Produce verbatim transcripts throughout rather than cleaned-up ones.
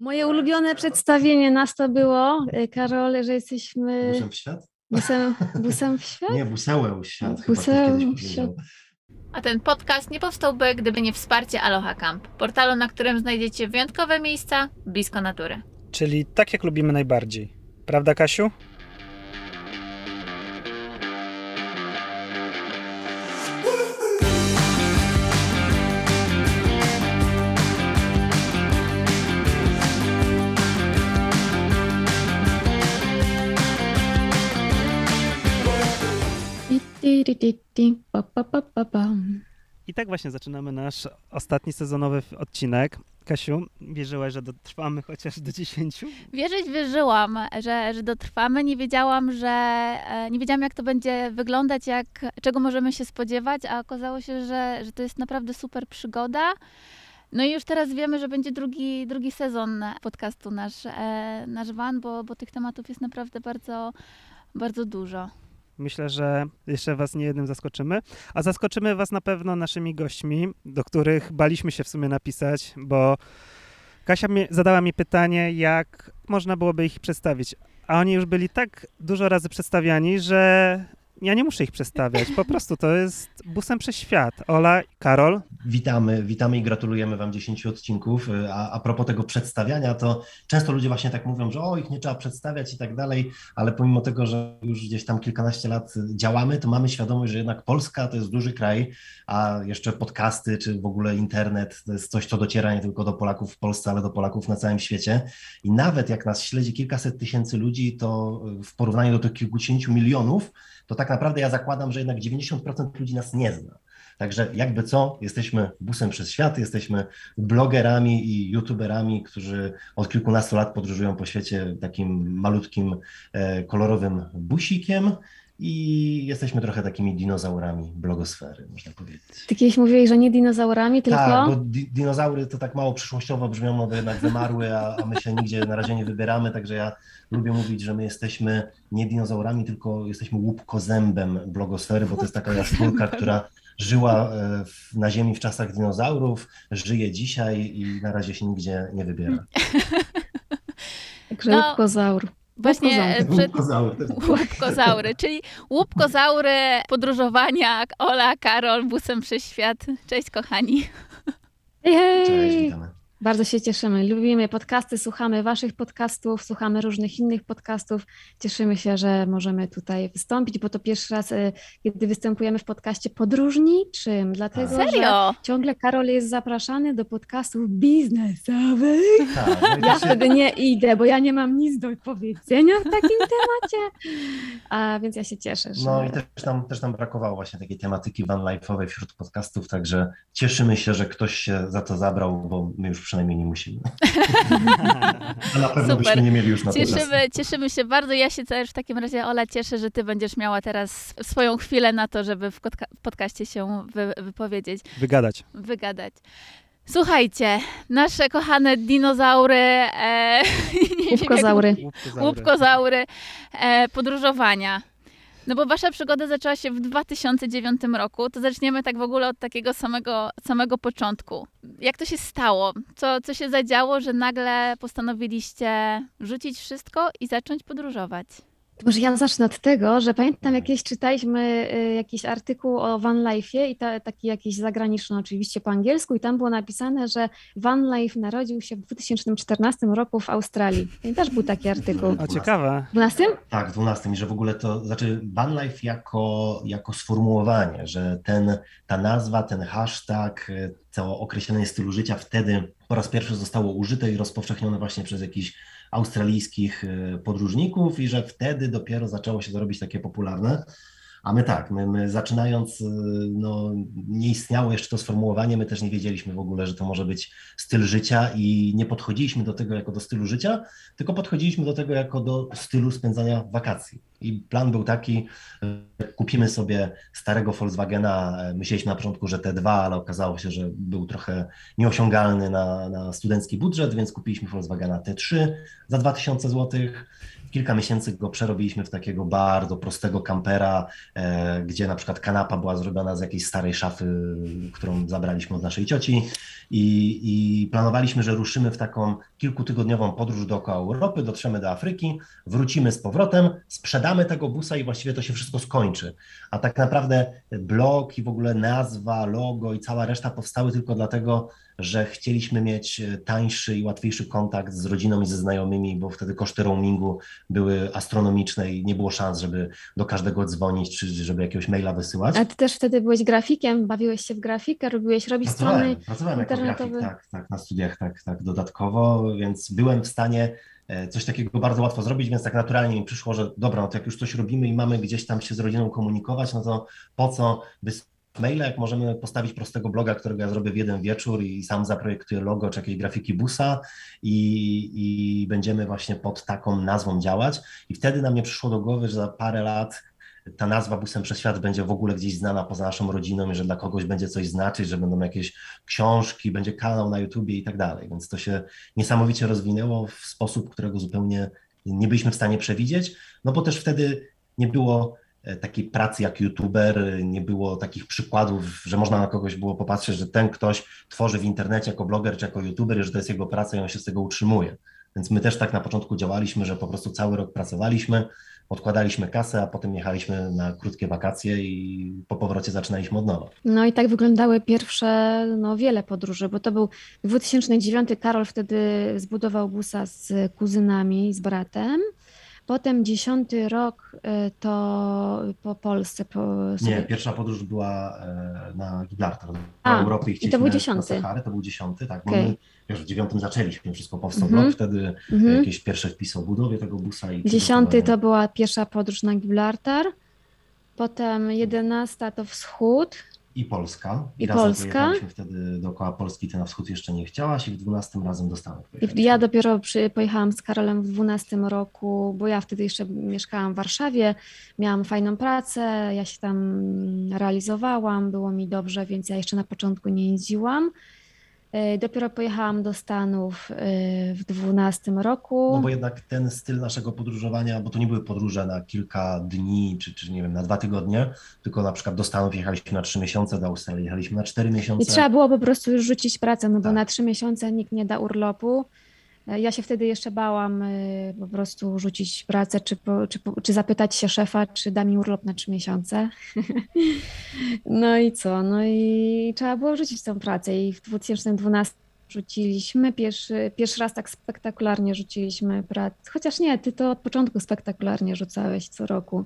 Moje ulubione przedstawienie nas to było, Karol, że jesteśmy... Busem w świat? Busem, busem w świat? Nie, busełem w świat. Busełem w świat. A ten podcast nie powstałby, gdyby nie wsparcie Aloha Camp, portalu, na którym znajdziecie wyjątkowe miejsca blisko natury. Czyli tak, jak lubimy najbardziej. Prawda, Kasiu? I tak właśnie zaczynamy nasz ostatni sezonowy odcinek. Kasiu, wierzyłaś, że dotrwamy chociaż do dziesięciu? Wierzyć wierzyłam, że, że dotrwamy. Nie wiedziałam, że nie wiedziałam, jak to będzie wyglądać, jak, czego możemy się spodziewać, a okazało się, że, że to jest naprawdę super przygoda. No i już teraz wiemy, że będzie drugi, drugi sezon podcastu nasz, nasz Van, bo, bo tych tematów jest naprawdę bardzo, bardzo dużo. Myślę, że jeszcze was nie jednym zaskoczymy, a zaskoczymy was na pewno naszymi gośćmi, do których baliśmy się w sumie napisać, bo Kasia mi, zadała mi pytanie, jak można byłoby ich przedstawić, a oni już byli tak dużo razy przedstawiani, że ja nie muszę ich przedstawiać, po prostu to jest busem przez świat. Ola, Karol. Witamy, witamy i gratulujemy wam dziesięciu odcinków, a, a propos tego przedstawiania, to często ludzie właśnie tak mówią, że o, ich nie trzeba przedstawiać i tak dalej, ale pomimo tego, że już gdzieś tam kilkanaście lat działamy, to mamy świadomość, że jednak Polska to jest duży kraj, a jeszcze podcasty czy w ogóle internet to jest coś, co dociera nie tylko do Polaków w Polsce, ale do Polaków na całym świecie i nawet jak nas śledzi kilkaset tysięcy ludzi, to w porównaniu do tych kilkudziesięciu milionów, to tak naprawdę ja zakładam, że jednak dziewięćdziesiąt procent ludzi nas nie zna. Także jakby co, jesteśmy busem przez świat, jesteśmy blogerami i youtuberami, którzy od kilkunastu lat podróżują po świecie takim malutkim, kolorowym busikiem i jesteśmy trochę takimi dinozaurami blogosfery, można powiedzieć. Ty kiedyś mówiłeś, że nie dinozaurami, tylko... Tak, bo di- dinozaury to tak mało przyszłościowo brzmią, no bo jednak wymarły, a, a my się nigdzie na razie nie wybieramy, także ja lubię mówić, że my jesteśmy nie dinozaurami, tylko jesteśmy łupkozębem blogosfery, bo to jest taka jaskółka, która żyła w, na Ziemi w czasach dinozaurów, żyje dzisiaj i na razie się nigdzie nie wybiera. Także no. Łupkozaur. Właśnie łupkozaury, przed... łupkozaury, czyli łupkozaury podróżowania, Ola, Karol, busem przez świat. Cześć kochani. Hej. Cześć, witamy. Bardzo się cieszymy, lubimy podcasty, słuchamy waszych podcastów, słuchamy różnych innych podcastów. Cieszymy się, że możemy tutaj wystąpić, bo to pierwszy raz, kiedy występujemy w podcaście podróżniczym, dlatego serio? Że ciągle Karol jest zapraszany do podcastów biznesowych. Tak, no ja się... wtedy nie idę, bo ja nie mam nic do powiedzenia w takim temacie, a więc ja się cieszę. Że... No i też tam, też tam brakowało właśnie takiej tematyki van-life'owej wśród podcastów, także cieszymy się, że ktoś się za to zabrał, bo my już przynajmniej nie musimy. Na pewno super. Byśmy nie mieli już na to cieszymy, cieszymy się bardzo. Ja się też w takim razie, Ola, cieszę, że ty będziesz miała teraz swoją chwilę na to, żeby w podca- podcaście się wy- wypowiedzieć. Wygadać. Wygadać. Słuchajcie, nasze kochane dinozaury, e, łupkozaury, łupkozaury e, podróżowania. No bo wasza przygoda zaczęła się w dwa tysiące dziewiątym roku, to zaczniemy tak w ogóle od takiego samego, samego początku. Jak to się stało? Co, co się zadziało, że nagle postanowiliście rzucić wszystko i zacząć podróżować? To może ja zacznę od tego, że pamiętam, jakieś czytaliśmy jakiś artykuł o van life'ie i ta, taki jakiś zagraniczny oczywiście po angielsku i tam było napisane, że van life narodził się w dwa tysiące czternastym roku w Australii. I też był taki artykuł. A ciekawe. W dwunastym? Tak, w dwunastym. I że w ogóle to, znaczy van life jako, jako sformułowanie, że ten, ta nazwa, ten hashtag, to określenie stylu życia wtedy po raz pierwszy zostało użyte i rozpowszechnione właśnie przez jakiś australijskich podróżników i że wtedy dopiero zaczęło się to robić takie popularne, a my tak, my, my zaczynając, no nie istniało jeszcze to sformułowanie, my też nie wiedzieliśmy w ogóle, że to może być styl życia i nie podchodziliśmy do tego jako do stylu życia, tylko podchodziliśmy do tego jako do stylu spędzania wakacji. I plan był taki, kupimy sobie starego Volkswagena, myśleliśmy na początku, że T dwa, ale okazało się, że był trochę nieosiągalny na, na studencki budżet, więc kupiliśmy Volkswagena T trzy za dwa tysiące złotych. Kilka miesięcy go przerobiliśmy w takiego bardzo prostego kampera gdzie na przykład kanapa była zrobiona z jakiejś starej szafy, którą zabraliśmy od naszej cioci i, i planowaliśmy, że ruszymy w taką kilkutygodniową podróż dookoła Europy, dotrzemy do Afryki, wrócimy z powrotem, sprzedamy tego busa i właściwie to się wszystko skończy. A tak naprawdę blog i w ogóle nazwa, logo i cała reszta powstały tylko dlatego, że chcieliśmy mieć tańszy i łatwiejszy kontakt z rodziną i ze znajomymi, bo wtedy koszty roamingu były astronomiczne i nie było szans, żeby do każdego dzwonić, czy żeby jakiegoś maila wysyłać. A ty też wtedy byłeś grafikiem, bawiłeś się w grafikę, robiłeś, robić pracowałem, strony pracowałem internetowe. Jako grafik, tak, tak, na studiach, tak, tak, dodatkowo, więc byłem w stanie coś takiego bardzo łatwo zrobić, więc tak naturalnie mi przyszło, że dobra, no to jak już coś robimy i mamy gdzieś tam się z rodziną komunikować, no to po co wysyłać maile, jak możemy postawić prostego bloga, którego ja zrobię w jeden wieczór i sam zaprojektuję logo czy jakieś grafiki busa i, i będziemy właśnie pod taką nazwą działać. I wtedy na mnie przyszło do głowy, że za parę lat ta nazwa Busem przez świat będzie w ogóle gdzieś znana poza naszą rodziną i że dla kogoś będzie coś znaczyć, że będą jakieś książki, będzie kanał na YouTubie i tak dalej. Więc to się niesamowicie rozwinęło w sposób, którego zupełnie nie byliśmy w stanie przewidzieć, no bo też wtedy nie było takiej pracy jak youtuber, nie było takich przykładów, że można na kogoś było popatrzeć, że ten ktoś tworzy w internecie jako bloger czy jako youtuber, że to jest jego praca i on się z tego utrzymuje. Więc my też tak na początku działaliśmy, że po prostu cały rok pracowaliśmy, odkładaliśmy kasę, a potem jechaliśmy na krótkie wakacje i po powrocie zaczynaliśmy od nowa. No i tak wyglądały pierwsze, no wiele podróży, bo to był dwa tysiące dziewiąty. Karol wtedy zbudował busa z kuzynami, z bratem. Potem dziesiąty rok to po Polsce. Po... Nie, pierwsza podróż była na Gibraltar, do A, Europy. I to był dziesiąty. To był dziesiąty, tak. Okay. My już w dziewiątym zaczęliśmy, wszystko powstał blog, mm-hmm. wtedy mm-hmm. jakieś pierwsze wpisy o budowie tego busa. I dziesiąty to była pierwsza podróż na Gibraltar, potem jedenasta to wschód. I Polska. I, I razem Polska. Pojechaliśmy wtedy dookoła Polski, ty na wschód jeszcze nie chciałaś i w dwunastym razem do Stanów. Ja dopiero przy, pojechałam z Karolem w dwunastym roku, bo ja wtedy jeszcze mieszkałam w Warszawie, miałam fajną pracę, ja się tam realizowałam, było mi dobrze, więc ja jeszcze na początku nie jeździłam. Dopiero pojechałam do Stanów w dwunastym roku. No bo jednak ten styl naszego podróżowania, bo to nie były podróże na kilka dni, czy, czy nie wiem, na dwa tygodnie, tylko na przykład do Stanów jechaliśmy na trzy miesiące, do Australii jechaliśmy na cztery miesiące. I trzeba było po prostu już rzucić pracę, no bo tak. Na trzy miesiące nikt nie da urlopu. Ja się wtedy jeszcze bałam po prostu rzucić pracę, czy, po, czy, czy zapytać się szefa, czy da mi urlop na trzy miesiące. No i co? No i trzeba było rzucić tę pracę i w dwa tysiące dwunastym rzuciliśmy, pierwszy, pierwszy raz tak spektakularnie rzuciliśmy pracę. Chociaż nie, ty to od początku spektakularnie rzucałeś co roku.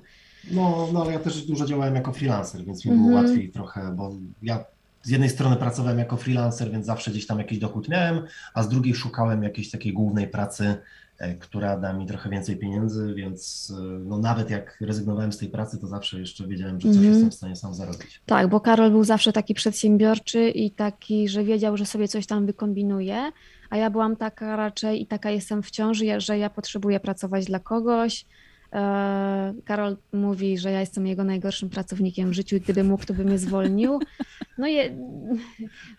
No, no ale ja też dużo działałem jako freelancer, więc mi było mhm. łatwiej trochę, bo ja... Z jednej strony pracowałem jako freelancer, więc zawsze gdzieś tam jakiś dochód miałem, a z drugiej szukałem jakiejś takiej głównej pracy, która da mi trochę więcej pieniędzy, więc no nawet jak rezygnowałem z tej pracy, to zawsze jeszcze wiedziałem, że coś mm. jestem w stanie sam zarobić. Tak, bo Karol był zawsze taki przedsiębiorczy i taki, że wiedział, że sobie coś tam wykombinuje, a ja byłam taka raczej i taka jestem w ciąży, że ja potrzebuję pracować dla kogoś. Karol mówi, że ja jestem jego najgorszym pracownikiem w życiu i gdyby mógł, to by mnie zwolnił. No, je,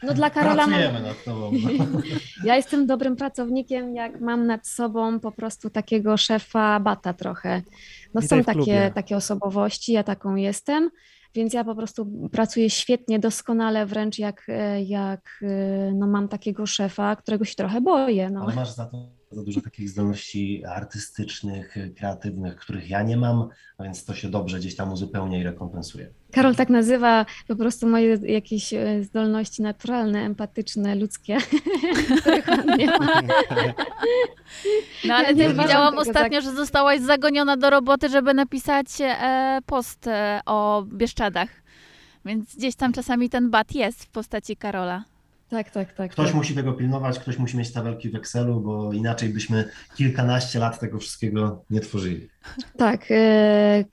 no dla Karola... Pracujemy mam... nad tobą. Ja jestem dobrym pracownikiem, jak mam nad sobą po prostu takiego szefa bata trochę. No witaj, są takie, takie osobowości, ja taką jestem, więc ja po prostu pracuję świetnie, doskonale wręcz jak, jak no mam takiego szefa, którego się trochę boję. No. Ale masz za to za dużo takich zdolności artystycznych, kreatywnych, których ja nie mam, a więc to się dobrze gdzieś tam uzupełnia i rekompensuje. Karol tak nazywa po prostu moje jakieś zdolności naturalne, empatyczne, ludzkie, których on nie ma. No ale ja też widziałam ostatnio, tak... że zostałaś zagoniona do roboty, żeby napisać post o Bieszczadach, więc gdzieś tam czasami ten bat jest w postaci Karola. Tak, tak, tak. Ktoś tak. musi tego pilnować, ktoś musi mieć tabelki w Excelu, bo inaczej byśmy kilkanaście lat tego wszystkiego nie tworzyli. Tak,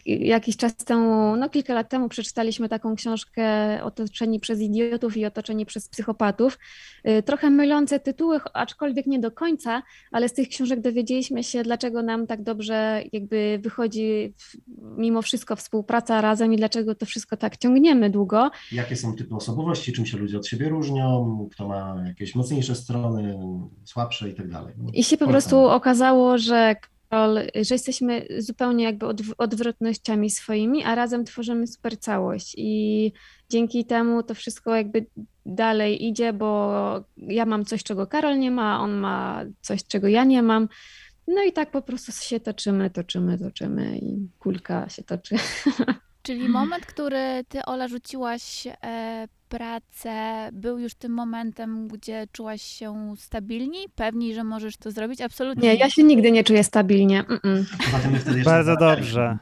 jakiś czas temu, no kilka lat temu przeczytaliśmy taką książkę Otoczeni przez idiotów i Otoczeni przez psychopatów. Trochę mylące tytuły, aczkolwiek nie do końca, ale z tych książek dowiedzieliśmy się, dlaczego nam tak dobrze jakby wychodzi mimo wszystko współpraca razem i dlaczego to wszystko tak ciągniemy długo. Jakie są typy osobowości, czym się ludzie od siebie różnią, kto ma jakieś mocniejsze strony, słabsze i tak dalej. I się po prostu okazało, że że jesteśmy zupełnie jakby odw- odwrotnościami swoimi, a razem tworzymy super całość i dzięki temu to wszystko jakby dalej idzie, bo ja mam coś, czego Karol nie ma, on ma coś, czego ja nie mam. No i tak po prostu się toczymy, toczymy, toczymy i kulka się toczy. Czyli moment, który ty, Ola, rzuciłaś e, pracę, był już tym momentem, gdzie czułaś się stabilniej, pewniej, że możesz to zrobić? Absolutnie. Nie, ja się nigdy nie czuję stabilnie. Mm-mm. Poza tym my wtedy jeszcze bardzo dobrze.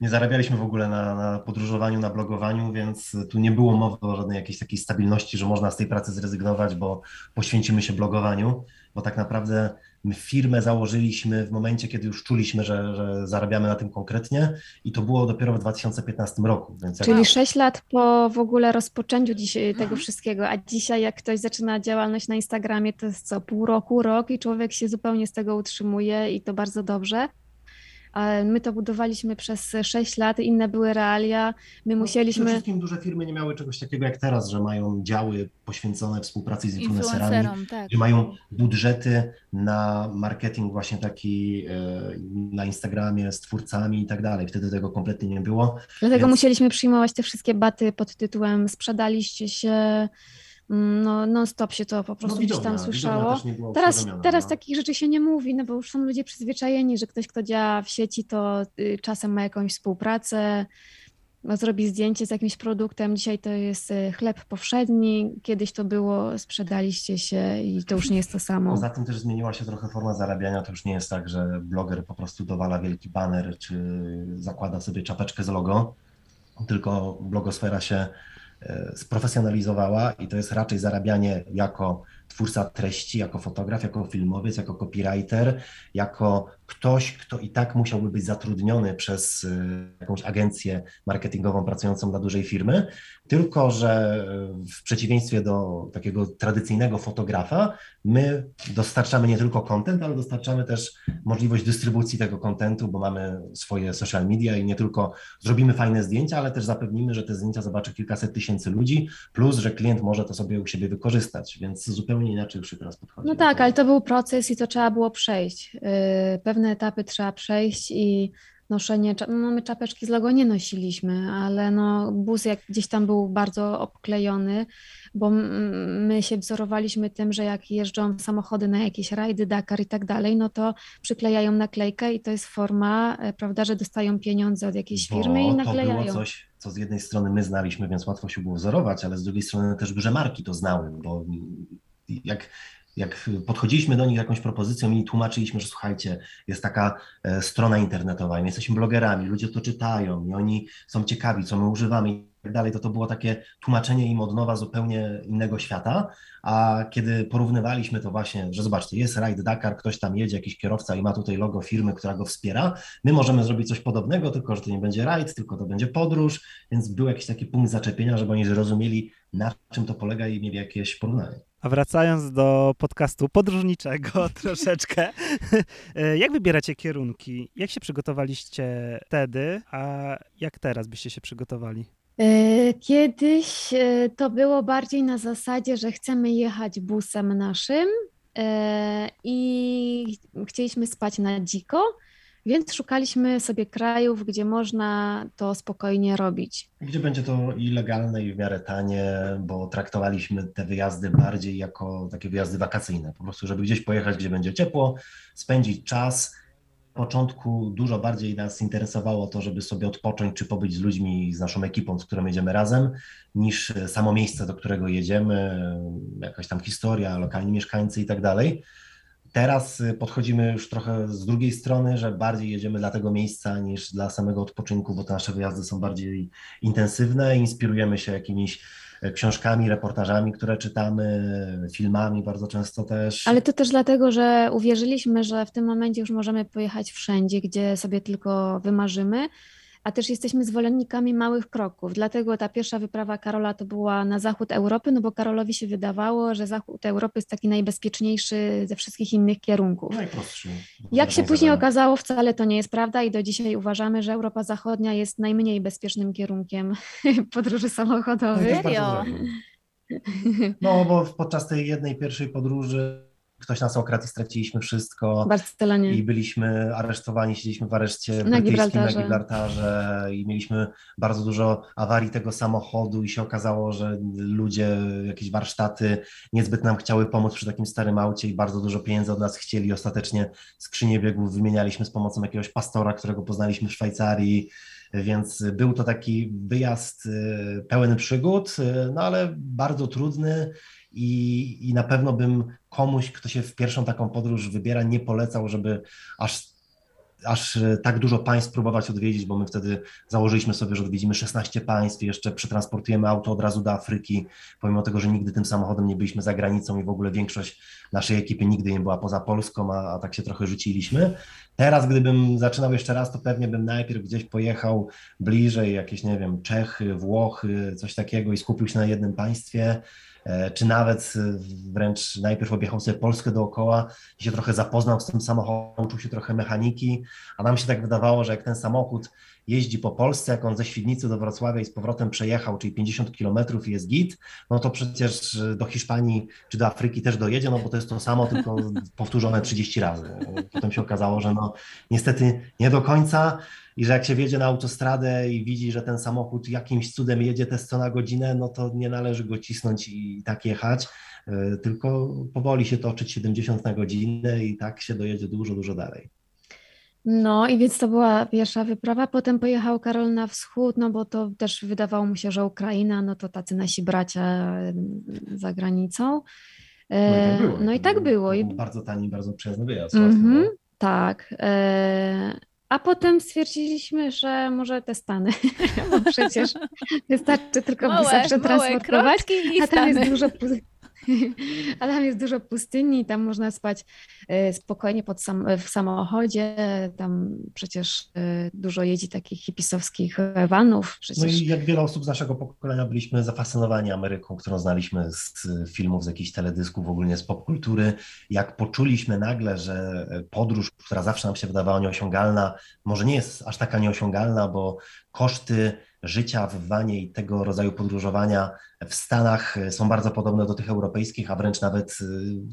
Nie zarabialiśmy w ogóle na, na podróżowaniu, na blogowaniu, więc tu nie było mowy o żadnej jakiejś takiej stabilności, że można z tej pracy zrezygnować, bo poświęcimy się blogowaniu, bo tak naprawdę my firmę założyliśmy w momencie, kiedy już czuliśmy, że, że zarabiamy na tym konkretnie i to było dopiero w dwa tysiące piętnastym roku. Więc czyli jak... sześć lat po w ogóle rozpoczęciu dzisiaj tego wszystkiego, a dzisiaj jak ktoś zaczyna działalność na Instagramie, to jest co, pół roku, rok i człowiek się zupełnie z tego utrzymuje i to bardzo dobrze. My to budowaliśmy przez sześć lat, inne były realia, my musieliśmy... Przede wszystkim duże firmy nie miały czegoś takiego jak teraz, że mają działy poświęcone współpracy z influencerami, tak, że mają budżety na marketing właśnie taki na Instagramie z twórcami i tak dalej. Wtedy tego kompletnie nie było. Dlatego więc... musieliśmy przyjmować te wszystkie baty pod tytułem sprzedaliście się... No non stop się to po prostu no, widownia, tam słyszało. Teraz, teraz no. Takich rzeczy się nie mówi, no bo już są ludzie przyzwyczajeni, że ktoś, kto działa w sieci, to czasem ma jakąś współpracę, no, zrobi zdjęcie z jakimś produktem. Dzisiaj to jest chleb powszedni, kiedyś to było, sprzedaliście się i to już nie jest to samo. Poza tym też zmieniła się trochę forma zarabiania, to już nie jest tak, że bloger po prostu dowala wielki baner czy zakłada sobie czapeczkę z logo, tylko blogosfera się sprofesjonalizowała i to jest raczej zarabianie jako twórca treści, jako fotograf, jako filmowiec, jako copywriter, jako ktoś, kto i tak musiałby być zatrudniony przez jakąś agencję marketingową pracującą dla dużej firmy, tylko że w przeciwieństwie do takiego tradycyjnego fotografa, my dostarczamy nie tylko content, ale dostarczamy też możliwość dystrybucji tego contentu, bo mamy swoje social media i nie tylko zrobimy fajne zdjęcia, ale też zapewnimy, że te zdjęcia zobaczy kilkaset tysięcy ludzi, plus, że klient może to sobie u siebie wykorzystać, więc zupełnie inaczej już się teraz podchodzi. No tak, ale to był proces i to trzeba było przejść. Pewne etapy trzeba przejść i noszenie, no my czapeczki z logo nie nosiliśmy, ale no bus jak gdzieś tam był bardzo obklejony, bo my się wzorowaliśmy tym, że jak jeżdżą samochody na jakieś rajdy, Dakar i tak dalej, no to przyklejają naklejkę i to jest forma, prawda, że dostają pieniądze od jakiejś bo firmy i naklejają. To było coś, co z jednej strony my znaliśmy, więc łatwo się było wzorować, ale z drugiej strony też duże marki to znały, bo jak... Jak podchodziliśmy do nich jakąś propozycją i tłumaczyliśmy, że słuchajcie, jest taka strona internetowa i my jesteśmy blogerami, ludzie to czytają i oni są ciekawi, co my używamy i tak dalej, to to było takie tłumaczenie im od nowa zupełnie innego świata, a kiedy porównywaliśmy to właśnie, że zobaczcie, jest rajd Dakar, ktoś tam jedzie, jakiś kierowca i ma tutaj logo firmy, która go wspiera, my możemy zrobić coś podobnego, tylko że to nie będzie rajd, tylko to będzie podróż, więc był jakiś taki punkt zaczepienia, żeby oni zrozumieli, na czym to polega i mieli jakieś porównanie. A wracając do podcastu podróżniczego troszeczkę, jak wybieracie kierunki? Jak się przygotowaliście wtedy, a jak teraz byście się przygotowali? Kiedyś to było bardziej na zasadzie, że chcemy jechać busem naszym i chcieliśmy spać na dziko, więc szukaliśmy sobie krajów, gdzie można to spokojnie robić. Gdzie będzie to i legalne, i w miarę tanie, bo traktowaliśmy te wyjazdy bardziej jako takie wyjazdy wakacyjne. Po prostu, żeby gdzieś pojechać, gdzie będzie ciepło, spędzić czas. Na początku dużo bardziej nas interesowało to, żeby sobie odpocząć, czy pobyć z ludźmi, z naszą ekipą, z którą jedziemy razem, niż samo miejsce, do którego jedziemy, jakaś tam historia, lokalni mieszkańcy i tak dalej. Teraz podchodzimy już trochę z drugiej strony, że bardziej jedziemy dla tego miejsca niż dla samego odpoczynku, bo te nasze wyjazdy są bardziej intensywne, inspirujemy się jakimiś książkami, reportażami, które czytamy, filmami bardzo często też. Ale to też dlatego, że uwierzyliśmy, że w tym momencie już możemy pojechać wszędzie, gdzie sobie tylko wymarzymy, a też jesteśmy zwolennikami małych kroków. Dlatego ta pierwsza wyprawa Karola to była na zachód Europy, no bo Karolowi się wydawało, że zachód Europy jest taki najbezpieczniejszy ze wszystkich innych kierunków. Najprostszy. Jak się później okazało, wcale to nie jest prawda i do dzisiaj uważamy, że Europa Zachodnia jest najmniej bezpiecznym kierunkiem podróży samochodowej. No, no bo podczas tej jednej pierwszej podróży ktoś nas okradł i straciliśmy wszystko. Barcelanie. I byliśmy aresztowani, siedzieliśmy w areszcie na brytyjskim Gibraltarze. na Gibraltarze i mieliśmy bardzo dużo awarii tego samochodu i się okazało, że ludzie, jakieś warsztaty niezbyt nam chciały pomóc przy takim starym aucie i bardzo dużo pieniędzy od nas chcieli. Ostatecznie skrzynię biegów wymienialiśmy z pomocą jakiegoś pastora, którego poznaliśmy w Szwajcarii. Więc był to taki wyjazd pełen przygód, no ale bardzo trudny i, i na pewno bym komuś, kto się w pierwszą taką podróż wybiera, nie polecał, żeby aż, aż tak dużo państw próbować odwiedzić, bo my wtedy założyliśmy sobie, że odwiedzimy szesnaście państw i jeszcze przetransportujemy auto od razu do Afryki, pomimo tego, że nigdy tym samochodem nie byliśmy za granicą i w ogóle większość naszej ekipy nigdy nie była poza Polską, a, a tak się trochę rzuciliśmy. Teraz, gdybym zaczynał jeszcze raz, to pewnie bym najpierw gdzieś pojechał bliżej, jakieś, nie wiem, Czechy, Włochy, coś takiego i skupił się na jednym państwie, czy nawet wręcz najpierw objechał sobie Polskę dookoła i się trochę zapoznał z tym samochodem, uczył się trochę mechaniki, a nam się tak wydawało, że jak ten samochód jeździ po Polsce, jak on ze Świdnicy do Wrocławia i z powrotem przejechał, czyli pięćdziesiąt kilometrów i jest git, no to przecież do Hiszpanii czy do Afryki też dojedzie, no bo to jest to samo, tylko powtórzone trzydzieści razy. Potem się okazało, że no niestety nie do końca i że jak się wjedzie na autostradę i widzi, że ten samochód jakimś cudem jedzie te sto na godzinę, no to nie należy go cisnąć i tak jechać, tylko powoli się toczyć siedemdziesiąt na godzinę i tak się dojedzie dużo, dużo dalej. No i więc to była pierwsza wyprawa, potem pojechał Karol na wschód, no bo to też wydawało mu się, że Ukraina, no to tacy nasi bracia za granicą. No i tak było. No i tak było. I... Bardzo tani, bardzo przyjazny wyjazd. Mm-hmm, tak. A potem stwierdziliśmy, że może te Stany, bo przecież wystarczy tylko busa przetransportować, a tam jest dużo... Ale tam jest dużo pustyni, tam można spać spokojnie pod sam, w samochodzie, tam przecież dużo jeździ takich hipisowskich vanów. Przecież. No i jak wiele osób z naszego pokolenia byliśmy zafascynowani Ameryką, którą znaliśmy z filmów, z jakichś teledysków, w ogóle z popkultury. Jak poczuliśmy nagle, że podróż, która zawsze nam się wydawała nieosiągalna, może nie jest aż taka nieosiągalna, bo koszty życia w wanie i tego rodzaju podróżowania w Stanach są bardzo podobne do tych europejskich, a wręcz nawet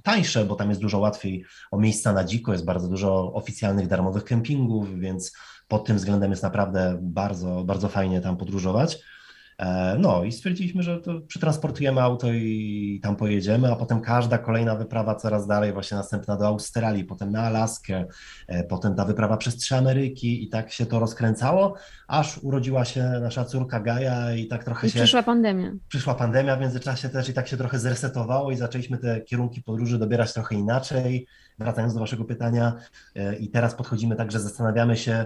tańsze, bo tam jest dużo łatwiej o miejsca na dziko, jest bardzo dużo oficjalnych darmowych kempingów, więc pod tym względem jest naprawdę bardzo, bardzo fajnie tam podróżować. No i stwierdziliśmy, że to przetransportujemy auto i tam pojedziemy, a potem każda kolejna wyprawa coraz dalej, właśnie następna do Australii, potem na Alaskę, potem ta wyprawa przez trzy Ameryki i tak się to rozkręcało, aż urodziła się nasza córka Gaja i tak trochę I się... przyszła pandemia. Przyszła pandemia w międzyczasie też i tak się trochę zresetowało i zaczęliśmy te kierunki podróży dobierać trochę inaczej, wracając do waszego pytania i teraz podchodzimy tak, że zastanawiamy się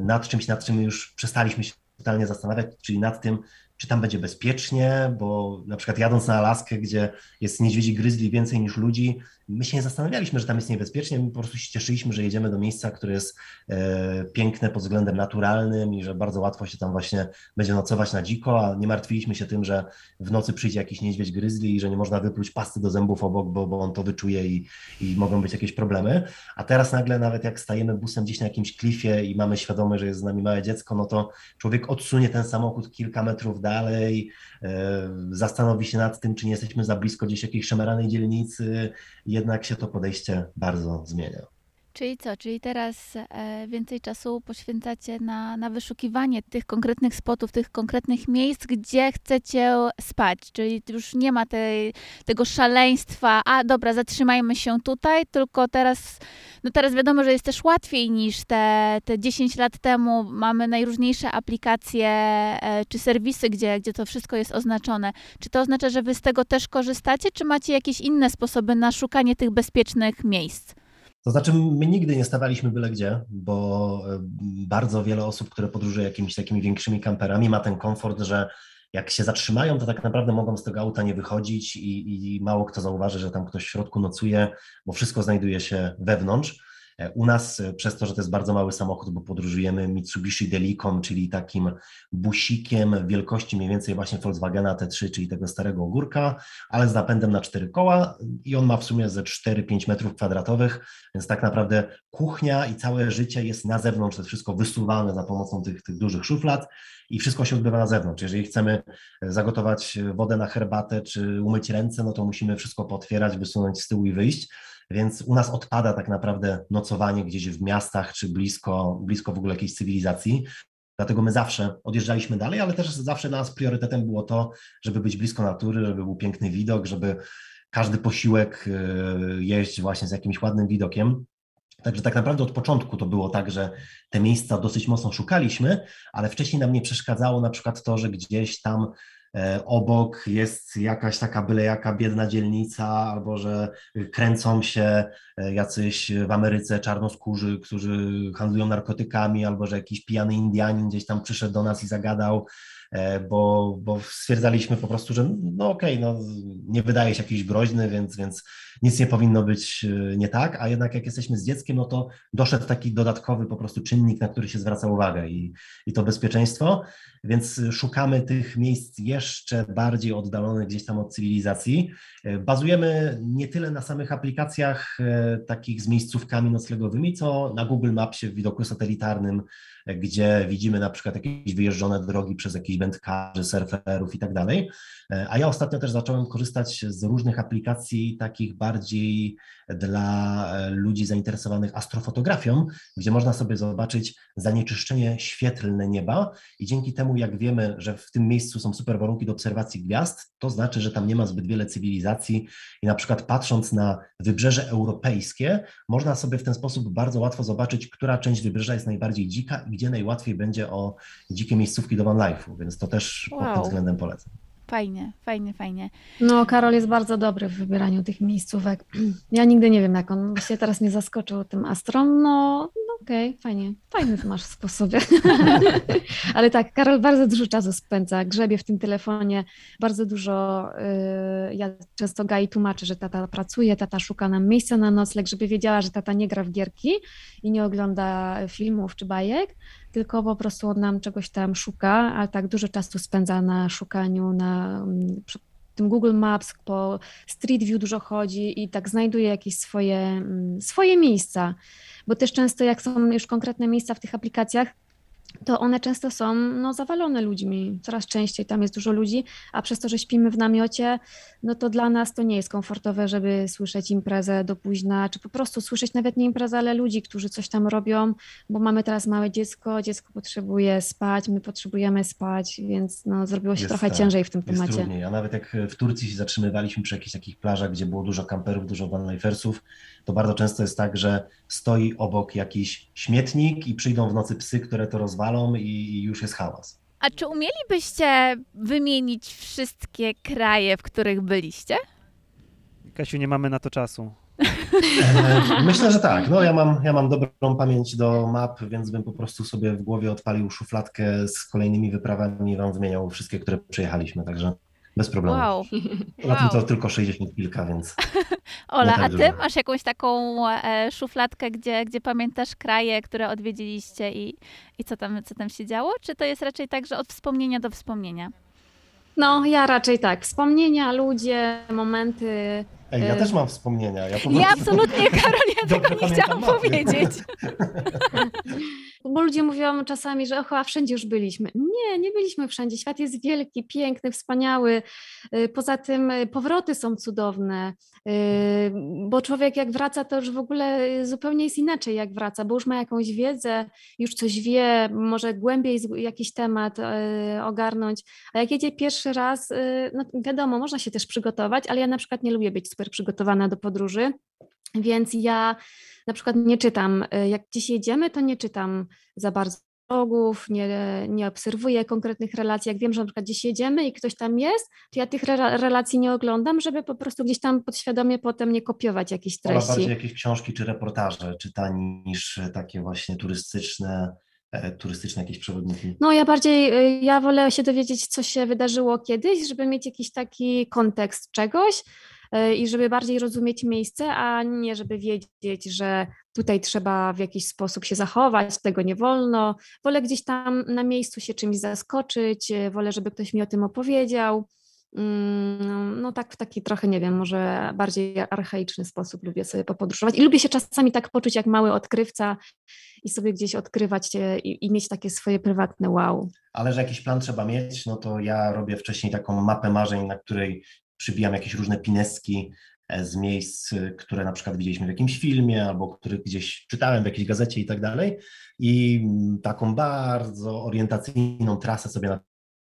nad czymś, nad czym już przestaliśmy się totalnie zastanawiać, czyli nad tym, czy tam będzie bezpiecznie, bo na przykład jadąc na Alaskę, gdzie jest niedźwiedzi gryzli więcej niż ludzi, my się nie zastanawialiśmy, że tam jest niebezpiecznie, my po prostu się cieszyliśmy, że jedziemy do miejsca, które jest e, piękne pod względem naturalnym i że bardzo łatwo się tam właśnie będzie nocować na dziko, a nie martwiliśmy się tym, że w nocy przyjdzie jakiś niedźwiedź gryzli i że nie można wypluć pasty do zębów obok, bo, bo on to wyczuje i, i mogą być jakieś problemy. A teraz nagle nawet jak stajemy busem gdzieś na jakimś klifie i mamy świadomość, że jest z nami małe dziecko, no to człowiek odsunie ten samochód kilka metrów dalej, e, zastanowi się nad tym, czy nie jesteśmy za blisko gdzieś jakiejś szemeranej dzielnicy, jednak się to podejście bardzo zmienia. Czyli co? Czyli teraz więcej czasu poświęcacie na, na wyszukiwanie tych konkretnych spotów, tych konkretnych miejsc, gdzie chcecie spać. Czyli już nie ma tej, tego szaleństwa, a dobra, zatrzymajmy się tutaj, tylko teraz, no teraz wiadomo, że jest też łatwiej niż te, te dziesięć lat temu. Mamy najróżniejsze aplikacje czy serwisy, gdzie, gdzie to wszystko jest oznaczone. Czy to oznacza, że wy z tego też korzystacie, czy macie jakieś inne sposoby na szukanie tych bezpiecznych miejsc? To znaczy my nigdy nie stawaliśmy byle gdzie, bo bardzo wiele osób, które podróżuje jakimiś takimi większymi kamperami, ma ten komfort, że jak się zatrzymają, to tak naprawdę mogą z tego auta nie wychodzić i, i mało kto zauważy, że tam ktoś w środku nocuje, bo wszystko znajduje się wewnątrz. U nas przez to, że to jest bardzo mały samochód, bo podróżujemy Mitsubishi Delicą, czyli takim busikiem wielkości mniej więcej właśnie Volkswagena T trzy, czyli tego starego ogórka, ale z napędem na cztery koła i on ma w sumie ze cztery pięć metrów kwadratowych, więc tak naprawdę kuchnia i całe życie jest na zewnątrz, to jest wszystko wysuwane za pomocą tych, tych dużych szuflad i wszystko się odbywa na zewnątrz. Jeżeli chcemy zagotować wodę na herbatę czy umyć ręce, no to musimy wszystko pootwierać, wysunąć z tyłu i wyjść. więc u nas odpada tak naprawdę nocowanie gdzieś w miastach czy blisko, blisko w ogóle jakiejś cywilizacji. Dlatego my zawsze odjeżdżaliśmy dalej, ale też zawsze dla nas priorytetem było to, żeby być blisko natury, żeby był piękny widok, żeby każdy posiłek jeść właśnie z jakimś ładnym widokiem. Także tak naprawdę od początku to było tak, że te miejsca dosyć mocno szukaliśmy, ale wcześniej nam nie przeszkadzało na przykład to, że gdzieś tam obok jest jakaś taka byle jaka biedna dzielnica, albo że kręcą się jacyś w Ameryce czarnoskórzy, którzy handlują narkotykami, albo że jakiś pijany Indianin gdzieś tam przyszedł do nas i zagadał, bo, bo stwierdzaliśmy po prostu, że no okej, no nie wydaje się jakiś groźny, więc, więc nic nie powinno być nie tak, a jednak jak jesteśmy z dzieckiem, no to doszedł taki dodatkowy po prostu czynnik, na który się zwraca uwagę i, i to bezpieczeństwo, więc szukamy tych miejsc jeszcze bardziej oddalonych gdzieś tam od cywilizacji. Bazujemy nie tyle na samych aplikacjach takich z miejscówkami noclegowymi, co na Google Mapsie w widoku satelitarnym, gdzie widzimy na przykład jakieś wyjeżdżone drogi przez jakichś wędkarzy, surferów i tak dalej. A ja ostatnio też zacząłem korzystać z różnych aplikacji takich bardziej dla ludzi zainteresowanych astrofotografią, gdzie można sobie zobaczyć zanieczyszczenie świetlne nieba i dzięki temu, jak wiemy, że w tym miejscu są super warunki do obserwacji gwiazd, to znaczy, że tam nie ma zbyt wiele cywilizacji i na przykład patrząc na wybrzeże europejskie, można sobie w ten sposób bardzo łatwo zobaczyć, która część wybrzeża jest najbardziej dzika, gdzie najłatwiej będzie o dzikie miejscówki do vanlife'u, więc to też wow. pod tym względem polecam. Fajnie, fajnie, fajnie. No Karol jest bardzo dobry w wybieraniu tych miejscówek. Ja nigdy nie wiem jak on, właśnie teraz mnie zaskoczył tym astrom, no, no okej, okay, fajnie, fajny to masz w sposobie. Ale tak, Karol bardzo dużo czasu spędza, grzebie w tym telefonie, bardzo dużo, yy, ja często Gai tłumaczę, że tata pracuje, tata szuka nam miejsca na nocleg, żeby wiedziała, że tata nie gra w gierki i nie ogląda filmów czy bajek, tylko po prostu on nam czegoś tam szuka, ale tak dużo czasu spędza na szukaniu, na tym Google Maps, po Street View dużo chodzi i tak znajduje jakieś swoje, swoje miejsca, bo też często jak są już konkretne miejsca w tych aplikacjach, to one często są no, zawalone ludźmi, coraz częściej tam jest dużo ludzi, a przez to, że śpimy w namiocie, no to dla nas to nie jest komfortowe, żeby słyszeć imprezę do późna, czy po prostu słyszeć nawet nie imprezę, ale ludzi, którzy coś tam robią, bo mamy teraz małe dziecko, dziecko potrzebuje spać, my potrzebujemy spać, więc no, zrobiło się jest trochę tak, ciężej w tym temacie. Jest trudniej, a nawet jak w Turcji się zatrzymywaliśmy przy jakichś takich plażach, gdzie było dużo kamperów, dużo vanlifersów, to bardzo często jest tak, że stoi obok jakiś śmietnik i przyjdą w nocy psy, które to rozwalają, i już jest hałas. A czy umielibyście wymienić wszystkie kraje, w których byliście? Kasiu, nie mamy na to czasu. Myślę, że tak. No, ja mam, ja mam dobrą pamięć do map, więc bym po prostu sobie w głowie odpalił szufladkę z kolejnymi wyprawami i wam wymieniał wszystkie, które przejechaliśmy, także bez problemu. Wow. Na tym wow. to tylko sześćdziesiąt kilka, więc... Ola, tak a ty dużo. Masz jakąś taką e, szufladkę, gdzie, gdzie pamiętasz kraje, które odwiedziliście i, i co tam, co tam się działo? Czy to jest raczej tak, że od wspomnienia do wspomnienia? No, ja raczej tak. Wspomnienia, ludzie, momenty... Ej, ja też mam wspomnienia. Ja, po prostu... ja absolutnie, Karol, ja tego nie chciałam mapy. powiedzieć. Bo ludzie mówią czasami, że och, a wszędzie już byliśmy. Nie, nie byliśmy wszędzie. Świat jest wielki, piękny, wspaniały. Poza tym powroty są cudowne, bo człowiek jak wraca, to już w ogóle zupełnie jest inaczej jak wraca, bo już ma jakąś wiedzę, już coś wie, może głębiej jakiś temat ogarnąć. A jak jedzie pierwszy raz, no wiadomo, można się też przygotować, ale ja na przykład nie lubię być super przygotowana do podróży, więc ja na przykład nie czytam. Jak gdzieś jedziemy, to nie czytam za bardzo blogów, nie, nie obserwuję konkretnych relacji. Jak wiem, że na przykład gdzieś jedziemy i ktoś tam jest, to ja tych re- relacji nie oglądam, żeby po prostu gdzieś tam podświadomie potem nie kopiować jakichś treści. Bardziej jakieś książki czy reportaże czytani niż takie właśnie turystyczne, turystyczne jakieś przewodniki? No ja bardziej, ja wolę się dowiedzieć, co się wydarzyło kiedyś, żeby mieć jakiś taki kontekst czegoś, i żeby bardziej rozumieć miejsce, a nie żeby wiedzieć, że tutaj trzeba w jakiś sposób się zachować, tego nie wolno. Wolę gdzieś tam na miejscu się czymś zaskoczyć, wolę, żeby ktoś mi o tym opowiedział. No tak w taki trochę, nie wiem, może bardziej archaiczny sposób lubię sobie popodróżować i lubię się czasami tak poczuć jak mały odkrywca i sobie gdzieś odkrywać się i, i mieć takie swoje prywatne wow. Ale że jakiś plan trzeba mieć, no to ja robię wcześniej taką mapę marzeń, na której przybijam jakieś różne pineski z miejsc, które na przykład widzieliśmy w jakimś filmie albo których gdzieś czytałem w jakiejś gazecie i tak dalej. I taką bardzo orientacyjną trasę sobie na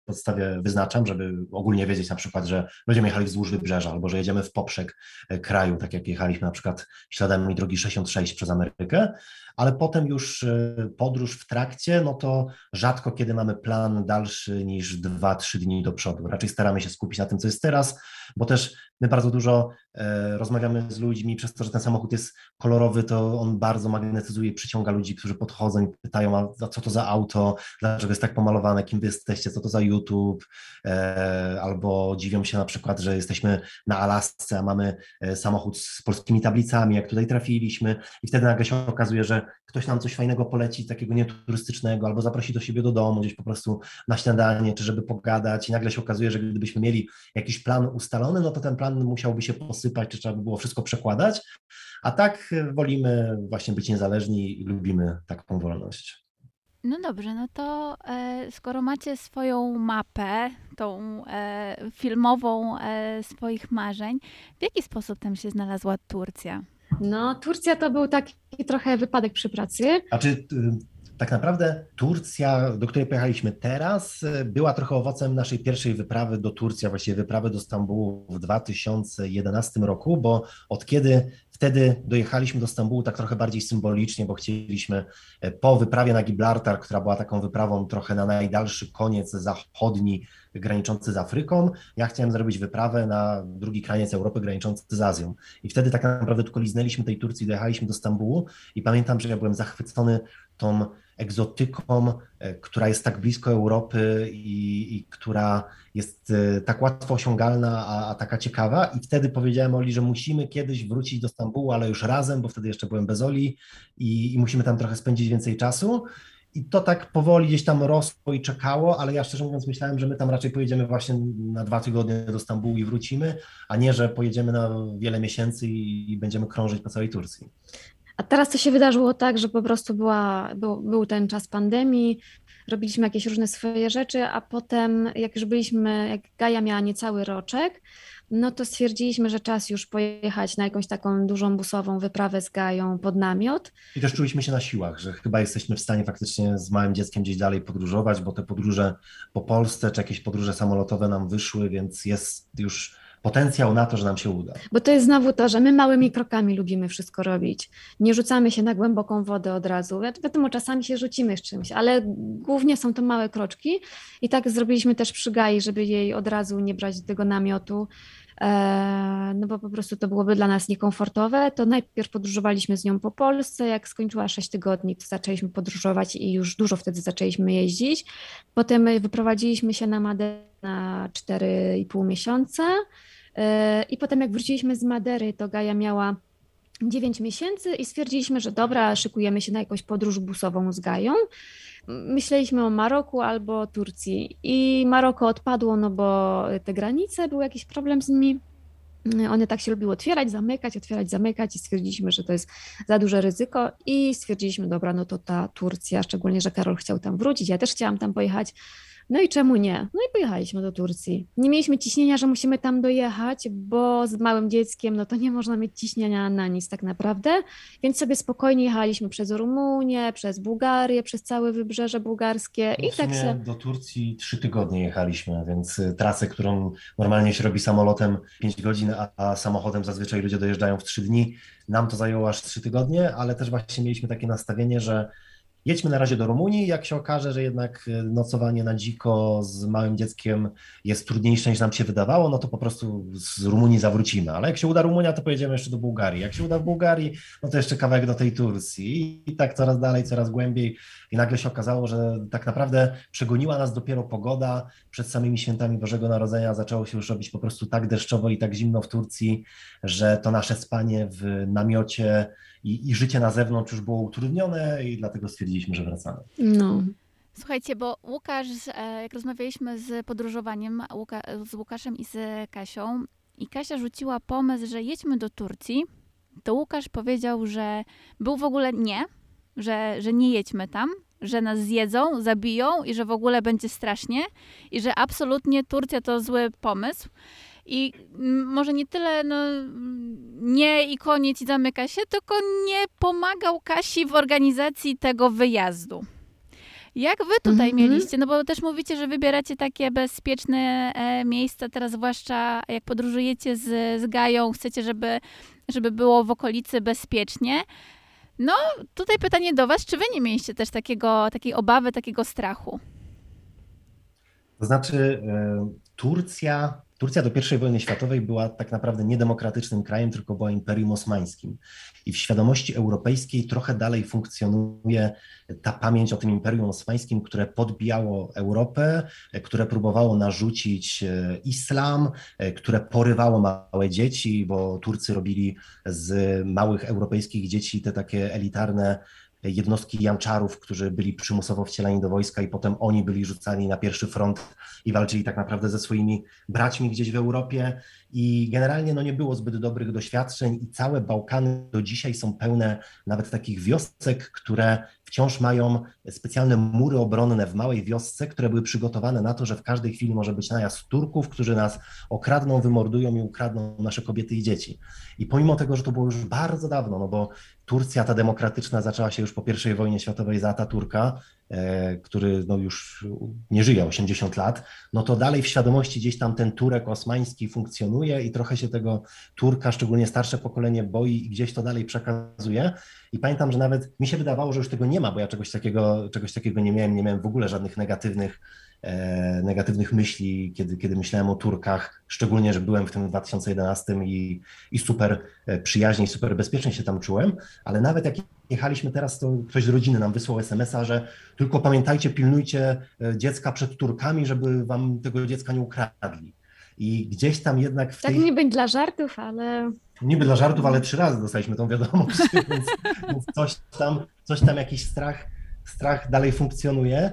podstawie wyznaczam, żeby ogólnie wiedzieć na przykład, że będziemy jechali wzdłuż wybrzeża albo że jedziemy w poprzek kraju, tak jak jechaliśmy na przykład śladami drogi sześćdziesiąt sześć przez Amerykę, ale potem już podróż w trakcie, no to rzadko kiedy mamy plan dalszy niż dwa trzy dni do przodu. Raczej staramy się skupić na tym, co jest teraz, bo też my bardzo dużo e, rozmawiamy z ludźmi, przez to, że ten samochód jest kolorowy, to on bardzo magnetyzuje, przyciąga ludzi, którzy podchodzą i pytają, a, a co to za auto, dlaczego jest tak pomalowane, kim wy jesteście, co to za YouTube, e, albo dziwią się na przykład, że jesteśmy na Alasce, a mamy e, samochód z polskimi tablicami, jak tutaj trafiliśmy i wtedy nagle się okazuje, że ktoś nam coś fajnego poleci, takiego nieturystycznego, albo zaprosi do siebie do domu, gdzieś po prostu na śniadanie, czy żeby pogadać i nagle się okazuje, że gdybyśmy mieli jakiś plan ustalony, no to ten plan musiałby się posypać, czy trzeba by było wszystko przekładać, a tak wolimy właśnie być niezależni i lubimy taką wolność. No dobrze, no to e, skoro macie swoją mapę, tą e, filmową e, swoich marzeń, w jaki sposób tam się znalazła Turcja? No Turcja to był taki trochę wypadek przy pracy. A czy... Tak naprawdę Turcja, do której pojechaliśmy teraz, była trochę owocem naszej pierwszej wyprawy do Turcji, właściwie wyprawy do Stambułu w dwa tysiące jedenastym roku, bo od kiedy wtedy dojechaliśmy do Stambułu tak trochę bardziej symbolicznie, bo chcieliśmy po wyprawie na Gibraltar, która była taką wyprawą trochę na najdalszy koniec zachodni, graniczący z Afryką, ja chciałem zrobić wyprawę na drugi kraniec Europy graniczący z Azją. I wtedy tak naprawdę tylko liznęliśmy tej Turcji, dojechaliśmy do Stambułu i pamiętam, że ja byłem zachwycony tą egzotyką, która jest tak blisko Europy i, i która jest tak łatwo osiągalna, a, a taka ciekawa. I wtedy powiedziałem Oli, że musimy kiedyś wrócić do Stambułu, ale już razem, bo wtedy jeszcze byłem bez Oli i, i musimy tam trochę spędzić więcej czasu. I to tak powoli gdzieś tam rosło i czekało, ale ja szczerze mówiąc myślałem, że my tam raczej pojedziemy właśnie na dwa tygodnie do Stambułu i wrócimy, a nie, że pojedziemy na wiele miesięcy i, i będziemy krążyć po całej Turcji. A teraz to się wydarzyło tak, że po prostu była, był, był ten czas pandemii, robiliśmy jakieś różne swoje rzeczy, a potem jak już byliśmy, jak Gaja miała niecały roczek, no to stwierdziliśmy, że czas już pojechać na jakąś taką dużą busową wyprawę z Gają pod namiot. I też czuliśmy się na siłach, że chyba jesteśmy w stanie faktycznie z małym dzieckiem gdzieś dalej podróżować, bo te podróże po Polsce czy jakieś podróże samolotowe nam wyszły, więc jest już... potencjał na to, że nam się uda. Bo to jest znowu to, że my małymi krokami lubimy wszystko robić. Nie rzucamy się na głęboką wodę od razu. Wiadomo, czasami się rzucimy z czymś, ale głównie są to małe kroczki i tak zrobiliśmy też przy Gai, żeby jej od razu nie brać tego namiotu, no bo po prostu to byłoby dla nas niekomfortowe. To najpierw podróżowaliśmy z nią po Polsce, jak skończyła sześć tygodni, to zaczęliśmy podróżować i już dużo wtedy zaczęliśmy jeździć. Potem wyprowadziliśmy się na Maderę na cztery i pół miesiąca i potem jak wróciliśmy z Madery, to Gaja miała dziewięć miesięcy i stwierdziliśmy, że dobra, szykujemy się na jakąś podróż busową z Gają. Myśleliśmy o Maroku albo Turcji i Maroko odpadło, no bo te granice, był jakiś problem z nimi. One tak się lubiły otwierać, zamykać, otwierać, zamykać i stwierdziliśmy, że to jest za duże ryzyko i stwierdziliśmy, dobra, no to ta Turcja, szczególnie, że Karol chciał tam wrócić, ja też chciałam tam pojechać. No i czemu nie? No i pojechaliśmy do Turcji. Nie mieliśmy ciśnienia, że musimy tam dojechać, bo z małym dzieckiem no to nie można mieć ciśnienia na nic tak naprawdę, więc sobie spokojnie jechaliśmy przez Rumunię, przez Bułgarię, przez całe wybrzeże bułgarskie. No i w sumie tak się... do Turcji trzy tygodnie jechaliśmy, więc trasę, którą normalnie się robi samolotem pięć godzin, a samochodem zazwyczaj ludzie dojeżdżają w trzy dni. Nam to zajęło aż trzy tygodnie, ale też właśnie mieliśmy takie nastawienie, że jedźmy na razie do Rumunii, jak się okaże, że jednak nocowanie na dziko z małym dzieckiem jest trudniejsze niż nam się wydawało, no to po prostu z Rumunii zawrócimy, ale jak się uda Rumunia, to pojedziemy jeszcze do Bułgarii, jak się uda w Bułgarii, no to jeszcze kawałek do tej Turcji i tak coraz dalej, coraz głębiej i nagle się okazało, że tak naprawdę przegoniła nas dopiero pogoda, przed samymi świętami Bożego Narodzenia zaczęło się już robić po prostu tak deszczowo i tak zimno w Turcji, że to nasze spanie w namiocie I, i życie na zewnątrz już było utrudnione i dlatego stwierdziliśmy, że wracamy. No. Słuchajcie, bo Łukasz, jak rozmawialiśmy z podróżowaniem Łuka, z Łukaszem i z Kasią i Kasia rzuciła pomysł, że jedźmy do Turcji, to Łukasz powiedział, że był w ogóle nie, że, że nie jedźmy tam, że nas zjedzą, zabiją i że w ogóle będzie strasznie i że absolutnie Turcja to zły pomysł. i może nie tyle no, nie i koniec i zamyka się, tylko nie pomagał Kasi w organizacji tego wyjazdu. Jak wy tutaj mm-hmm. mieliście? No bo też mówicie, że wybieracie takie bezpieczne e, miejsca, teraz zwłaszcza jak podróżujecie z, z Gają, chcecie, żeby, żeby było w okolicy bezpiecznie. No tutaj pytanie do was, czy wy nie mieliście też takiego, takiej obawy, takiego strachu? To znaczy e, Turcja, Turcja do pierwszej wojny światowej była tak naprawdę niedemokratycznym krajem, tylko była imperium osmańskim. I w świadomości europejskiej trochę dalej funkcjonuje ta pamięć o tym imperium osmańskim, które podbijało Europę, które próbowało narzucić islam, które porywało małe dzieci, bo Turcy robili z małych europejskich dzieci te takie elitarne jednostki jamczarów, którzy byli przymusowo wcielani do wojska i potem oni byli rzucani na pierwszy front i walczyli tak naprawdę ze swoimi braćmi gdzieś w Europie i generalnie no, nie było zbyt dobrych doświadczeń i całe Bałkany do dzisiaj są pełne nawet takich wiosek, które wciąż mają specjalne mury obronne w małej wiosce, które były przygotowane na to, że w każdej chwili może być najazd Turków, którzy nas okradną, wymordują i ukradną nasze kobiety i dzieci. I pomimo tego, że to było już bardzo dawno, no bo Turcja ta demokratyczna zaczęła się już po pierwszej wojnie światowej za Ataturka, który no już nie żyje osiemdziesiąt lat, no to dalej w świadomości gdzieś tam ten Turek osmański funkcjonuje i trochę się tego Turka, szczególnie starsze pokolenie, boi i gdzieś to dalej przekazuje. I pamiętam, że nawet mi się wydawało, że już tego nie ma, bo ja czegoś takiego, czegoś takiego nie miałem, nie miałem w ogóle żadnych negatywnych, e, negatywnych myśli, kiedy, kiedy myślałem o Turkach, szczególnie, że byłem w tym dwa tysiące jedenastym i, i super przyjaźnie i super bezpiecznie się tam czułem, ale nawet jak jechaliśmy teraz, to ktoś z rodziny nam wysłał es em es a, że tylko pamiętajcie, pilnujcie dziecka przed Turkami, żeby wam tego dziecka nie ukradli. I gdzieś tam jednak w tak tej... niby dla żartów, ale... Niby dla żartów, ale trzy razy dostaliśmy tą wiadomość, więc, więc coś tam, coś tam jakiś strach, strach dalej funkcjonuje,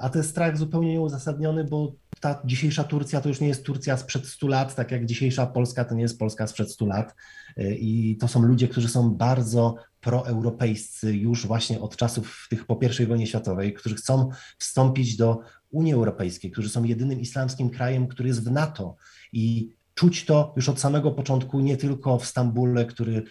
a ten strach zupełnie nieuzasadniony, bo ta dzisiejsza Turcja to już nie jest Turcja sprzed stu lat, tak jak dzisiejsza Polska to nie jest Polska sprzed stu lat i to są ludzie, którzy są bardzo proeuropejscy już właśnie od czasów tych po pierwszej wojnie światowej, którzy chcą wstąpić do Unii Europejskiej, którzy są jedynym islamskim krajem, który jest w NATO i czuć to już od samego początku, nie tylko w Stambule, który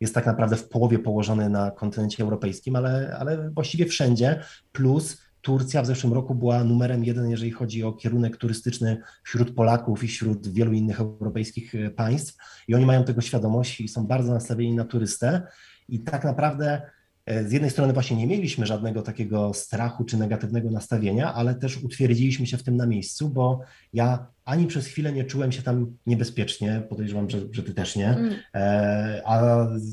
jest tak naprawdę w połowie położony na kontynencie europejskim, ale, ale właściwie wszędzie, plus Turcja w zeszłym roku była numerem jeden, jeżeli chodzi o kierunek turystyczny wśród Polaków i wśród wielu innych europejskich państw i oni mają tego świadomość i są bardzo nastawieni na turystę i tak naprawdę z jednej strony właśnie nie mieliśmy żadnego takiego strachu czy negatywnego nastawienia, ale też utwierdziliśmy się w tym na miejscu, bo ja ani przez chwilę nie czułem się tam niebezpiecznie, podejrzewam, że, że ty też nie, a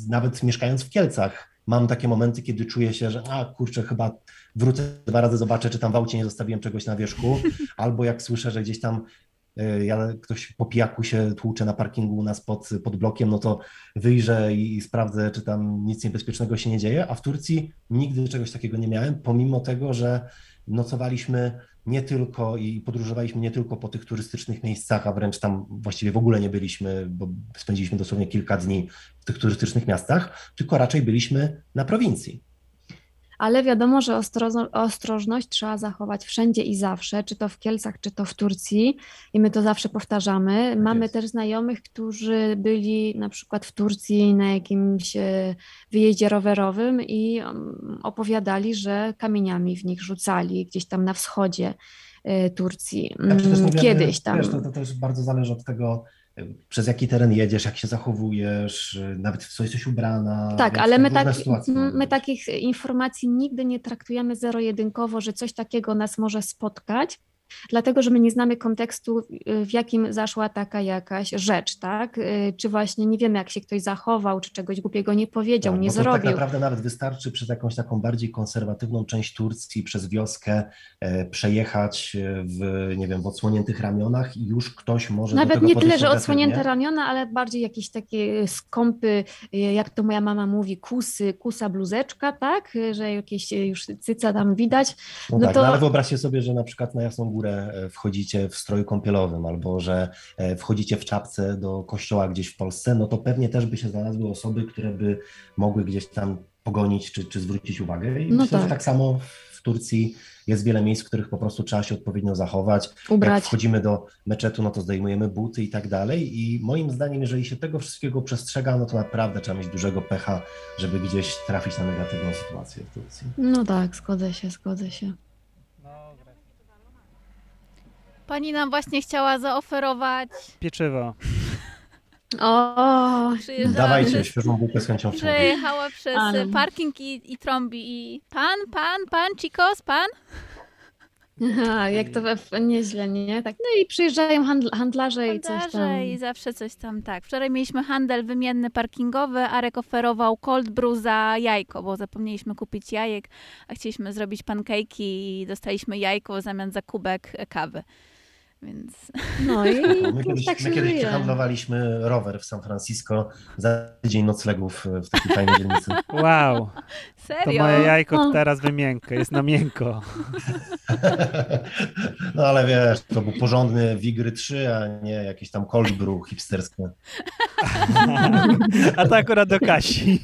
nawet mieszkając w Kielcach mam takie momenty, kiedy czuję się, że a kurczę, chyba wrócę dwa razy, zobaczę, czy tam w aucie nie zostawiłem czegoś na wierzchu, albo jak słyszę, że gdzieś tam ja, ktoś po pijaku się tłucze na parkingu u nas pod, pod blokiem, no to wyjrzę i sprawdzę, czy tam nic niebezpiecznego się nie dzieje, a w Turcji nigdy czegoś takiego nie miałem, pomimo tego, że nocowaliśmy nie tylko i podróżowaliśmy nie tylko po tych turystycznych miejscach, a wręcz tam właściwie w ogóle nie byliśmy, bo spędziliśmy dosłownie kilka dni w tych turystycznych miastach, tylko raczej byliśmy na prowincji. Ale wiadomo, że ostro- ostrożność trzeba zachować wszędzie i zawsze, czy to w Kielcach, czy to w Turcji i my to zawsze powtarzamy. Tak Mamy jest. też znajomych, którzy byli na przykład w Turcji na jakimś wyjeździe rowerowym i opowiadali, że kamieniami w nich rzucali gdzieś tam na wschodzie Turcji, tak, mówię, kiedyś tam. Wiesz, to, to też bardzo zależy od tego, przez jaki teren jedziesz, jak się zachowujesz, nawet w co jesteś ubrana. Tak, ale my, tak, my takich informacji nigdy nie traktujemy zero-jedynkowo, że coś takiego nas może spotkać, dlatego że my nie znamy kontekstu, w jakim zaszła taka jakaś rzecz, tak? Czy właśnie nie wiemy, jak się ktoś zachował, czy czegoś głupiego nie powiedział, tak, nie zrobił. Tak naprawdę nawet wystarczy przez jakąś taką bardziej konserwatywną część Turcji, przez wioskę e, przejechać w, nie wiem, w odsłoniętych ramionach i już ktoś może nawet do tego nie tyle, że odsłonięte ramiona, ale bardziej jakieś takie skąpy, jak to moja mama mówi, kusy, kusa bluzeczka, tak? Że jakieś już cyca tam widać. No, no tak, to... no, ale wyobraźcie sobie, że na przykład na Jasną Górę wchodzicie w stroju kąpielowym albo że wchodzicie w czapce do kościoła gdzieś w Polsce, no to pewnie też by się znalazły osoby, które by mogły gdzieś tam pogonić czy, czy zwrócić uwagę. I no myślę, tak. że tak samo w Turcji jest wiele miejsc, w których po prostu trzeba się odpowiednio zachować. Ubrać. Jak wchodzimy do meczetu, no to zdejmujemy buty i tak dalej. I moim zdaniem, jeżeli się tego wszystkiego przestrzega, no to naprawdę trzeba mieć dużego pecha, żeby gdzieś trafić na negatywną sytuację w Turcji. No tak, zgodzę się, zgodzę się. Pani nam właśnie chciała zaoferować... Pieczywa. O, dawajcie przez, świeżą bułkę z chęcią. Przejechała przez An. parking i, i trąbi i pan, pan, pan, chicos, pan. Aha, jak to we, nieźle, nie? Tak. No i przyjeżdżają handl, handlarze, handlarze i coś tam. I zawsze coś tam, tak. Wczoraj mieliśmy handel wymienny parkingowy, Arek oferował cold brew za jajko, bo zapomnieliśmy kupić jajek, a chcieliśmy zrobić pancake'i i dostaliśmy jajko w zamian za kubek kawy. Więc... No i my kiedyś, tak my kiedyś przehandlowaliśmy rower w San Francisco za tydzień noclegów w takiej fajnej dzielnicy. Wow. Serio? To moje jajko o. teraz wymiękkie, jest na miękko. No ale wiesz, to był porządny Wigry trzy, a nie jakieś tam cold brew hipsterskie. A to akurat do Kasi.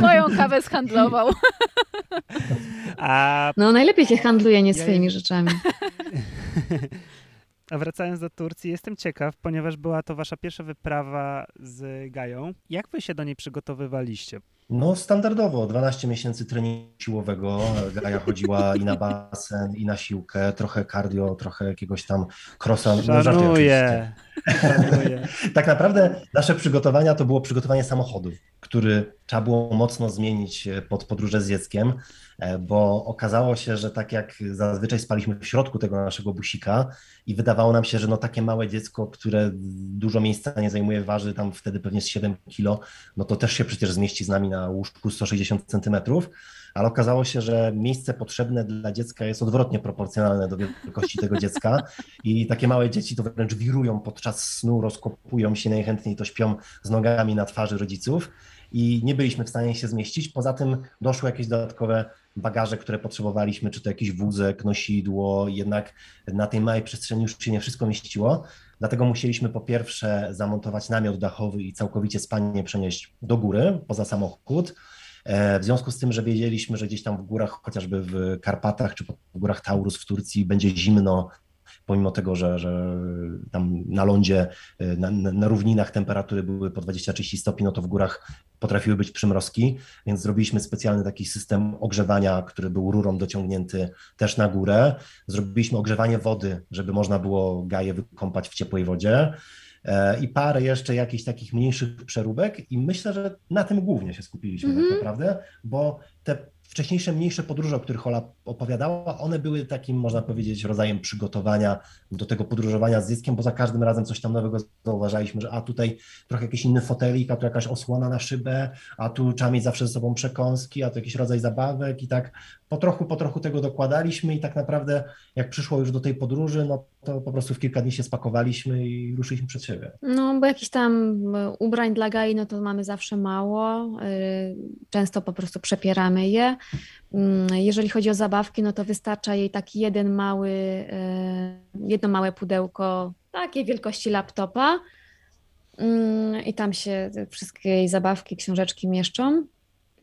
Moją kawę zhandlował. A... No najlepiej się handluje nie swoimi ja... rzeczami. A wracając do Turcji, jestem ciekaw, ponieważ była to wasza pierwsza wyprawa z Gają. Jak wy się do niej przygotowywaliście? No standardowo, dwanaście miesięcy treningu siłowego. Gaja chodziła i na basen, i na siłkę, trochę cardio, trożę jakiegoś tam crossa. Szanuję. Szanuję. Tak naprawdę nasze przygotowania to było przygotowanie samochodu, który trzeba było mocno zmienić pod podróże z dzieckiem, bo okazało się, że tak jak zazwyczaj spaliśmy w środku tego naszego busika i wydawało nam się, że no takie małe dziecko, które dużo miejsca nie zajmuje, waży tam wtedy pewnie z siedem kilo, no to też się przecież zmieści z nami na łóżku sto sześćdziesiąt centymetrów, ale okazało się, że miejsce potrzebne dla dziecka jest odwrotnie proporcjonalne do wielkości tego dziecka i takie małe dzieci to wręcz wirują podczas snu, rozkopują się, najchętniej to śpią z nogami na twarzy rodziców i nie byliśmy w stanie się zmieścić. Poza tym doszły jakieś dodatkowe bagaże, które potrzebowaliśmy, czy to jakiś wózek, nosidło, jednak na tej małej przestrzeni już się nie wszystko mieściło. Dlatego musieliśmy po pierwsze zamontować namiot dachowy i całkowicie spanie przenieść do góry, poza samochód. W związku z tym, że wiedzieliśmy, że gdzieś tam w górach, chociażby w Karpatach czy w górach Taurus w Turcji będzie zimno, pomimo tego, że, że tam na lądzie, na, na równinach temperatury były po dwadzieścia trzydzieści stopni, no to w górach potrafiły być przymrozki, więc zrobiliśmy specjalny taki system ogrzewania, który był rurą dociągnięty też na górę. Zrobiliśmy ogrzewanie wody, żeby można było Gaję wykąpać w ciepłej wodzie i parę jeszcze jakichś takich mniejszych przeróbek i myślę, że na tym głównie się skupiliśmy mm-hmm. tak naprawdę, bo te wcześniejsze, mniejsze podróże, o których Ola opowiadała, one były takim, można powiedzieć, rodzajem przygotowania do tego podróżowania z dzieckiem, bo za każdym razem coś tam nowego zauważaliśmy, że a tutaj trochę jakiś inny fotelik, a tu jakaś osłona na szybę, a tu trzeba mieć zawsze ze sobą przekąski, a tu jakiś rodzaj zabawek i tak po trochu, po trochu tego dokładaliśmy i tak naprawdę jak przyszło już do tej podróży, no to po prostu w kilka dni się spakowaliśmy i ruszyliśmy przed siebie. No bo jakichś tam ubrań dla Gai, no to mamy zawsze mało, często po prostu przepieramy je. Jeżeli chodzi o zabawki, no to wystarcza jej taki jeden mały, jedno małe pudełko takiej wielkości laptopa i tam się wszystkie jej zabawki, książeczki mieszczą.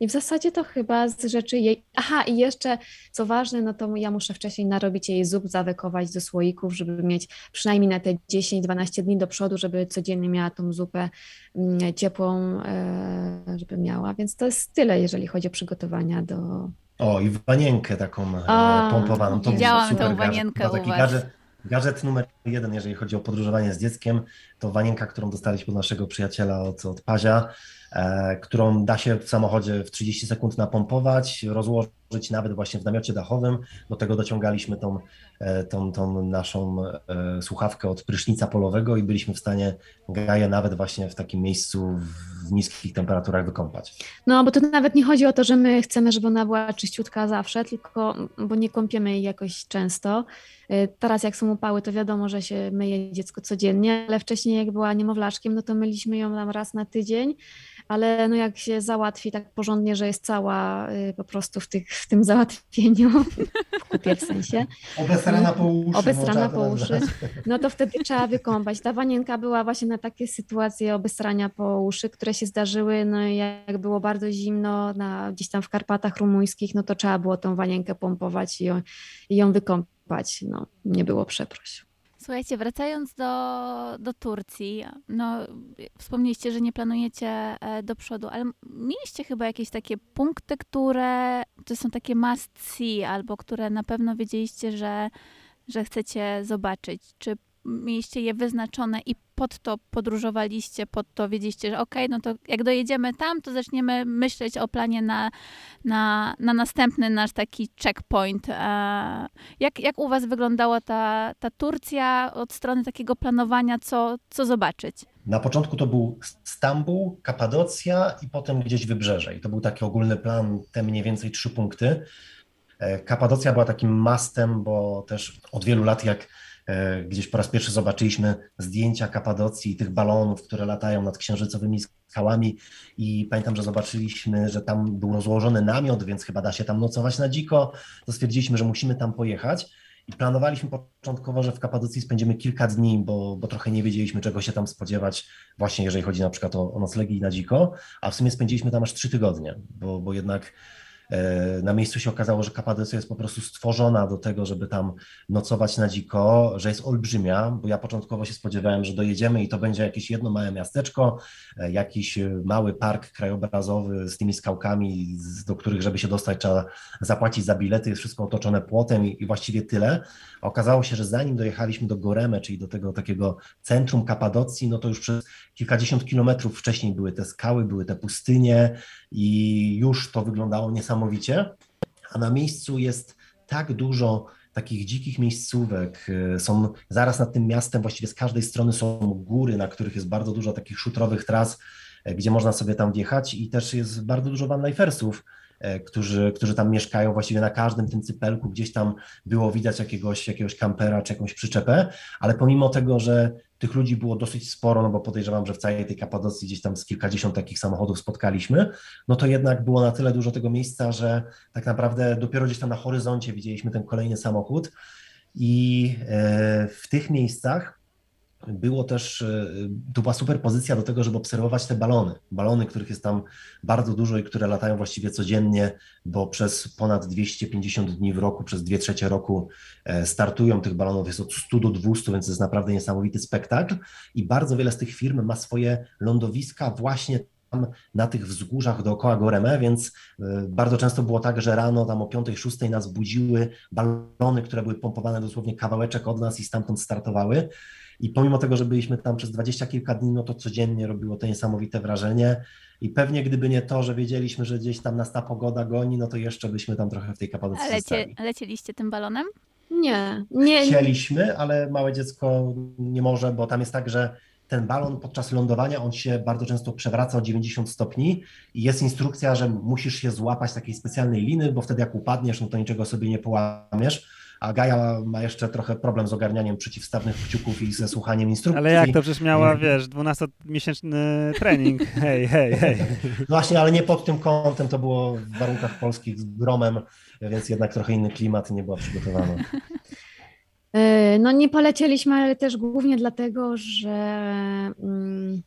I w zasadzie to chyba z rzeczy jej... Aha, i jeszcze, co ważne, no to ja muszę wcześniej narobić jej zup, zawekować do słoików, żeby mieć przynajmniej na te dziesięć dwanaście dni do przodu, żeby codziennie miała tą zupę ciepłą, żeby miała. Więc to jest tyle, jeżeli chodzi o przygotowania do... O, i wanienkę taką o, pompowaną. To widziałam tą wanienkę u was. Gadżet. Gadżet numer jeden, jeżeli chodzi o podróżowanie z dzieckiem, to wanienka, którą dostaliśmy od naszego przyjaciela od, od Pazia, e, którą da się w samochodzie w trzydzieści sekund napompować, rozłożyć nawet właśnie w namiocie dachowym. Do tego dociągaliśmy tą, e, tą, tą naszą e, słuchawkę od prysznica polowego i byliśmy w stanie Gaję nawet właśnie w takim miejscu w niskich temperaturach wykąpać. No, bo to nawet nie chodzi o to, że my chcemy, żeby ona była czyściutka zawsze, tylko bo nie kąpiemy jej jakoś często. Teraz jak są upały, to wiadomo, że się myje dziecko codziennie, ale wcześniej jak była niemowlaczkiem, no to myliśmy ją tam raz na tydzień ale no jak się załatwi tak porządnie, że jest cała y, po prostu w, tych, w tym załatwieniu, w kupie w sensie. Obesrana po uszy. Obesrana po uszy. No to wtedy trzeba wykąpać. Ta wanienka była właśnie na takie sytuacje obesrania po uszy, które się zdarzyły, no i jak było bardzo zimno na, gdzieś tam w Karpatach rumuńskich, no to trzeba było tą wanienkę pompować i ją, i ją wykąpać. No nie było przeproś. Słuchajcie, wracając do, do Turcji, no wspomnieliście, że nie planujecie do przodu, ale mieliście chyba jakieś takie punkty, które to są takie must see, albo które na pewno wiedzieliście, że, że chcecie zobaczyć. Czy mieliście je wyznaczone i pod to podróżowaliście, pod to wiedzieliście, że okej, okay, no to jak dojedziemy tam, to zaczniemy myśleć o planie na, na, na następny nasz taki checkpoint. Jak, jak u was wyglądała ta, ta Turcja od strony takiego planowania, co, co zobaczyć? Na początku to był Stambuł, Kapadocja i potem gdzieś wybrzeże. I to był taki ogólny plan, te mniej więcej trzy punkty. Kapadocja była takim mastem, bo też od wielu lat jak gdzieś po raz pierwszy zobaczyliśmy zdjęcia Kapadocji i tych balonów, które latają nad księżycowymi skałami i pamiętam, że zobaczyliśmy, że tam był rozłożony namiot, więc chyba da się tam nocować na dziko. To stwierdziliśmy, że musimy tam pojechać i planowaliśmy początkowo, że w Kapadocji spędzimy kilka dni, bo, bo trochę nie wiedzieliśmy, czego się tam spodziewać, właśnie jeżeli chodzi na przykład o, o noclegi na dziko, a w sumie spędziliśmy tam aż trzy tygodnie, bo, bo jednak na miejscu się okazało, że Kapadocja jest po prostu stworzona do tego, żeby tam nocować na dziko, że jest olbrzymia, bo ja początkowo się spodziewałem, że dojedziemy i to będzie jakieś jedno małe miasteczko, jakiś mały park krajobrazowy z tymi skałkami, do których, żeby się dostać, trzeba zapłacić za bilety, jest wszystko otoczone płotem i właściwie tyle. Okazało się, że zanim dojechaliśmy do Goreme, czyli do tego takiego centrum Kapadocji, no to już przez kilkadziesiąt kilometrów wcześniej były te skały, były te pustynie i już to wyglądało niesamowicie, a na miejscu jest tak dużo takich dzikich miejscówek, są zaraz nad tym miastem, właściwie z każdej strony są góry, na których jest bardzo dużo takich szutrowych tras, gdzie można sobie tam wjechać i też jest bardzo dużo vanlifersów, Którzy, którzy tam mieszkają, właściwie na każdym tym cypelku gdzieś tam było widać jakiegoś, jakiegoś kampera czy jakąś przyczepę, ale pomimo tego, że tych ludzi było dosyć sporo, no bo podejrzewam, że w całej tej Kapadocji gdzieś tam z kilkadziesiąt takich samochodów spotkaliśmy, no to jednak było na tyle dużo tego miejsca, że tak naprawdę dopiero gdzieś tam na horyzoncie widzieliśmy ten kolejny samochód i w tych miejscach było też, to była super pozycja do tego, żeby obserwować te balony. Balony, których jest tam bardzo dużo i które latają właściwie codziennie, bo przez ponad dwieście pięćdziesiąt dni w roku, przez dwie trzecie roku startują tych balonów, jest od stu do dwustu, więc to jest naprawdę niesamowity spektakl i bardzo wiele z tych firm ma swoje lądowiska właśnie tam na tych wzgórzach dookoła Goreme, więc bardzo często było tak, że rano tam o piątej, szóstej nas budziły balony, które były pompowane dosłownie kawałeczek od nas i stamtąd startowały. I pomimo tego, że byliśmy tam przez dwadzieścia kilka dni, no to codziennie robiło to niesamowite wrażenie i pewnie gdyby nie to, że wiedzieliśmy, że gdzieś tam nas ta pogoda goni, no to jeszcze byśmy tam trochę w tej Kapadocji ale zostali. A lecieliście tym balonem? Nie, nie. Chcieliśmy, ale małe dziecko nie może, bo tam jest tak, że ten balon podczas lądowania, on się bardzo często przewraca o dziewięćdziesiąt stopni i jest instrukcja, że musisz się złapać takiej specjalnej liny, bo wtedy jak upadniesz, no to niczego sobie nie połamiesz. A Gaja ma jeszcze trochę problem z ogarnianiem przeciwstawnych kciuków i ze słuchaniem instrukcji. Ale jak to przecież miała, wiesz, dwunastomiesięczny trening, hej, hej, hej. No właśnie, ale nie pod tym kątem, to było w warunkach polskich z gromem, więc jednak trochę inny klimat, nie była przygotowana. No nie polecieliśmy, ale też głównie dlatego, że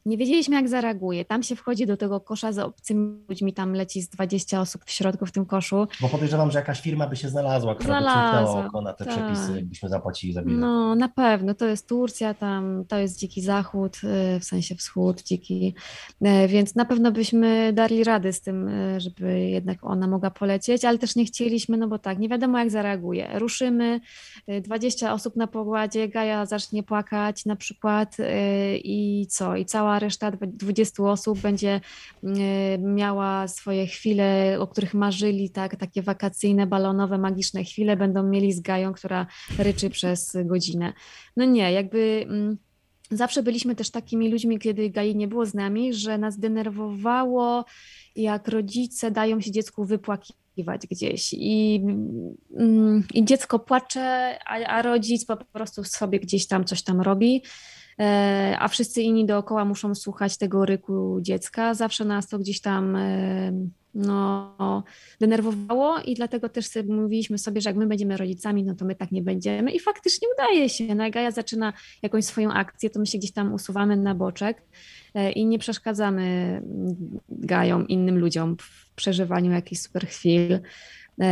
nie wiedzieliśmy jak zareaguje. Tam się wchodzi do tego kosza z obcymi ludźmi, tam leci z dwadzieścia osób w środku w tym koszu. Bo podejrzewam, że jakaś firma by się znalazła, która znalazła, by przymknęła oko na te tak. przepisy, jakbyśmy zapłacili za bilet. No na pewno, to jest Turcja, tam to jest dziki zachód, w sensie wschód dziki, więc na pewno byśmy dali radę z tym, żeby jednak ona mogła polecieć, ale też nie chcieliśmy, no bo tak, nie wiadomo jak zareaguje. Ruszymy, dwadzieścia osób na pokładzie, Gaja zacznie płakać na przykład i co? I cała reszta dwudziestu osób będzie miała swoje chwile, o których marzyli, tak, takie wakacyjne, balonowe, magiczne chwile będą mieli z Gają, która ryczy przez godzinę. No nie, jakby... Zawsze byliśmy też takimi ludźmi, kiedy Gai nie było z nami, że nas denerwowało, jak rodzice dają się dziecku wypłakiwać gdzieś i, i dziecko płacze, a, a rodzic po prostu sobie gdzieś tam coś tam robi. a wszyscy inni dookoła muszą słuchać tego ryku dziecka. Zawsze nas to gdzieś tam no, denerwowało i dlatego też sobie mówiliśmy sobie, że jak my będziemy rodzicami, no to my tak nie będziemy i faktycznie udaje się. No, jak Gaja zaczyna jakąś swoją akcję, to my się gdzieś tam usuwamy na boczek i nie przeszkadzamy Gajom, innym ludziom w przeżywaniu jakichś super chwil.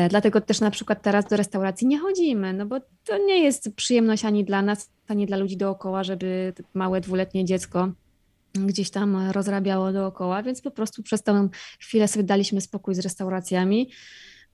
Dlatego też na przykład teraz do restauracji nie chodzimy, no bo to nie jest przyjemność ani dla nas, ani dla ludzi dookoła, żeby małe dwuletnie dziecko gdzieś tam rozrabiało dookoła, więc po prostu przez tą chwilę sobie daliśmy spokój z restauracjami.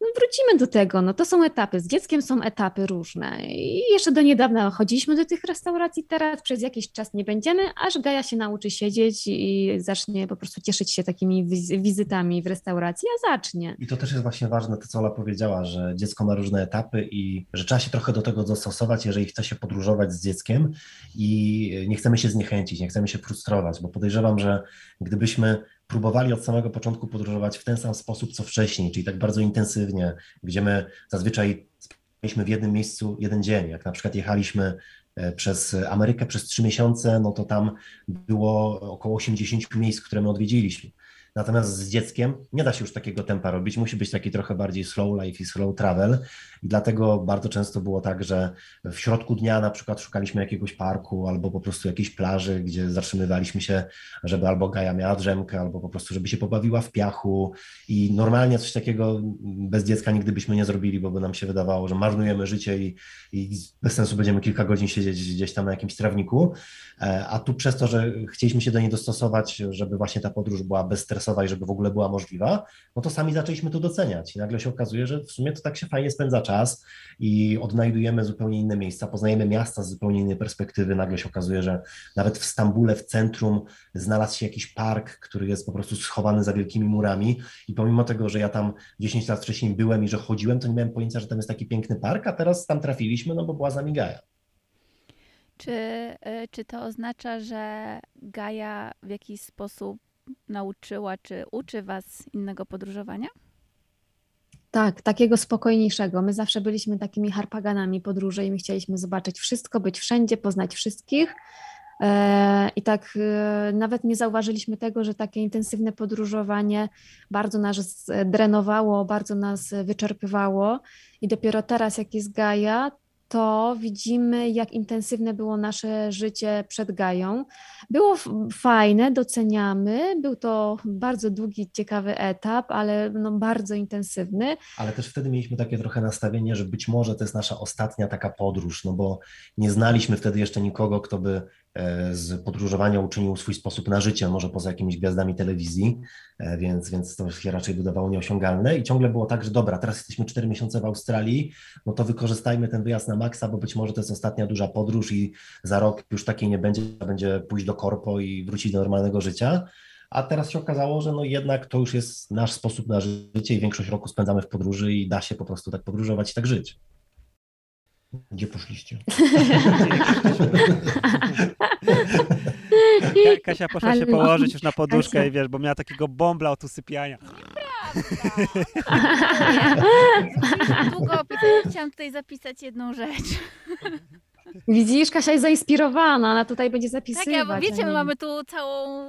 No wrócimy do tego, no to są etapy, z dzieckiem są etapy różne i jeszcze do niedawna chodziliśmy do tych restauracji, teraz przez jakiś czas nie będziemy, aż Gaja się nauczy siedzieć i zacznie po prostu cieszyć się takimi wizytami w restauracji, a zacznie. I to też jest właśnie ważne, to co Ola powiedziała, że dziecko ma różne etapy i że trzeba się trochę do tego dostosować, jeżeli chce się podróżować z dzieckiem i nie chcemy się zniechęcić, nie chcemy się frustrować, bo podejrzewam, że gdybyśmy próbowali od samego początku podróżować w ten sam sposób, co wcześniej, czyli tak bardzo intensywnie, gdzie my zazwyczaj spędzaliśmy w jednym miejscu jeden dzień. Jak na przykład jechaliśmy przez Amerykę przez trzy miesiące, no to tam było około osiemdziesiąt miejsc, które my odwiedziliśmy. Natomiast z dzieckiem nie da się już takiego tempa robić, musi być taki trochę bardziej slow life i slow travel i dlatego bardzo często było tak, że w środku dnia na przykład szukaliśmy jakiegoś parku albo po prostu jakiejś plaży, gdzie zatrzymywaliśmy się, żeby albo Gaja miała drzemkę, albo po prostu żeby się pobawiła w piachu i normalnie coś takiego bez dziecka nigdy byśmy nie zrobili, bo by nam się wydawało, że marnujemy życie i, i bez sensu będziemy kilka godzin siedzieć gdzieś tam na jakimś trawniku, a tu przez to, że chcieliśmy się do niej dostosować, żeby właśnie ta podróż była bez stresu, i żeby w ogóle była możliwa, no to sami zaczęliśmy to doceniać i nagle się okazuje, że w sumie to tak się fajnie spędza czas i odnajdujemy zupełnie inne miejsca, poznajemy miasta z zupełnie innej perspektywy, nagle się okazuje, że nawet w Stambule, w centrum znalazł się jakiś park, który jest po prostu schowany za wielkimi murami i pomimo tego, że ja tam dziesięć lat wcześniej byłem i że chodziłem, to nie miałem pojęcia, że tam jest taki piękny park, a teraz tam trafiliśmy, no bo była z nami Gaja. Czy, czy to oznacza, że Gaja w jakiś sposób nauczyła, czy uczy was innego podróżowania? Tak, takiego spokojniejszego. My zawsze byliśmy takimi harpaganami podróży i my chcieliśmy zobaczyć wszystko, być wszędzie, poznać wszystkich. I tak nawet nie zauważyliśmy tego, że takie intensywne podróżowanie bardzo nas drenowało, bardzo nas wyczerpywało i dopiero teraz, jak jest Gaja, to widzimy, jak intensywne było nasze życie przed Gają. Było fajne, doceniamy, był to bardzo długi, ciekawy etap, ale no bardzo intensywny. Ale też wtedy mieliśmy takie trochę nastawienie, że być może to jest nasza ostatnia taka podróż, no bo nie znaliśmy wtedy jeszcze nikogo, kto by z podróżowania uczynił swój sposób na życie, może poza jakimiś gwiazdami telewizji, więc, więc to się raczej wydawało nieosiągalne i ciągle było tak, że dobra, teraz jesteśmy cztery miesiące w Australii, no to wykorzystajmy ten wyjazd na maksa, bo być może to jest ostatnia duża podróż i za rok już takiej nie będzie, będzie pójść do korpo i wrócić do normalnego życia. A teraz się okazało, że no jednak to już jest nasz sposób na życie i większość roku spędzamy w podróży i da się po prostu tak podróżować i tak żyć. Gdzie poszliście? Ka- Kasia poszła ale się położyć już na poduszkę, Kasia. I wiesz, bo miała takiego bąbla od usypiania. Nieprawda! Długopis, chciałam tutaj zapisać jedną rzecz. Widzisz, Kasia jest zainspirowana, ona tutaj będzie zapisywać. Tak, ja, bo wiecie, my mamy tu całą,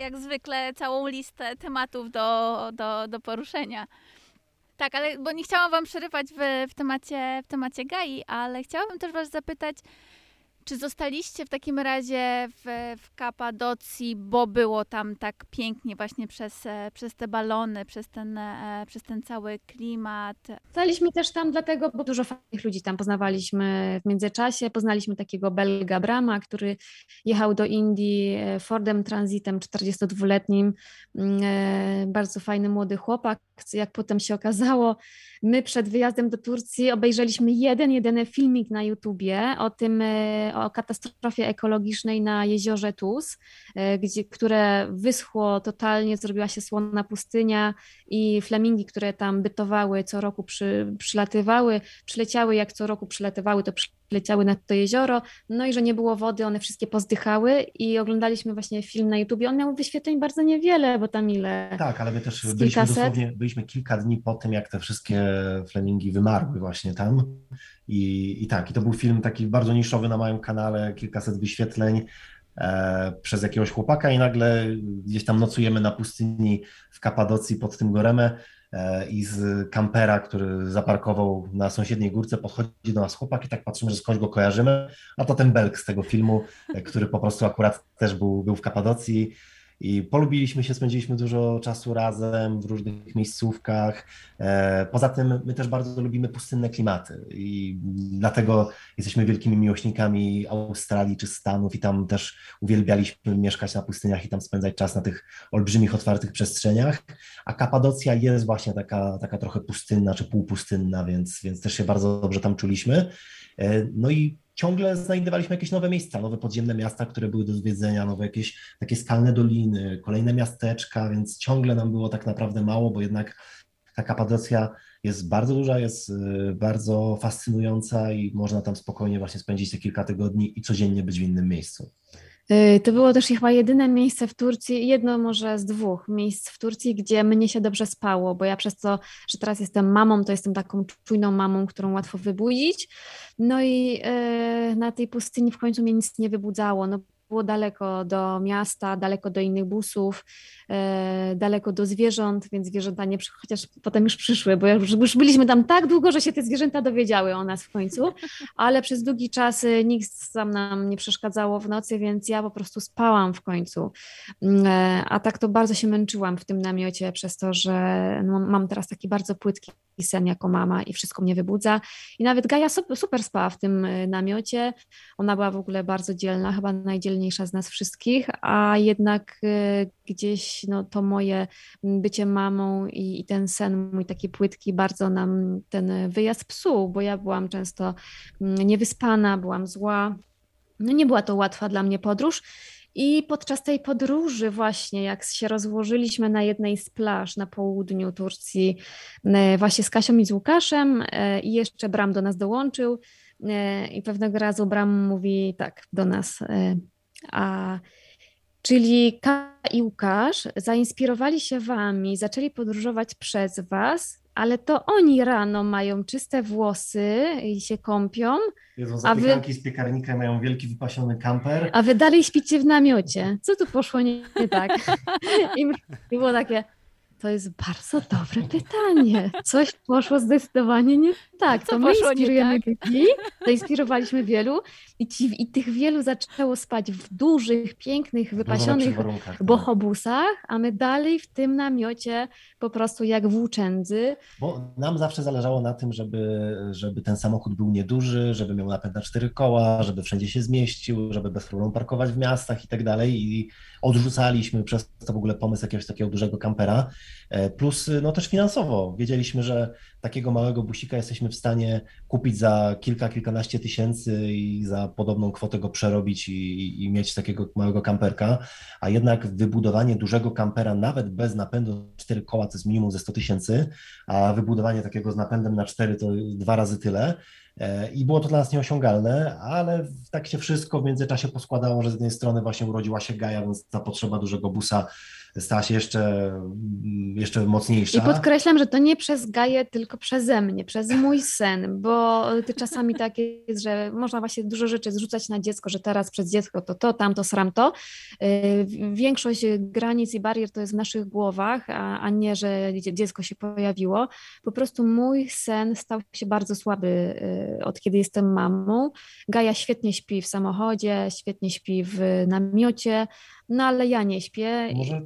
jak zwykle, całą listę tematów do, do, do poruszenia. Tak, ale bo nie chciałam wam przerywać w, w, temacie, w temacie Gai, ale chciałabym też was zapytać, czy zostaliście w takim razie w, w Kapadocji, bo było tam tak pięknie właśnie przez, przez te balony, przez ten, przez ten cały klimat? Zostaliśmy też tam dlatego, bo dużo fajnych ludzi tam poznawaliśmy w międzyczasie. Poznaliśmy takiego Belga Brama, który jechał do Indii Fordem Transitem czterdziestodwuletnim. Bardzo fajny młody chłopak, jak potem się okazało. My przed wyjazdem do Turcji obejrzeliśmy jeden, jedyny filmik na YouTubie o tym, o katastrofie ekologicznej na jeziorze Tus, gdzie, które wyschło totalnie, zrobiła się słona pustynia i flamingi, które tam bytowały, co roku przy, przylatywały, przyleciały, jak co roku przylatywały, to przyleciały nad to jezioro, no i że nie było wody, one wszystkie pozdychały i oglądaliśmy właśnie film na YouTubie, on miał wyświetleń bardzo niewiele, bo tam ile? Tak, ale my też byliśmy dosłownie, byliśmy kilka dni po tym, jak te wszystkie flamingi wymarły właśnie tam. I, I tak, i to był film taki bardzo niszowy na moim kanale, kilkaset wyświetleń, e, przez jakiegoś chłopaka i nagle gdzieś tam nocujemy na pustyni w Kapadocji pod tym Goreme e, i z kampera, który zaparkował na sąsiedniej górce, podchodzi do nas chłopak i tak patrzymy, że skądś go kojarzymy, a to ten Belk z tego filmu, który po prostu akurat też był, był w Kapadocji. I polubiliśmy się, spędziliśmy dużo czasu razem w różnych miejscówkach. Poza tym my też bardzo lubimy pustynne klimaty i dlatego jesteśmy wielkimi miłośnikami Australii czy Stanów i tam też uwielbialiśmy mieszkać na pustyniach i tam spędzać czas na tych olbrzymich, otwartych przestrzeniach. A Kapadocja jest właśnie taka, taka trochę pustynna czy półpustynna, więc, więc też się bardzo dobrze tam czuliśmy. No i ciągle znajdowaliśmy jakieś nowe miejsca, nowe podziemne miasta, które były do zwiedzenia, nowe jakieś takie skalne doliny, kolejne miasteczka, więc ciągle nam było tak naprawdę mało, bo jednak ta Kapadocja jest bardzo duża, jest bardzo fascynująca i można tam spokojnie właśnie spędzić te kilka tygodni i codziennie być w innym miejscu. To było też chyba jedyne miejsce w Turcji, jedno może z dwóch miejsc w Turcji, gdzie mnie się dobrze spało, bo ja przez to, że teraz jestem mamą, to jestem taką czujną mamą, którą łatwo wybudzić. No i yy, na tej pustyni w końcu mnie nic nie wybudzało. No, było daleko do miasta, daleko do innych busów, yy, daleko do zwierząt, więc zwierzęta nie przyszły, chociaż potem już przyszły, bo już, już byliśmy tam tak długo, że się te zwierzęta dowiedziały o nas w końcu, ale przez długi czas nikt sam nam nie przeszkadzało w nocy, więc ja po prostu spałam w końcu, yy, a tak to bardzo się męczyłam w tym namiocie przez to, że no, mam teraz taki bardzo płytki sen jako mama i wszystko mnie wybudza i nawet Gaja super spała w tym namiocie, ona była w ogóle bardzo dzielna, chyba najdzielniejsza z nas wszystkich, a jednak y, gdzieś no, to moje bycie mamą i, i ten sen mój taki płytki bardzo nam ten wyjazd psuł, bo ja byłam często y, niewyspana, byłam zła, no nie była to łatwa dla mnie podróż. I podczas tej podróży właśnie, jak się rozłożyliśmy na jednej z plaż na południu Turcji właśnie z Kasią i z Łukaszem i jeszcze Bram do nas dołączył i pewnego razu Bram mówi tak do nas, a czyli Kasia i Łukasz zainspirowali się wami, zaczęli podróżować przez was, ale to oni rano mają czyste włosy i się kąpią. Jedzą zapiekanki wy... z piekarnika, mają wielki wypasiony kamper. A wy dalej śpicie w namiocie. Co tu poszło nie, nie tak? I było takie, to jest bardzo dobre pytanie. Coś poszło zdecydowanie nie tak. Co to my inspirujemy ludzi, tak? Zainspirowaliśmy wielu i, ci, i tych wielu zaczęło spać w dużych, pięknych, wypasionych bohobusach, a my dalej w tym namiocie po prostu jak włóczędzy. Bo nam zawsze zależało na tym, żeby, żeby ten samochód był nieduży, żeby miał napęd na cztery koła, żeby wszędzie się zmieścił, żeby bez problemu parkować w miastach i tak dalej. I odrzucaliśmy przez to w ogóle pomysł jakiegoś takiego dużego kampera. Plus no też finansowo. Wiedzieliśmy, że takiego małego busika jesteśmy w stanie kupić za kilka, kilkanaście tysięcy i za podobną kwotę go przerobić i, i mieć takiego małego kamperka, a jednak wybudowanie dużego kampera nawet bez napędu na cztery koła to jest minimum ze sto tysięcy, a wybudowanie takiego z napędem na cztery to dwa razy tyle. I było to dla nas nieosiągalne, ale tak się wszystko w międzyczasie poskładało, że z jednej strony właśnie urodziła się Gaja, więc ta potrzeba dużego busa stała się jeszcze, jeszcze mocniejsza. I podkreślam, że to nie przez Gaję, tylko przeze mnie, przez mój sen, bo ty czasami tak jest, że można właśnie dużo rzeczy zrzucać na dziecko, że teraz przez dziecko to to, tamto, sram to. Większość granic i barier to jest w naszych głowach, a, a nie, że dziecko się pojawiło. Po prostu mój sen stał się bardzo słaby od kiedy jestem mamą. Gaja świetnie śpi w samochodzie, świetnie śpi w namiocie, no ale ja nie śpię. Może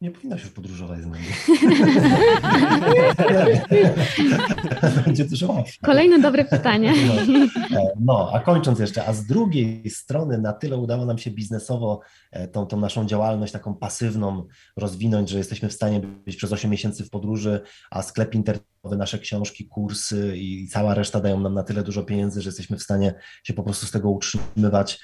nie powinnaś już podróżować z nami. Będzie dużo. Kolejne dobre pytanie. No, no, a kończąc jeszcze, a z drugiej strony na tyle udało nam się biznesowo tą, tą naszą działalność taką pasywną rozwinąć, że jesteśmy w stanie być przez osiem miesięcy w podróży, a sklep internetowy, nasze książki, kursy i cała reszta dają nam na tyle dużo pieniędzy, że jesteśmy w stanie się po prostu z tego utrzymywać,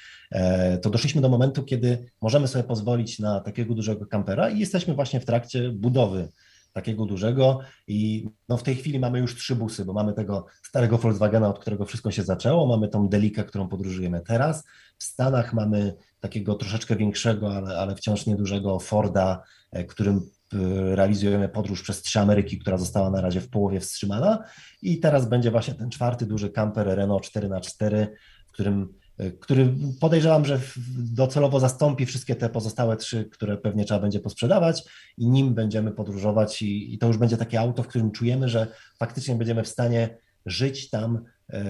to doszliśmy do momentu, kiedy możemy sobie pozwolić na takiego dużego kampera i jesteśmy właśnie w trakcie budowy takiego dużego i no w tej chwili mamy już trzy busy, bo mamy tego starego Volkswagena, od którego wszystko się zaczęło, mamy tą Delikę, którą podróżujemy teraz, w Stanach mamy takiego troszeczkę większego, ale, ale wciąż niedużego Forda, którym realizujemy podróż przez trzy Ameryki, która została na razie w połowie wstrzymana i teraz będzie właśnie ten czwarty duży kamper Renault cztery na cztery, w którym który podejrzewam, że docelowo zastąpi wszystkie te pozostałe trzy, które pewnie trzeba będzie posprzedawać i nim będziemy podróżować i, i to już będzie takie auto, w którym czujemy, że faktycznie będziemy w stanie żyć tam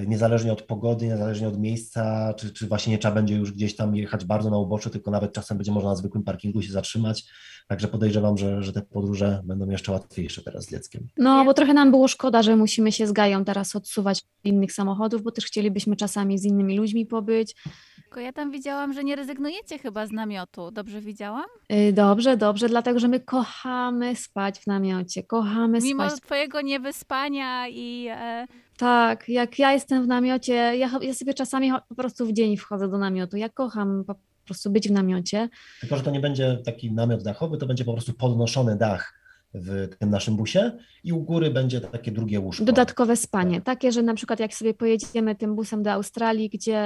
niezależnie od pogody, niezależnie od miejsca, czy, czy właśnie nie trzeba będzie już gdzieś tam jechać bardzo na uboczu, tylko nawet czasem będzie można na zwykłym parkingu się zatrzymać. Także podejrzewam, że, że te podróże będą jeszcze łatwiejsze teraz z dzieckiem. No, bo trochę nam było szkoda, że musimy się z Gają teraz odsuwać innych samochodów, bo też chcielibyśmy czasami z innymi ludźmi pobyć. Tylko ja tam widziałam, że nie rezygnujecie chyba z namiotu. Dobrze widziałam? Dobrze, dobrze, dlatego, że my kochamy spać w namiocie, kochamy Mimo spać. Mimo twojego niewyspania i... E... Tak, jak ja jestem w namiocie, ja, ja sobie czasami po prostu w dzień wchodzę do namiotu. Ja kocham po prostu być w namiocie. Tylko, że to nie będzie taki namiot dachowy, to będzie po prostu podnoszony dach w tym naszym busie i u góry będzie takie drugie łóżko. Dodatkowe spanie. Takie, że na przykład jak sobie pojedziemy tym busem do Australii, gdzie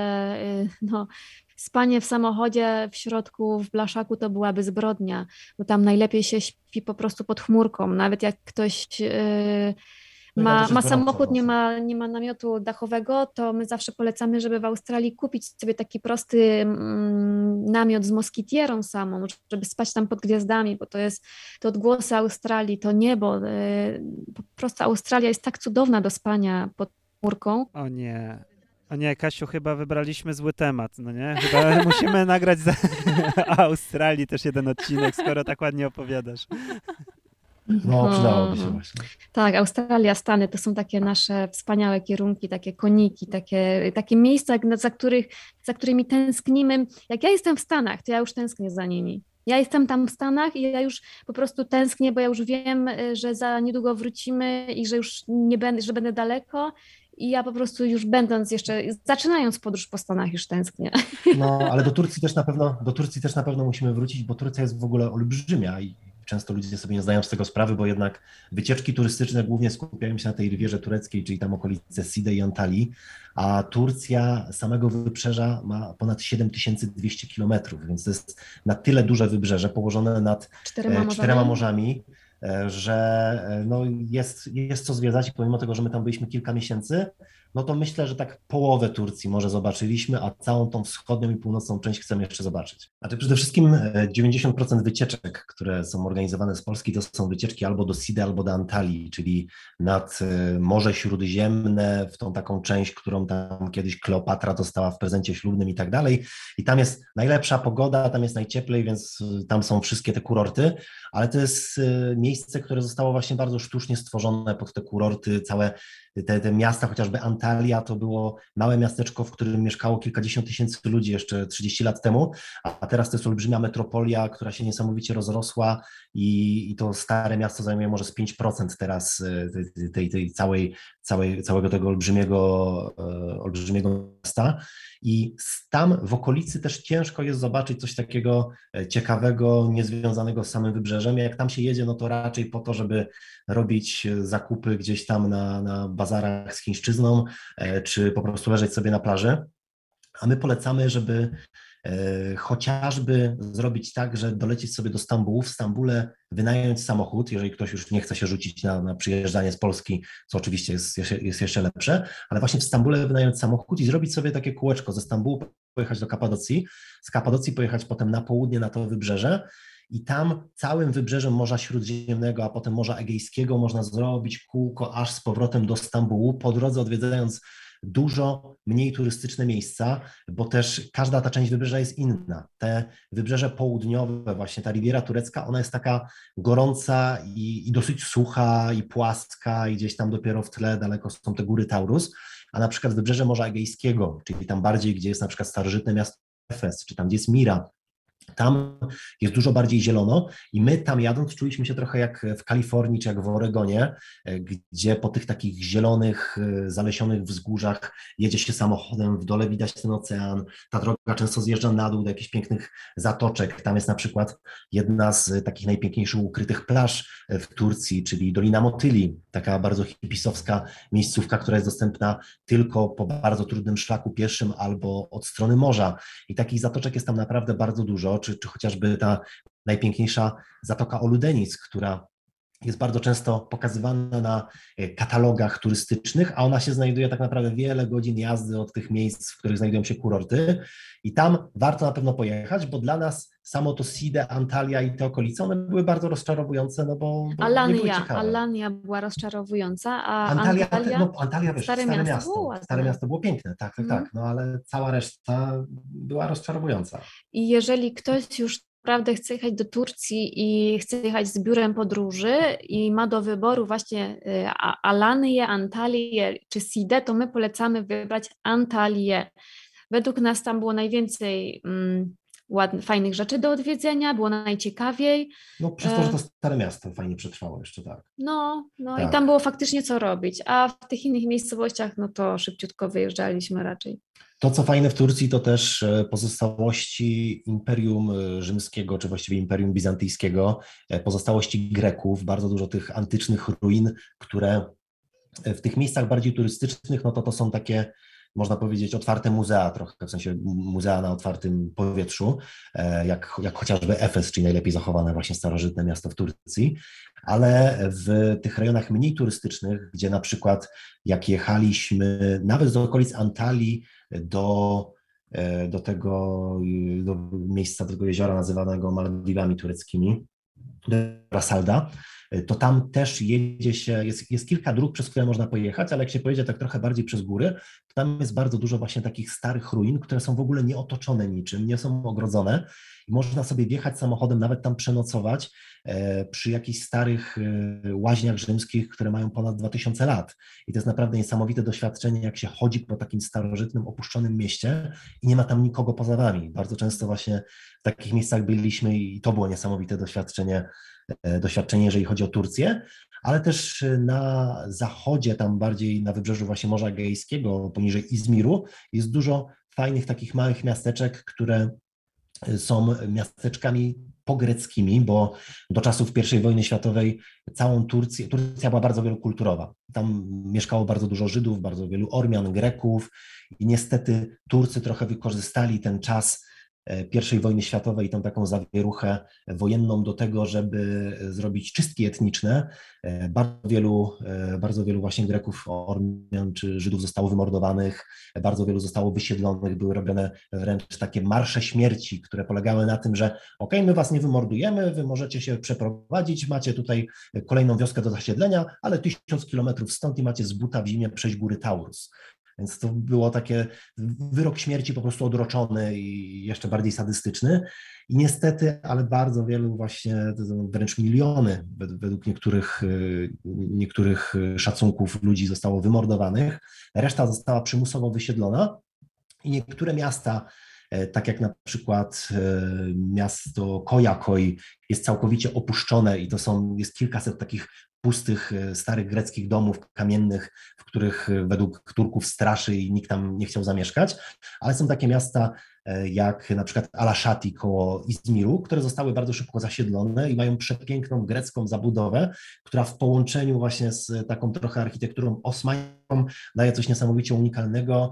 no, spanie w samochodzie, w środku, w blaszaku to byłaby zbrodnia, bo tam najlepiej się śpi po prostu pod chmurką. Nawet jak ktoś... Yy, Ma, ma samochód, nie ma, nie ma namiotu dachowego, to my zawsze polecamy, żeby w Australii kupić sobie taki prosty mm, namiot z moskitierą samą, żeby spać tam pod gwiazdami, bo to jest to odgłosy Australii, to niebo. Y, po prostu Australia jest tak cudowna do spania pod chmurką. O nie. O nie, Kasiu, chyba wybraliśmy zły temat, no nie? Chyba musimy nagrać z Australii też jeden odcinek, skoro tak ładnie opowiadasz. No, przydałoby się właśnie. Tak, Australia, Stany to są takie nasze wspaniałe kierunki, takie koniki, takie, takie miejsca, za, których, za którymi tęsknimy. Jak ja jestem w Stanach, to ja już tęsknię za nimi. Ja jestem tam w Stanach i ja już po prostu tęsknię, bo ja już wiem, że za niedługo wrócimy i że już nie będę, że będę daleko. I ja po prostu już będąc jeszcze, zaczynając podróż po Stanach już tęsknię. No, ale do Turcji też na pewno, do Turcji też na pewno musimy wrócić, bo Turcja jest w ogóle olbrzymia i często ludzie sobie nie zdają z tego sprawy, bo jednak wycieczki turystyczne głównie skupiają się na tej rywierze tureckiej, czyli tam okolice Side i Antalyi, a Turcja samego wybrzeża ma ponad siedem tysięcy dwieście kilometrów, więc to jest na tyle duże wybrzeże położone nad czterema, czterema morzami, że no jest, jest co zwiedzać i pomimo tego, że my tam byliśmy kilka miesięcy, no to myślę, że tak połowę Turcji może zobaczyliśmy, a całą tą wschodnią i północną część chcemy jeszcze zobaczyć. Znaczy przede wszystkim dziewięćdziesiąt procent wycieczek, które są organizowane z Polski, to są wycieczki albo do Side, albo do Antalyi, czyli nad Morze Śródziemne, w tą taką część, którą tam kiedyś Kleopatra dostała w prezencie ślubnym i tak dalej. I tam jest najlepsza pogoda, tam jest najcieplej, więc tam są wszystkie te kurorty, ale to jest miejsce, które zostało właśnie bardzo sztucznie stworzone pod te kurorty, całe Te, te miasta, chociażby Antalya, to było małe miasteczko, w którym mieszkało kilkadziesiąt tysięcy ludzi jeszcze trzydzieści lat temu, a teraz to jest olbrzymia metropolia, która się niesamowicie rozrosła i, i to stare miasto zajmuje może z pięć procent teraz tej, tej, tej całej, całej, całego tego olbrzymiego, olbrzymiego miasta. I tam w okolicy też ciężko jest zobaczyć coś takiego ciekawego, niezwiązanego z samym wybrzeżem. Jak tam się jedzie, no to raczej po to, żeby robić zakupy gdzieś tam na, na bazarach z chińszczyzną, czy po prostu leżeć sobie na plaży. A my polecamy, żeby chociażby zrobić tak, że dolecieć sobie do Stambułu, w Stambule wynająć samochód, jeżeli ktoś już nie chce się rzucić na, na przyjeżdżanie z Polski, co oczywiście jest, jest jeszcze lepsze, ale właśnie w Stambule wynająć samochód i zrobić sobie takie kółeczko, ze Stambułu pojechać do Kapadocji, z Kapadocji pojechać potem na południe na to wybrzeże i tam całym wybrzeżem Morza Śródziemnego, a potem Morza Egejskiego można zrobić kółko aż z powrotem do Stambułu, po drodze odwiedzając dużo mniej turystyczne miejsca, bo też każda ta część wybrzeża jest inna. Te wybrzeże południowe, właśnie ta riwiera turecka, ona jest taka gorąca i, i dosyć sucha i płaska i gdzieś tam dopiero w tle daleko są te góry Taurus, a na przykład wybrzeże Morza Egejskiego, czyli tam bardziej, gdzie jest na przykład starożytne miasto Efes, czy tam gdzie jest Mira, tam jest dużo bardziej zielono i my tam jadąc czuliśmy się trochę jak w Kalifornii czy jak w Oregonie, gdzie po tych takich zielonych, zalesionych wzgórzach jedzie się samochodem, w dole widać ten ocean, ta droga często zjeżdża na dół do jakichś pięknych zatoczek. Tam jest na przykład jedna z takich najpiękniejszych ukrytych plaż w Turcji, czyli Dolina Motyli, taka bardzo hipisowska miejscówka, która jest dostępna tylko po bardzo trudnym szlaku pieszym albo od strony morza i takich zatoczek jest tam naprawdę bardzo dużo. Czy, czy chociażby ta najpiękniejsza Zatoka Oludenic, która jest bardzo często pokazywana na katalogach turystycznych, a ona się znajduje tak naprawdę wiele godzin jazdy od tych miejsc, w których znajdują się kurorty. I tam warto na pewno pojechać, bo dla nas samo to Side, Antalya i te okolice, one były bardzo rozczarowujące, no bo, bo Alanya, nie były ciekawe. Alanya była rozczarowująca, a Antalya, Antalya, no, Antalya wiesz, stare, stare miasto, było, stare tak. miasto było piękne, tak, tak, mm. tak, no ale cała reszta była rozczarowująca. I jeżeli ktoś już naprawdę chce jechać do Turcji i chce jechać z biurem podróży i ma do wyboru właśnie Alanyę, Antalię czy Side, to my polecamy wybrać Antalię. Według nas tam było najwięcej mm, ładnych, fajnych rzeczy do odwiedzenia, było najciekawiej. No przez to, że to stare miasto fajnie przetrwało jeszcze, tak. No, no tak. I tam było faktycznie co robić, a w tych innych miejscowościach no to szybciutko wyjeżdżaliśmy raczej. To, co fajne w Turcji, to też pozostałości Imperium Rzymskiego, czy właściwie Imperium Bizantyjskiego, pozostałości Greków, bardzo dużo tych antycznych ruin, które w tych miejscach bardziej turystycznych, no to to są takie, można powiedzieć, otwarte muzea trochę, w sensie muzea na otwartym powietrzu, jak, jak chociażby Efes, czyli najlepiej zachowane właśnie starożytne miasto w Turcji, ale w tych rejonach mniej turystycznych, gdzie na przykład jak jechaliśmy nawet z okolic Antalii do, do tego do miejsca, do tego jeziora nazywanego Maldiwami tureckimi, Rasalda, to tam też jedzie się, jest, jest kilka dróg, przez które można pojechać, ale jak się pojedzie tak trochę bardziej przez góry, to tam jest bardzo dużo właśnie takich starych ruin, które są w ogóle nieotoczone niczym, nie są ogrodzone i można sobie wjechać samochodem, nawet tam przenocować e, przy jakichś starych e, łaźniach rzymskich, które mają ponad dwa tysiące lat. I to jest naprawdę niesamowite doświadczenie, jak się chodzi po takim starożytnym, opuszczonym mieście i nie ma tam nikogo poza nami. Bardzo często właśnie w takich miejscach byliśmy i to było niesamowite doświadczenie, doświadczenie, jeżeli chodzi o Turcję, ale też na zachodzie, tam bardziej na wybrzeżu właśnie Morza Egejskiego, poniżej Izmiru, jest dużo fajnych takich małych miasteczek, które są miasteczkami pogreckimi, bo do czasów pierwszej wojny światowej całą Turcję, Turcja była bardzo wielokulturowa. Tam mieszkało bardzo dużo Żydów, bardzo wielu Ormian, Greków i niestety Turcy trochę wykorzystali ten czas pierwszej wojny światowej i tą taką zawieruchę wojenną do tego, żeby zrobić czystki etniczne. Bardzo wielu, bardzo wielu właśnie Greków, Ormian czy Żydów zostało wymordowanych, bardzo wielu zostało wysiedlonych, były robione wręcz takie marsze śmierci, które polegały na tym, że okej, my was nie wymordujemy, wy możecie się przeprowadzić, macie tutaj kolejną wioskę do zasiedlenia, ale tysiąc kilometrów stąd i macie z buta w zimie przejść góry Taurus. Więc to było takie wyrok śmierci po prostu odroczony i jeszcze bardziej sadystyczny. I niestety, ale bardzo wielu właśnie, wręcz miliony według niektórych, niektórych szacunków ludzi zostało wymordowanych. Reszta została przymusowo wysiedlona i niektóre miasta, tak jak na przykład miasto Kojakoi, jest całkowicie opuszczone i to są, jest kilkaset takich pustych, starych greckich domów kamiennych, w których według Turków straszy i nikt tam nie chciał zamieszkać, ale są takie miasta jak na przykład Alaşati koło Izmiru, które zostały bardzo szybko zasiedlone i mają przepiękną grecką zabudowę, która w połączeniu właśnie z taką trochę architekturą osmańską daje coś niesamowicie unikalnego,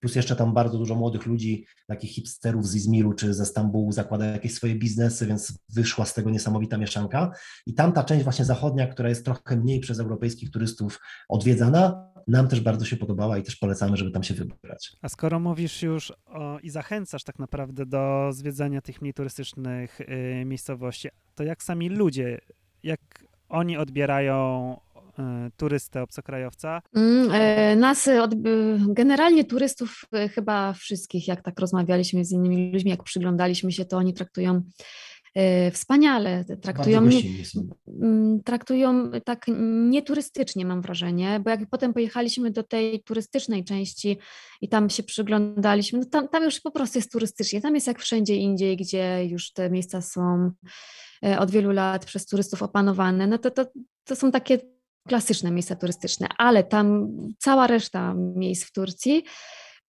plus jeszcze tam bardzo dużo młodych ludzi, takich hipsterów z Izmiru czy ze Stambułu zakłada jakieś swoje biznesy, więc wyszła z tego niesamowita mieszanka i tamta część właśnie zachodnia, która jest trochę mniej przez europejskich turystów odwiedzana, nam też bardzo się podobała i też polecamy, żeby tam się wybrać. A skoro mówisz już o, i zachęcasz tak naprawdę do zwiedzania tych mniej turystycznych y, miejscowości, to jak sami ludzie, jak oni odbierają y, turystę, obcokrajowca? Mm, y, nas, od, y, generalnie turystów y, chyba wszystkich, jak tak rozmawialiśmy z innymi ludźmi, jak przyglądaliśmy się, to oni traktują wspaniale, traktują, traktują tak nieturystycznie, mam wrażenie, bo jak potem pojechaliśmy do tej turystycznej części i tam się przyglądaliśmy, no tam, tam już po prostu jest turystycznie, tam jest jak wszędzie indziej, gdzie już te miejsca są od wielu lat przez turystów opanowane, no to, to, to są takie klasyczne miejsca turystyczne, ale tam cała reszta miejsc w Turcji,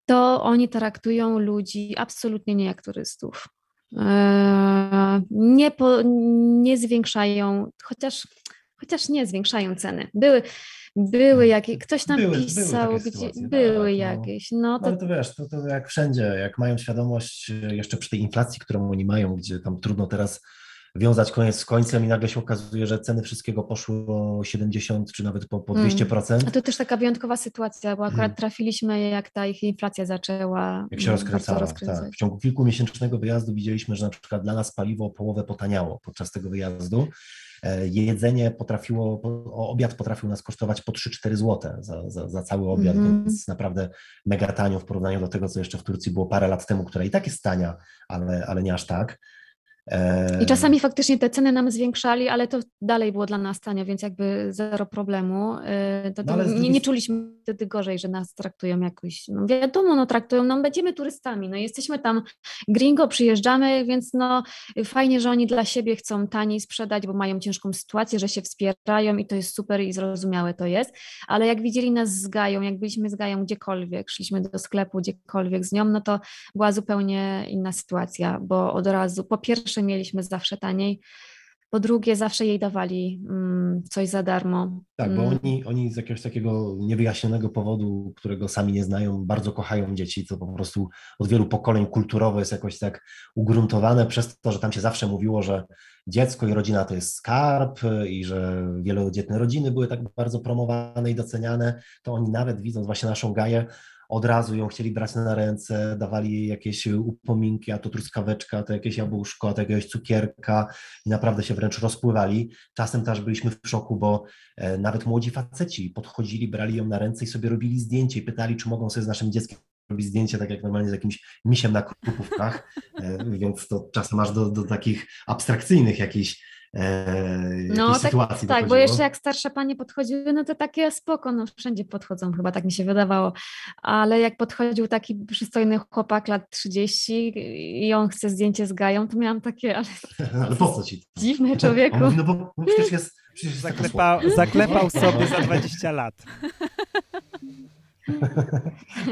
to oni traktują ludzi absolutnie nie jak turystów. Nie, po, nie zwiększają, chociaż, chociaż nie zwiększają ceny. Były, były jakieś, ktoś tam były, pisał, były, gdzie, sytuacje, były tak, jakieś. No, to... Ale to wiesz, to, to jak wszędzie, jak mają świadomość jeszcze przy tej inflacji, którą oni mają, gdzie tam trudno teraz wiązać koniec z końcem i nagle się okazuje, że ceny wszystkiego poszły o siedemdziesiąt czy nawet po, po dwieście procent. Mm. A to też taka wyjątkowa sytuacja, bo akurat mm. trafiliśmy, jak ta ich inflacja zaczęła. Jak się rozkręcała. Tak. W ciągu kilkumiesięcznego wyjazdu widzieliśmy, że na przykład dla nas paliwo o połowę potaniało podczas tego wyjazdu. Jedzenie potrafiło, obiad potrafił nas kosztować po trzy cztery złote za, za, za cały obiad, mm. więc naprawdę mega tanio w porównaniu do tego, co jeszcze w Turcji było parę lat temu, która i tak jest tania, ale, ale nie aż tak. I czasami faktycznie te ceny nam zwiększali, ale to dalej było dla nas tanio, więc jakby zero problemu. To, to no, nie, nie czuliśmy wtedy gorzej, że nas traktują jakoś, no wiadomo, no traktują, no będziemy turystami, no jesteśmy tam gringo, przyjeżdżamy, więc no fajnie, że oni dla siebie chcą taniej sprzedać, bo mają ciężką sytuację, że się wspierają i to jest super i zrozumiałe to jest, ale jak widzieli nas z Gają, jak byliśmy z Gają gdziekolwiek, szliśmy do sklepu gdziekolwiek z nią, no to była zupełnie inna sytuacja, bo od razu, po pierwsze mieliśmy zawsze taniej, po drugie zawsze jej dawali mm, coś za darmo. Tak, bo mm. oni, oni z jakiegoś takiego niewyjaśnionego powodu, którego sami nie znają, bardzo kochają dzieci, co po prostu od wielu pokoleń kulturowo jest jakoś tak ugruntowane przez to, że tam się zawsze mówiło, że dziecko i rodzina to jest skarb i że wielodzietne rodziny były tak bardzo promowane i doceniane, to oni nawet widząc właśnie naszą Gaję, od razu ją chcieli brać na ręce, dawali jej jakieś upominki, a to truskaweczka, to jakieś jabłuszko, a to jakiegoś cukierka i naprawdę się wręcz rozpływali. Czasem też byliśmy w szoku, bo nawet młodzi faceci podchodzili, brali ją na ręce i sobie robili zdjęcie i pytali, czy mogą sobie z naszym dzieckiem robić zdjęcie, tak jak normalnie z jakimś misiem na krupówkach, więc to czasem aż do, do takich abstrakcyjnych jakichś Eee, no tak, tak bo jeszcze jak starsze panie podchodziły, no to takie spoko, no wszędzie podchodzą chyba, tak mi się wydawało, ale jak podchodził taki przystojny chłopak lat trzydzieści i on chce zdjęcie z Gają, to miałam takie, ale, ale po co ci? Dziwne, człowieku. On, no bo przecież jest, przecież Zaklepa, zaklepał sobie za dwadzieścia lat.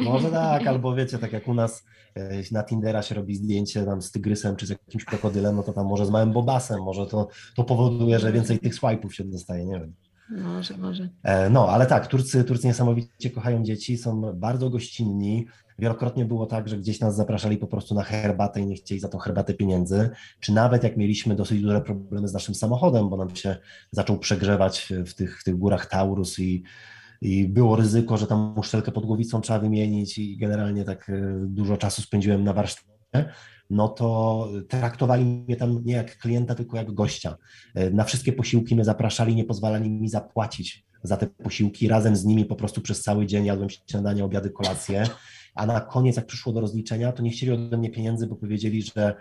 Może tak, albo wiecie, tak jak u nas na Tindera się robi zdjęcie tam z tygrysem czy z jakimś krokodylem, no to tam może z małym bobasem, może to, to powoduje, że więcej tych swajpów się dostaje, nie wiem. Może, może. No, ale tak, Turcy, Turcy niesamowicie kochają dzieci, są bardzo gościnni. Wielokrotnie było tak, że gdzieś nas zapraszali po prostu na herbatę i nie chcieli za tą herbatę pieniędzy, czy nawet jak mieliśmy dosyć duże problemy z naszym samochodem, bo nam się zaczął przegrzewać w tych, w tych górach Taurus i I było ryzyko, że tam uszczelkę pod głowicą trzeba wymienić i generalnie tak dużo czasu spędziłem na warsztacie, no to traktowali mnie tam nie jak klienta, tylko jak gościa. Na wszystkie posiłki mnie zapraszali, nie pozwalali mi zapłacić za te posiłki. Razem z nimi po prostu przez cały dzień jadłem śniadanie, obiady, kolacje. A na koniec, jak przyszło do rozliczenia, to nie chcieli ode mnie pieniędzy, bo powiedzieli, że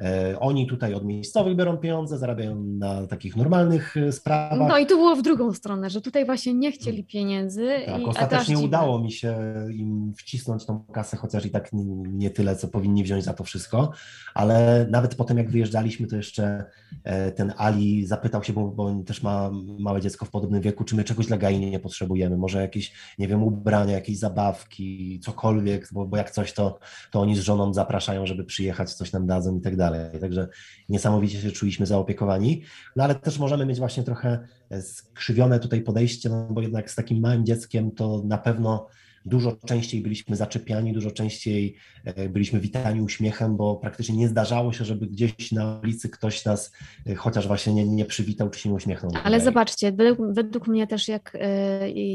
e, oni tutaj od miejscowych biorą pieniądze, zarabiają na takich normalnych e, sprawach. No i to było w drugą stronę, że tutaj właśnie nie chcieli pieniędzy. Tak, i ostatecznie udało mi się im wcisnąć tą kasę, chociaż i tak nie, nie tyle, co powinni wziąć za to wszystko, ale nawet potem, jak wyjeżdżaliśmy, to jeszcze e, ten Ali zapytał się, bo, bo on też ma małe dziecko w podobnym wieku, czy my czegoś dla Gai nie potrzebujemy, może jakieś, nie wiem, ubrania, jakieś zabawki, cokolwiek. Bo, bo jak coś, to, to oni z żoną zapraszają, żeby przyjechać, coś nam dadzą i tak dalej. Także niesamowicie się czuliśmy zaopiekowani. No ale też możemy mieć właśnie trochę skrzywione tutaj podejście, no bo jednak z takim małym dzieckiem to na pewno dużo częściej byliśmy zaczepiani, dużo częściej byliśmy witani uśmiechem, bo praktycznie nie zdarzało się, żeby gdzieś na ulicy ktoś nas chociaż właśnie nie, nie przywitał czy się nie uśmiechnął. Ale zobaczcie, według mnie też jak,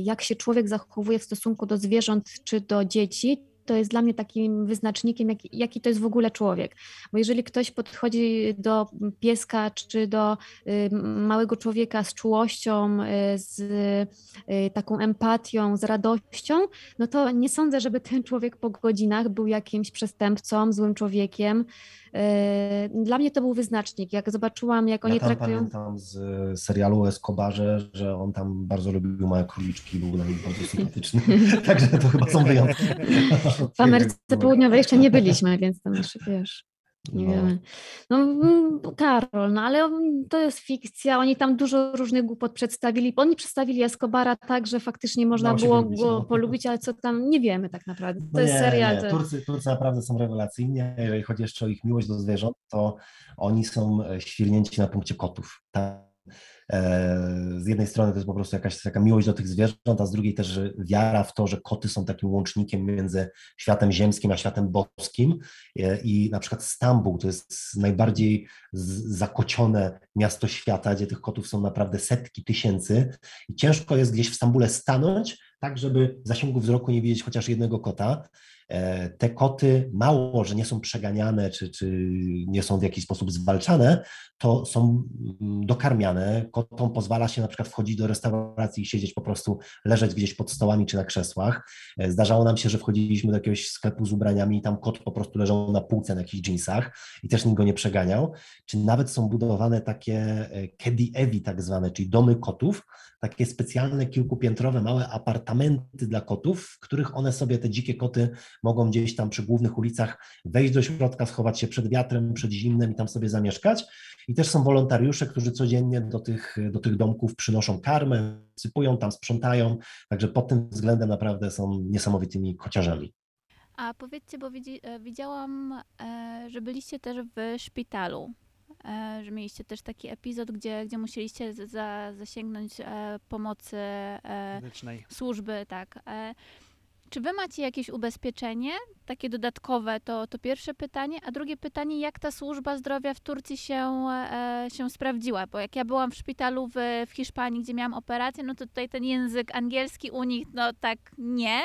jak się człowiek zachowuje w stosunku do zwierząt czy do dzieci, to jest dla mnie takim wyznacznikiem, jak, jaki to jest w ogóle człowiek. Bo jeżeli ktoś podchodzi do pieska czy do y, małego człowieka z czułością, y, z y, taką empatią, z radością, no to nie sądzę, żeby ten człowiek po godzinach był jakimś przestępcą, złym człowiekiem. Y, dla mnie to był wyznacznik. Jak zobaczyłam, jak oni ja traktują... Ja pamiętam z serialu o Escobarze, że on tam bardzo lubił małe króliczki, był dla nich bardzo sympatyczny. Także to chyba są wyjątki. W Ameryce Południowej jeszcze nie byliśmy, więc tam jeszcze, wiesz, nie no. wiemy. No Karol, no ale to jest fikcja, oni tam dużo różnych głupot przedstawili, oni przedstawili Escobara tak, że faktycznie można było polubić, go no. polubić, ale co tam, nie wiemy tak naprawdę, to no jest nie, serial. Nie. To... Turcy, Turcy naprawdę są rewelacyjni, jeżeli chodzi jeszcze o ich miłość do zwierząt, to oni są świrnięci na punkcie kotów, tak? Z jednej strony to jest po prostu jakaś taka miłość do tych zwierząt, a z drugiej też wiara w to, że koty są takim łącznikiem między światem ziemskim a światem boskim. I na przykład Stambuł to jest najbardziej zakocione miasto świata, gdzie tych kotów są naprawdę setki tysięcy i ciężko jest gdzieś w Stambule stanąć, tak żeby w zasięgu wzroku nie widzieć chociaż jednego kota. Te koty mało, że nie są przeganiane czy, czy nie są w jakiś sposób zwalczane, to są dokarmiane. Kotom pozwala się na przykład wchodzić do restauracji i siedzieć po prostu, leżeć gdzieś pod stołami czy na krzesłach. Zdarzało nam się, że wchodziliśmy do jakiegoś sklepu z ubraniami i tam kot po prostu leżał na półce na jakichś dżinsach i też nikt go nie przeganiał. Czy nawet są budowane takie caddy evi tak zwane, czyli domy kotów, takie specjalne kilkupiętrowe małe apartamenty dla kotów, w których one sobie, te dzikie koty, mogą gdzieś tam przy głównych ulicach wejść do środka, schować się przed wiatrem, przed zimnem i tam sobie zamieszkać. I też są wolontariusze, którzy codziennie do tych, do tych domków przynoszą karmę, sypują tam, sprzątają. Także pod tym względem naprawdę są niesamowitymi kociarzami. A powiedzcie, bo widzi, widziałam, że byliście też w szpitalu, że mieliście też taki epizod, gdzie, gdzie musieliście za, zasięgnąć pomocy medycznej, służby, tak. Czy wy macie jakieś ubezpieczenie, takie dodatkowe, to, to pierwsze pytanie, a drugie pytanie, jak ta służba zdrowia w Turcji się, e, się sprawdziła? Bo jak ja byłam w szpitalu w, w Hiszpanii, gdzie miałam operację, no to tutaj ten język angielski u nich, no tak nie,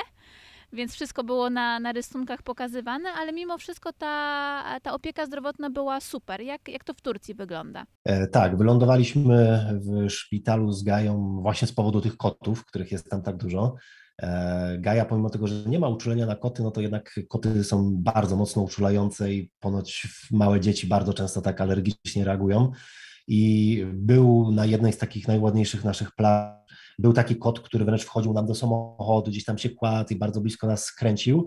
więc wszystko było na, na rysunkach pokazywane, ale mimo wszystko ta, ta opieka zdrowotna była super. Jak, jak to w Turcji wygląda? E, tak, wylądowaliśmy w szpitalu z Gają właśnie z powodu tych kotów, których jest tam tak dużo. Gaja, pomimo tego, że nie ma uczulenia na koty, no to jednak koty są bardzo mocno uczulające i ponoć małe dzieci bardzo często tak alergicznie reagują. I był na jednej z takich najładniejszych naszych plaż, był taki kot, który wręcz wchodził nam do samochodu, gdzieś tam się kładł i bardzo blisko nas skręcił.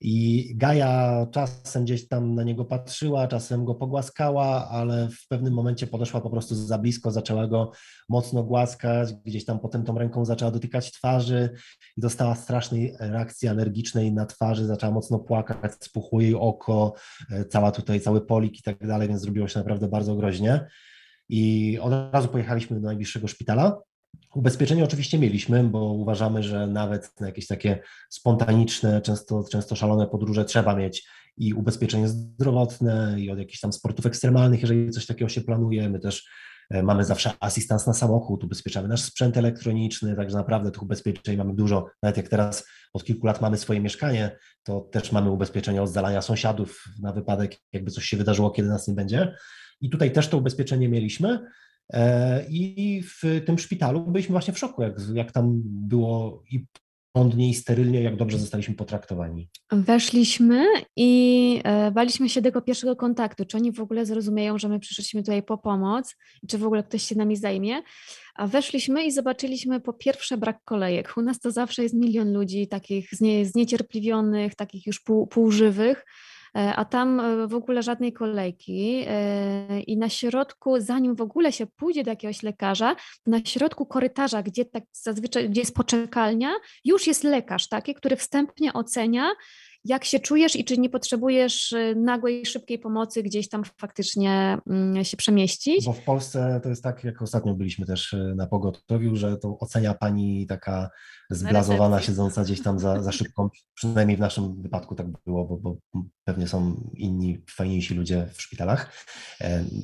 I Gaja czasem gdzieś tam na niego patrzyła, czasem go pogłaskała, ale w pewnym momencie podeszła po prostu za blisko, zaczęła go mocno głaskać, gdzieś tam potem tą ręką zaczęła dotykać twarzy i dostała strasznej reakcji alergicznej na twarzy, zaczęła mocno płakać, spuchło jej oko, cała tutaj, cały polik i tak dalej, więc zrobiło się naprawdę bardzo groźnie. I od razu pojechaliśmy do najbliższego szpitala. Ubezpieczenie oczywiście mieliśmy, bo uważamy, że nawet na jakieś takie spontaniczne, często, często szalone podróże trzeba mieć i ubezpieczenie zdrowotne, i od jakichś tam sportów ekstremalnych, jeżeli coś takiego się planuje. My też mamy zawsze asystans na samochód, ubezpieczamy nasz sprzęt elektroniczny, także naprawdę tych ubezpieczeń mamy dużo. Nawet jak teraz od kilku lat mamy swoje mieszkanie, to też mamy ubezpieczenie od zalania sąsiadów na wypadek, jakby coś się wydarzyło, kiedy nas nie będzie. I tutaj też to ubezpieczenie mieliśmy. I w tym szpitalu byliśmy właśnie w szoku, jak, jak tam było i porządnie, i sterylnie, jak dobrze zostaliśmy potraktowani. Weszliśmy i baliśmy się tego pierwszego kontaktu, czy oni w ogóle zrozumieją, że my przyszliśmy tutaj po pomoc, czy w ogóle ktoś się nami zajmie. A weszliśmy i zobaczyliśmy po pierwsze brak kolejek. U nas to zawsze jest milion ludzi takich znie, zniecierpliwionych, takich już pół, półżywych. A tam w ogóle żadnej kolejki i na środku, zanim w ogóle się pójdzie do jakiegoś lekarza, na środku korytarza, gdzie tak zazwyczaj gdzie jest poczekalnia, już jest lekarz taki, który wstępnie ocenia, jak się czujesz i czy nie potrzebujesz nagłej, szybkiej pomocy gdzieś tam faktycznie się przemieścić. Bo w Polsce to jest tak, jak ostatnio byliśmy też na pogotowiu, że to ocenia pani taka zblazowana, siedząca gdzieś tam za, za szybką, przynajmniej w naszym wypadku tak było, bo, bo pewnie są inni, fajniejsi ludzie w szpitalach,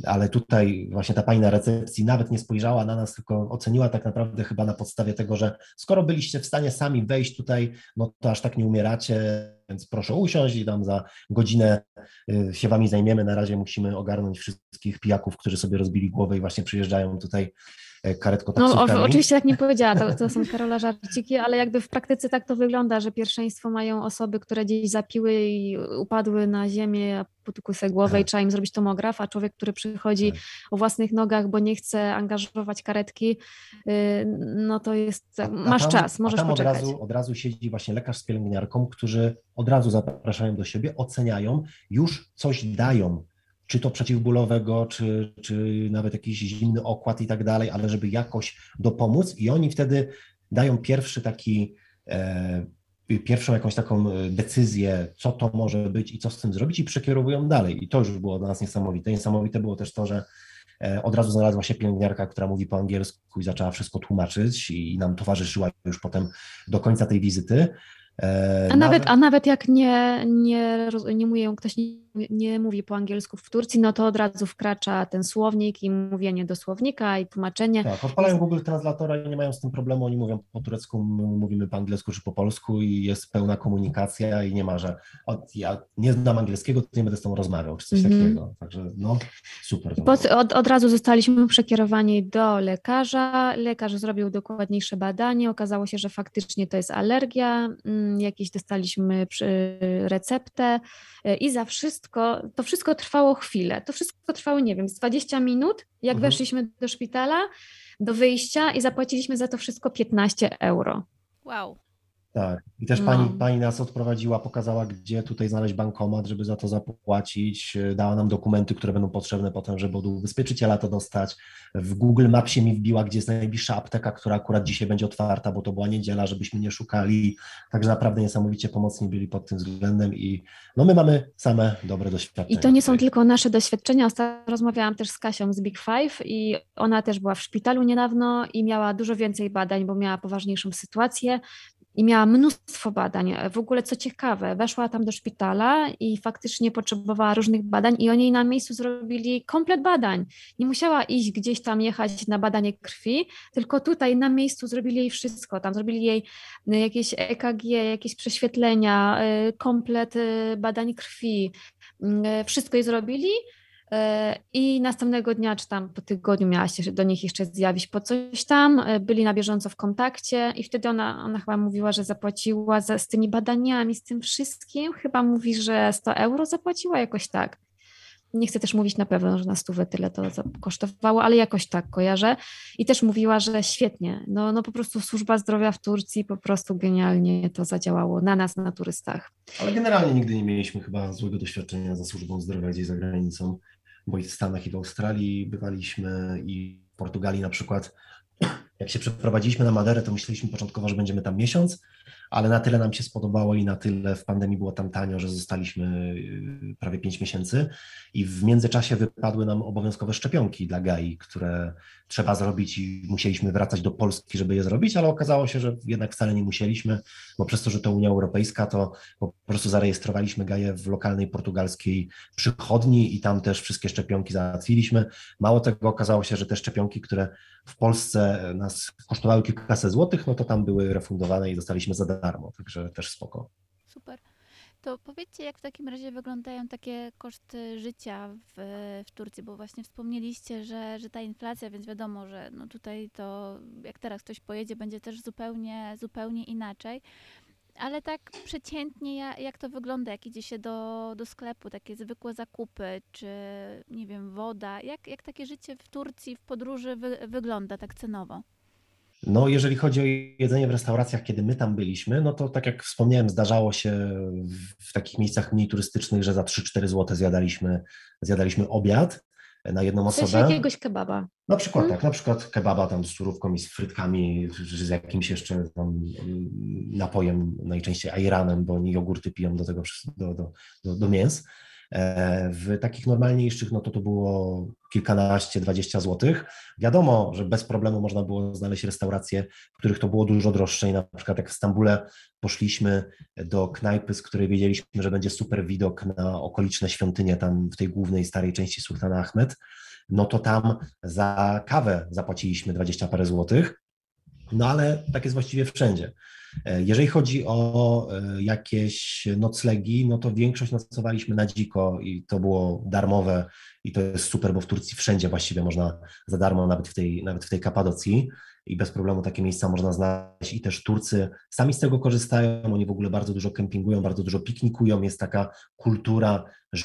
ale tutaj właśnie ta pani na recepcji nawet nie spojrzała na nas, tylko oceniła tak naprawdę chyba na podstawie tego, że skoro byliście w stanie sami wejść tutaj, no to aż tak nie umieracie, więc proszę usiąść i tam za godzinę się wami zajmiemy. Na razie musimy ogarnąć wszystkich pijaków, którzy sobie rozbili głowę i właśnie przyjeżdżają tutaj karetkotaksówkami. No, o, oczywiście tak nie powiedziała, to, to są Karola żarciki, ale jakby w praktyce tak to wygląda, że pierwszeństwo mają osoby, które gdzieś zapiły i upadły na ziemię, potukły sobie głowę i trzeba im zrobić tomograf, a człowiek, który przychodzi o własnych nogach, bo nie chce angażować karetki, no to jest, masz tam, czas, możesz tam poczekać. Od razu, od razu siedzi właśnie lekarz z pielęgniarką, którzy od razu zapraszają do siebie, oceniają, już coś dają. Czy to przeciwbólowego, czy, czy nawet jakiś zimny okład i tak dalej, ale żeby jakoś dopomóc i oni wtedy dają pierwszy taki, e, pierwszą jakąś taką decyzję, co to może być i co z tym zrobić i przekierowują dalej. I to już było dla nas niesamowite. Niesamowite było też to, że Od razu znalazła się pielęgniarka, która mówi po angielsku i zaczęła wszystko tłumaczyć i nam towarzyszyła już potem do końca tej wizyty. A nawet, nawet, a nawet jak nie, nie, nie mówi, ktoś nie, nie mówi po angielsku w Turcji, no to od razu wkracza ten słownik i mówienie do słownika i tłumaczenie. Tak, odpalają Google Translatora i nie mają z tym problemu, oni mówią po turecku, my mówimy po angielsku czy po polsku i jest pełna komunikacja i nie ma, że od, ja nie znam angielskiego, to nie będę z tą rozmawiał, czy coś mm. takiego. Także no, super. Pod, od, od razu zostaliśmy przekierowani do lekarza, lekarz zrobił dokładniejsze badanie, okazało się, że faktycznie to jest alergia, jakieś dostaliśmy receptę i za wszystko, to wszystko trwało chwilę, to wszystko trwało, nie wiem, z dwadzieścia minut, jak mhm. weszliśmy do szpitala, do wyjścia i zapłaciliśmy za to wszystko piętnaście euro. Wow. Tak, i też no. pani, pani nas odprowadziła, pokazała, gdzie tutaj znaleźć bankomat, żeby za to zapłacić, dała nam dokumenty, które będą potrzebne potem, żeby od ubezpieczyciela to dostać. W Google Mapsie mi wbiła, gdzie jest najbliższa apteka, która akurat dzisiaj będzie otwarta, bo to była niedziela, żebyśmy nie szukali. Także naprawdę niesamowicie pomocni byli pod tym względem i no my mamy same dobre doświadczenia. I to nie są tylko nasze doświadczenia. Ostatnio rozmawiałam też z Kasią z Big Five i ona też była w szpitalu niedawno i miała dużo więcej badań, bo miała poważniejszą sytuację. I miała mnóstwo badań. W ogóle co ciekawe, weszła tam do szpitala i faktycznie potrzebowała różnych badań i oni na miejscu zrobili komplet badań. Nie musiała iść gdzieś tam jechać na badanie krwi, tylko tutaj na miejscu zrobili jej wszystko. Tam zrobili jej jakieś E K G, jakieś prześwietlenia, komplet badań krwi. Wszystko jej zrobili. I następnego dnia, czy tam po tygodniu miała się do nich jeszcze zjawić po coś tam, byli na bieżąco w kontakcie i wtedy ona, ona chyba mówiła, że zapłaciła za, z tymi badaniami, z tym wszystkim, chyba mówi, że sto euro zapłaciła, jakoś tak. Nie chcę też mówić na pewno, że na stówę tyle to kosztowało, ale jakoś tak kojarzę. I też mówiła, że świetnie, no, no po prostu służba zdrowia w Turcji po prostu genialnie to zadziałało na nas, na turystach. Ale generalnie nigdy nie mieliśmy chyba złego doświadczenia ze służbą zdrowia gdzieś za granicą, bo i w Stanach, i w Australii bywaliśmy, i w Portugalii na przykład. Jak się przeprowadziliśmy na Maderę, to myśleliśmy początkowo, że będziemy tam miesiąc, ale na tyle nam się spodobało i na tyle w pandemii było tam tanio, że zostaliśmy prawie pięć miesięcy i w międzyczasie wypadły nam obowiązkowe szczepionki dla Gai, które trzeba zrobić i musieliśmy wracać do Polski, żeby je zrobić, ale okazało się, że jednak wcale nie musieliśmy, bo przez to, że to Unia Europejska, to po prostu zarejestrowaliśmy Gaję w lokalnej portugalskiej przychodni i tam też wszystkie szczepionki załatwiliśmy. Mało tego, okazało się, że te szczepionki, które w Polsce nas kosztowały kilkaset złotych, no to tam były refundowane i dostaliśmy za darmo, także też spoko. Super. To powiedzcie, jak w takim razie wyglądają takie koszty życia w, w Turcji, bo właśnie wspomnieliście, że, że ta inflacja, więc wiadomo, że no tutaj to jak teraz ktoś pojedzie, będzie też zupełnie, zupełnie inaczej. Ale tak przeciętnie jak to wygląda, jak idzie się do, do sklepu, takie zwykłe zakupy, czy nie wiem, woda, jak, jak takie życie w Turcji, w podróży wy, wygląda tak cenowo? No jeżeli chodzi o jedzenie w restauracjach, kiedy my tam byliśmy, no to tak jak wspomniałem, zdarzało się w takich miejscach mniej turystycznych, że za trzy cztery złote zjadaliśmy, zjadaliśmy obiad na jedną osobę. Coś jakiegoś kebaba. Na przykład hmm. tak, na przykład kebaba tam z surówką i z frytkami, z jakimś jeszcze tam napojem, najczęściej ajranem, bo oni jogurty piją do tego, do, do, do, do mięs. W takich normalniejszych, no to to było kilkanaście, dwadzieścia złotych. Wiadomo, że bez problemu można było znaleźć restauracje, w których to było dużo droższe i na przykład jak w Stambule poszliśmy do knajpy, z której wiedzieliśmy, że będzie super widok na okoliczne świątynie tam w tej głównej, starej części Sultana Ahmed, no to tam za kawę zapłaciliśmy dwadzieścia parę złotych, no ale tak jest właściwie wszędzie. Jeżeli chodzi o jakieś noclegi, no to większość nocowaliśmy na dziko i to było darmowe i to jest super, bo w Turcji wszędzie właściwie można za darmo, nawet w tej, nawet w tej Kapadocji i bez problemu takie miejsca można znaleźć i też Turcy sami z tego korzystają, oni w ogóle bardzo dużo kempingują, bardzo dużo piknikują, jest taka kultura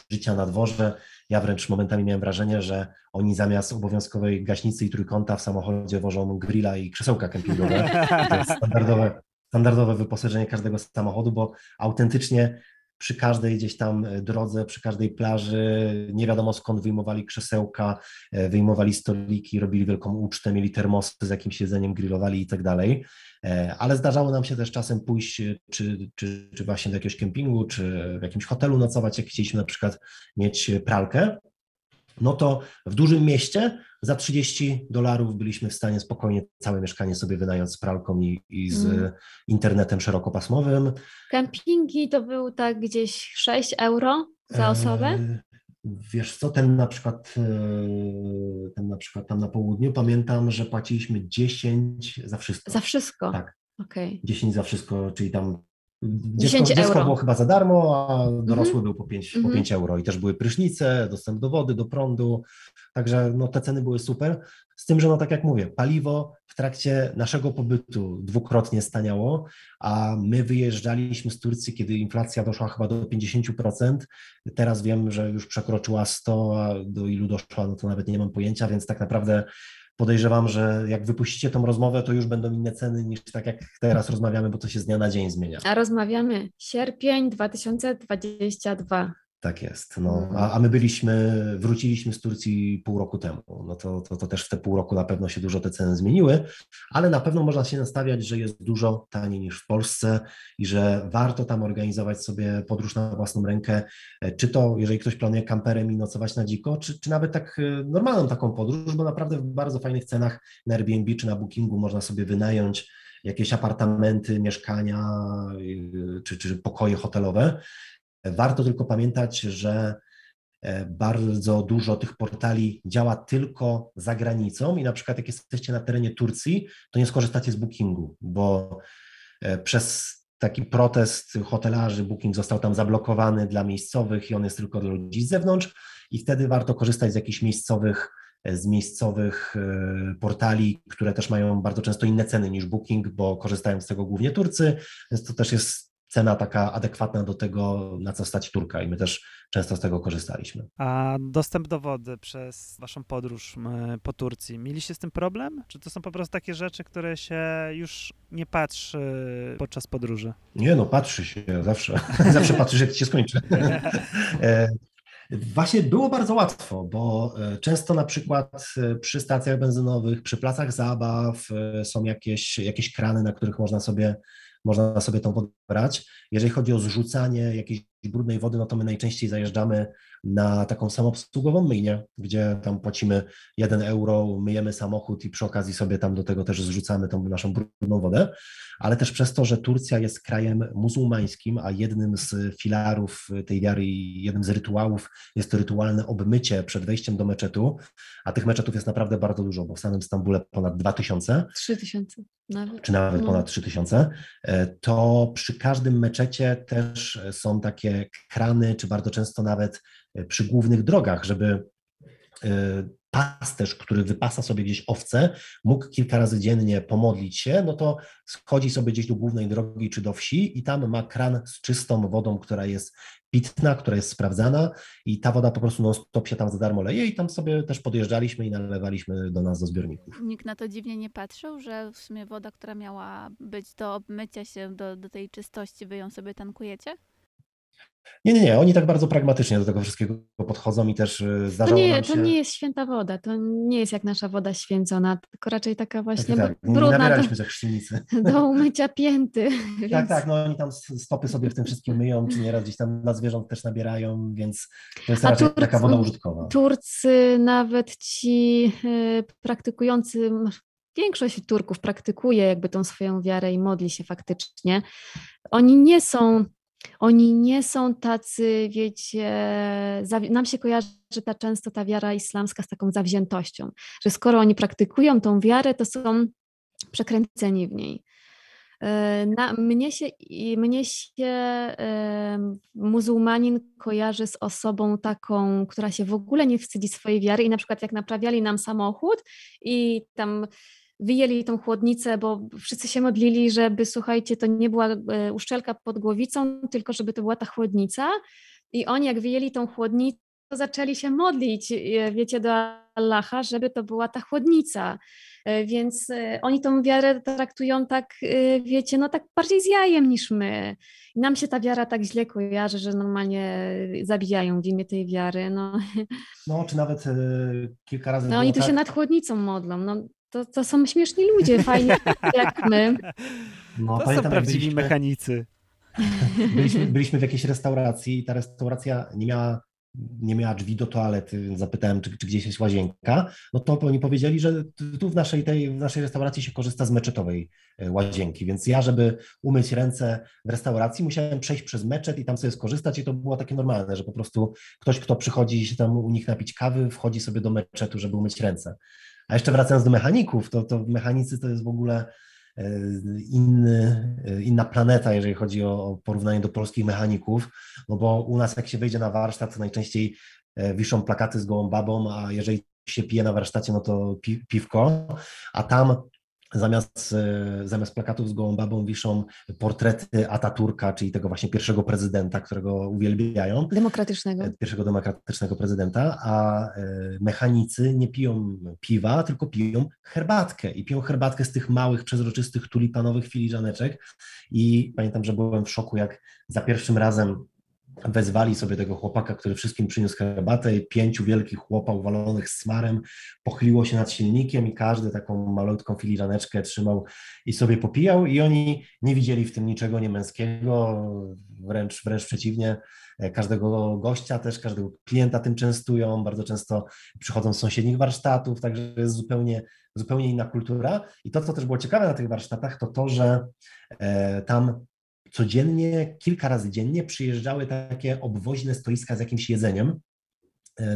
życia na dworze. Ja wręcz momentami miałem wrażenie, że oni zamiast obowiązkowej gaśnicy i trójkąta w samochodzie wożą grilla i krzesełka kempingowe. To jest standardowe. Standardowe wyposażenie każdego samochodu, bo autentycznie przy każdej gdzieś tam drodze, przy każdej plaży, nie wiadomo skąd wyjmowali krzesełka, wyjmowali stoliki, robili wielką ucztę, mieli termosy z jakimś jedzeniem, grillowali i tak dalej. Ale zdarzało nam się też czasem pójść czy, czy, czy właśnie do jakiegoś kempingu, czy w jakimś hotelu nocować, jak chcieliśmy na przykład mieć pralkę. no to w dużym mieście za trzydzieści dolarów byliśmy w stanie spokojnie całe mieszkanie sobie wynająć z pralką i, i z mm. internetem szerokopasmowym. Kempingi to był tak gdzieś sześć euro za osobę? E, wiesz co, ten na przykład ten na przykład tam na południu pamiętam, że płaciliśmy dziesięć za wszystko. Za wszystko? Tak. Okay. dziesięć za wszystko, czyli tam dziecko, dziecko było chyba za darmo, a dorosły mm-hmm. był po pięć, mm-hmm. po pięć euro i też były prysznice, dostęp do wody, do prądu, także no, te ceny były super, z tym, że no tak jak mówię, paliwo w trakcie naszego pobytu dwukrotnie staniało, a my wyjeżdżaliśmy z Turcji, kiedy inflacja doszła chyba do pięćdziesiąt procent, teraz wiem, że już przekroczyła sto, a do ilu doszła, no to nawet nie mam pojęcia, więc tak naprawdę podejrzewam, że jak wypuścicie tą rozmowę, to już będą inne ceny niż tak jak teraz rozmawiamy, bo to się z dnia na dzień zmienia. A rozmawiamy sierpień dwa tysiące dwudziesty drugi. Tak jest. No, a, a my byliśmy, wróciliśmy z Turcji pół roku temu. No to, to, to też w te pół roku na pewno się dużo te ceny zmieniły, ale na pewno można się nastawiać, że jest dużo taniej niż w Polsce i że warto tam organizować sobie podróż na własną rękę, czy to jeżeli ktoś planuje kamperem i nocować na dziko, czy, czy nawet tak normalną taką podróż, bo naprawdę w bardzo fajnych cenach na Airbnb czy na Bookingu można sobie wynająć jakieś apartamenty, mieszkania czy, czy pokoje hotelowe. Warto tylko pamiętać, że bardzo dużo tych portali działa tylko za granicą i na przykład jak jesteście na terenie Turcji, to nie skorzystacie z Bookingu, bo przez taki protest hotelarzy Booking został tam zablokowany dla miejscowych i on jest tylko dla ludzi z zewnątrz i wtedy warto korzystać z jakichś miejscowych z miejscowych portali, które też mają bardzo często inne ceny niż Booking, bo korzystają z tego głównie Turcy, więc to też jest cena taka adekwatna do tego, na co stać Turka i my też często z tego korzystaliśmy. A dostęp do wody przez waszą podróż po Turcji, mieliście z tym problem? Czy to są po prostu takie rzeczy, które się już nie patrzy podczas podróży? Nie no, patrzy się zawsze. Zawsze patrzysz, jak się skończy. Właśnie było bardzo łatwo, bo często na przykład przy stacjach benzynowych, przy placach zabaw są jakieś, jakieś krany, na których można sobie Można sobie tą wodę brać. Jeżeli chodzi o zrzucanie jakiejś brudnej wody, no to my najczęściej zajeżdżamy na taką samoobsługową myjnię, gdzie tam płacimy jeden euro, myjemy samochód i przy okazji sobie tam do tego też zrzucamy tą naszą brudną wodę, ale też przez to, że Turcja jest krajem muzułmańskim, a jednym z filarów tej wiary i jednym z rytuałów jest to rytualne obmycie przed wejściem do meczetu, a tych meczetów jest naprawdę bardzo dużo, bo w samym Stambule ponad dwa tysiące. trzy tysiące nawet. Czy nawet no. ponad trzy tysiące. To przy każdym meczecie też są takie krany, czy bardzo często nawet przy głównych drogach, żeby pasterz, który wypasa sobie gdzieś owce, mógł kilka razy dziennie pomodlić się, no to schodzi sobie gdzieś do głównej drogi czy do wsi i tam ma kran z czystą wodą, która jest pitna, która jest sprawdzana i ta woda po prostu non stop się tam za darmo leje i tam sobie też podjeżdżaliśmy i nalewaliśmy do nas do zbiorników. Nikt na to dziwnie nie patrzył, że w sumie woda, która miała być do obmycia się, do, do tej czystości, wy ją sobie tankujecie? Nie, nie, nie. Oni tak bardzo pragmatycznie do tego wszystkiego podchodzą i też zdarzało to nie, nam się... To nie jest święta woda, to nie jest jak nasza woda święcona, tylko raczej taka właśnie tak, tak. brudna. Nie nabieraliśmy za chrzcienicy. Do umycia pięty. Więc... Tak, tak, no oni tam stopy sobie w tym wszystkim myją, czy nieraz gdzieś tam na zwierząt też nabierają, więc to jest raczej Turcy, taka woda użytkowa. Turcy, nawet ci praktykujący... Większość Turków praktykuje jakby tą swoją wiarę i modli się faktycznie. Oni nie są... Oni nie są tacy, wiecie, nam się kojarzy ta często ta wiara islamska z taką zawziętością, że skoro oni praktykują tą wiarę, to są przekręceni w niej. Na, mnie się, mnie się e, muzułmanin kojarzy z osobą taką, która się w ogóle nie wstydzi swojej wiary i na przykład jak naprawiali nam samochód i tam... wyjęli tą chłodnicę, bo wszyscy się modlili, żeby, słuchajcie, to nie była uszczelka pod głowicą, tylko żeby to była ta chłodnica i oni jak wyjęli tą chłodnicę, to zaczęli się modlić, wiecie, do Allaha, żeby to była ta chłodnica, więc oni tą wiarę traktują tak, wiecie, no tak bardziej z jajem niż my. Nam się ta wiara tak źle kojarzy, że normalnie zabijają w imię tej wiary, no. No, czy nawet kilka razy... No, oni tu tak... się nad chłodnicą modlą, no. To, to są śmieszni ludzie, fajni jak my. No, to pamiętam, są prawdziwi byliśmy, mechanicy. Byliśmy, byliśmy w jakiejś restauracji i ta restauracja nie miała nie miała drzwi do toalety, więc zapytałem, czy, czy gdzieś jest łazienka, no to oni powiedzieli, że tu w naszej, tej, w naszej restauracji się korzysta z meczetowej łazienki, więc ja, żeby umyć ręce w restauracji, musiałem przejść przez meczet i tam sobie skorzystać i to było takie normalne, że po prostu ktoś, kto przychodzi się tam u nich napić kawy, wchodzi sobie do meczetu, żeby umyć ręce. A jeszcze wracając do mechaników, to, to mechanicy to jest w ogóle Inny, inna planeta, jeżeli chodzi o porównanie do polskich mechaników, no bo u nas jak się wejdzie na warsztat, to najczęściej wiszą plakaty z gołą babą, a jeżeli się pije na warsztacie, no to pi, piwko, a tam zamiast, zamiast plakatów z gołą babą wiszą portrety Ataturka, czyli tego właśnie pierwszego prezydenta, którego uwielbiają. Demokratycznego. Pierwszego demokratycznego prezydenta, a mechanicy nie piją piwa, tylko piją herbatkę i piją herbatkę z tych małych, przezroczystych, tulipanowych filiżaneczek i pamiętam, że byłem w szoku, jak za pierwszym razem wezwali sobie tego chłopaka, który wszystkim przyniósł herbatę i pięciu wielkich chłopa uwalonych smarem pochyliło się nad silnikiem i każdy taką malutką filiżaneczkę trzymał i sobie popijał i oni nie widzieli w tym niczego niemęskiego, wręcz, wręcz przeciwnie, każdego gościa też, każdego klienta tym częstują, bardzo często przychodzą z sąsiednich warsztatów, także jest zupełnie, zupełnie inna kultura i to, co też było ciekawe na tych warsztatach, to to, że e, tam codziennie, kilka razy dziennie przyjeżdżały takie obwoźne stoiska z jakimś jedzeniem,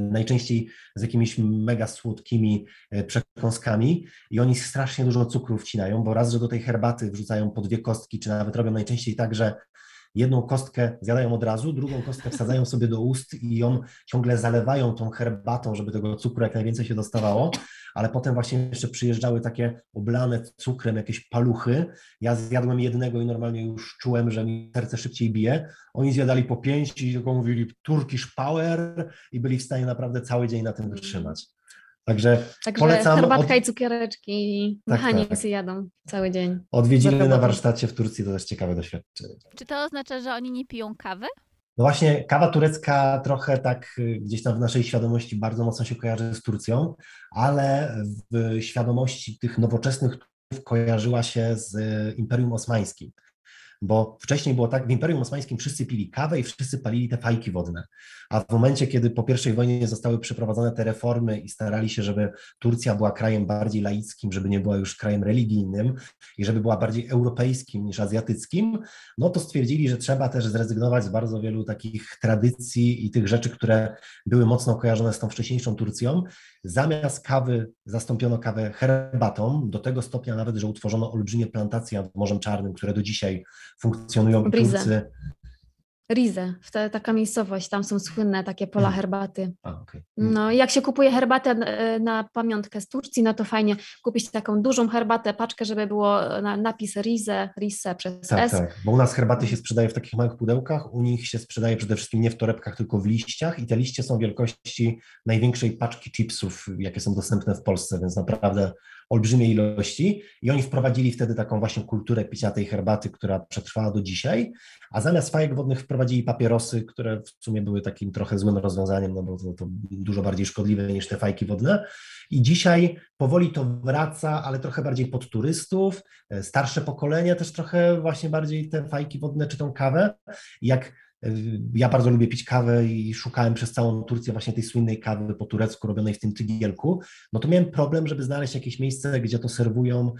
najczęściej z jakimiś mega słodkimi przekąskami i oni strasznie dużo cukru wcinają, bo raz, że do tej herbaty wrzucają po dwie kostki, czy nawet robią najczęściej tak, że jedną kostkę zjadają od razu, drugą kostkę wsadzają sobie do ust i ją ciągle zalewają tą herbatą, żeby tego cukru jak najwięcej się dostawało, ale potem właśnie jeszcze przyjeżdżały takie oblane cukrem jakieś paluchy. Ja zjadłem jednego i normalnie już czułem, że mi serce szybciej bije. Oni zjadali po pięć i tylko mówili Turkish Power i byli w stanie naprawdę cały dzień na tym wytrzymać. Także, Także polecam. Herbatka od... i cukiereczki, tak, mechanicy tak. jadą cały dzień. Odwiedziny na warsztacie w Turcji to też ciekawe doświadczenie. Czy to oznacza, że oni nie piją kawy? No właśnie, kawa turecka trochę tak gdzieś tam w naszej świadomości bardzo mocno się kojarzy z Turcją, ale w świadomości tych nowoczesnych kojarzyła się z Imperium Osmańskim. Bo wcześniej było tak, w Imperium Osmańskim wszyscy pili kawę i wszyscy palili te fajki wodne. A w momencie, kiedy po pierwszej wojnie zostały przeprowadzone te reformy i starali się, żeby Turcja była krajem bardziej laickim, żeby nie była już krajem religijnym i żeby była bardziej europejskim niż azjatyckim, no to stwierdzili, że trzeba też zrezygnować z bardzo wielu takich tradycji i tych rzeczy, które były mocno kojarzone z tą wcześniejszą Turcją. Zamiast kawy zastąpiono kawę herbatą, do tego stopnia nawet, że utworzono olbrzymie plantacje nad Morzem Czarnym, które do dzisiaj funkcjonują w Turcy. Rize, taka miejscowość, tam są słynne takie pola hmm. herbaty. A, okay. hmm. No, jak się kupuje herbatę na, na pamiątkę z Turcji, no to fajnie kupić taką dużą herbatę, paczkę, żeby było na, napis Rize, Rize przez tak, S. Tak, bo u nas herbaty się sprzedaje w takich małych pudełkach, u nich się sprzedaje przede wszystkim nie w torebkach, tylko w liściach i te liście są wielkości największej paczki chipsów, jakie są dostępne w Polsce, więc naprawdę olbrzymie ilości i oni wprowadzili wtedy taką właśnie kulturę picia tej herbaty, która przetrwała do dzisiaj, a zamiast fajek wodnych wprowadzili papierosy, które w sumie były takim trochę złym rozwiązaniem, no bo to, to dużo bardziej szkodliwe niż te fajki wodne i dzisiaj powoli to wraca, ale trochę bardziej pod turystów, starsze pokolenia też trochę właśnie bardziej te fajki wodne czy tą kawę, jak ja bardzo lubię pić kawę i szukałem przez całą Turcję właśnie tej słynnej kawy po turecku robionej w tym tygielku, no to miałem problem, żeby znaleźć jakieś miejsce, gdzie to serwują,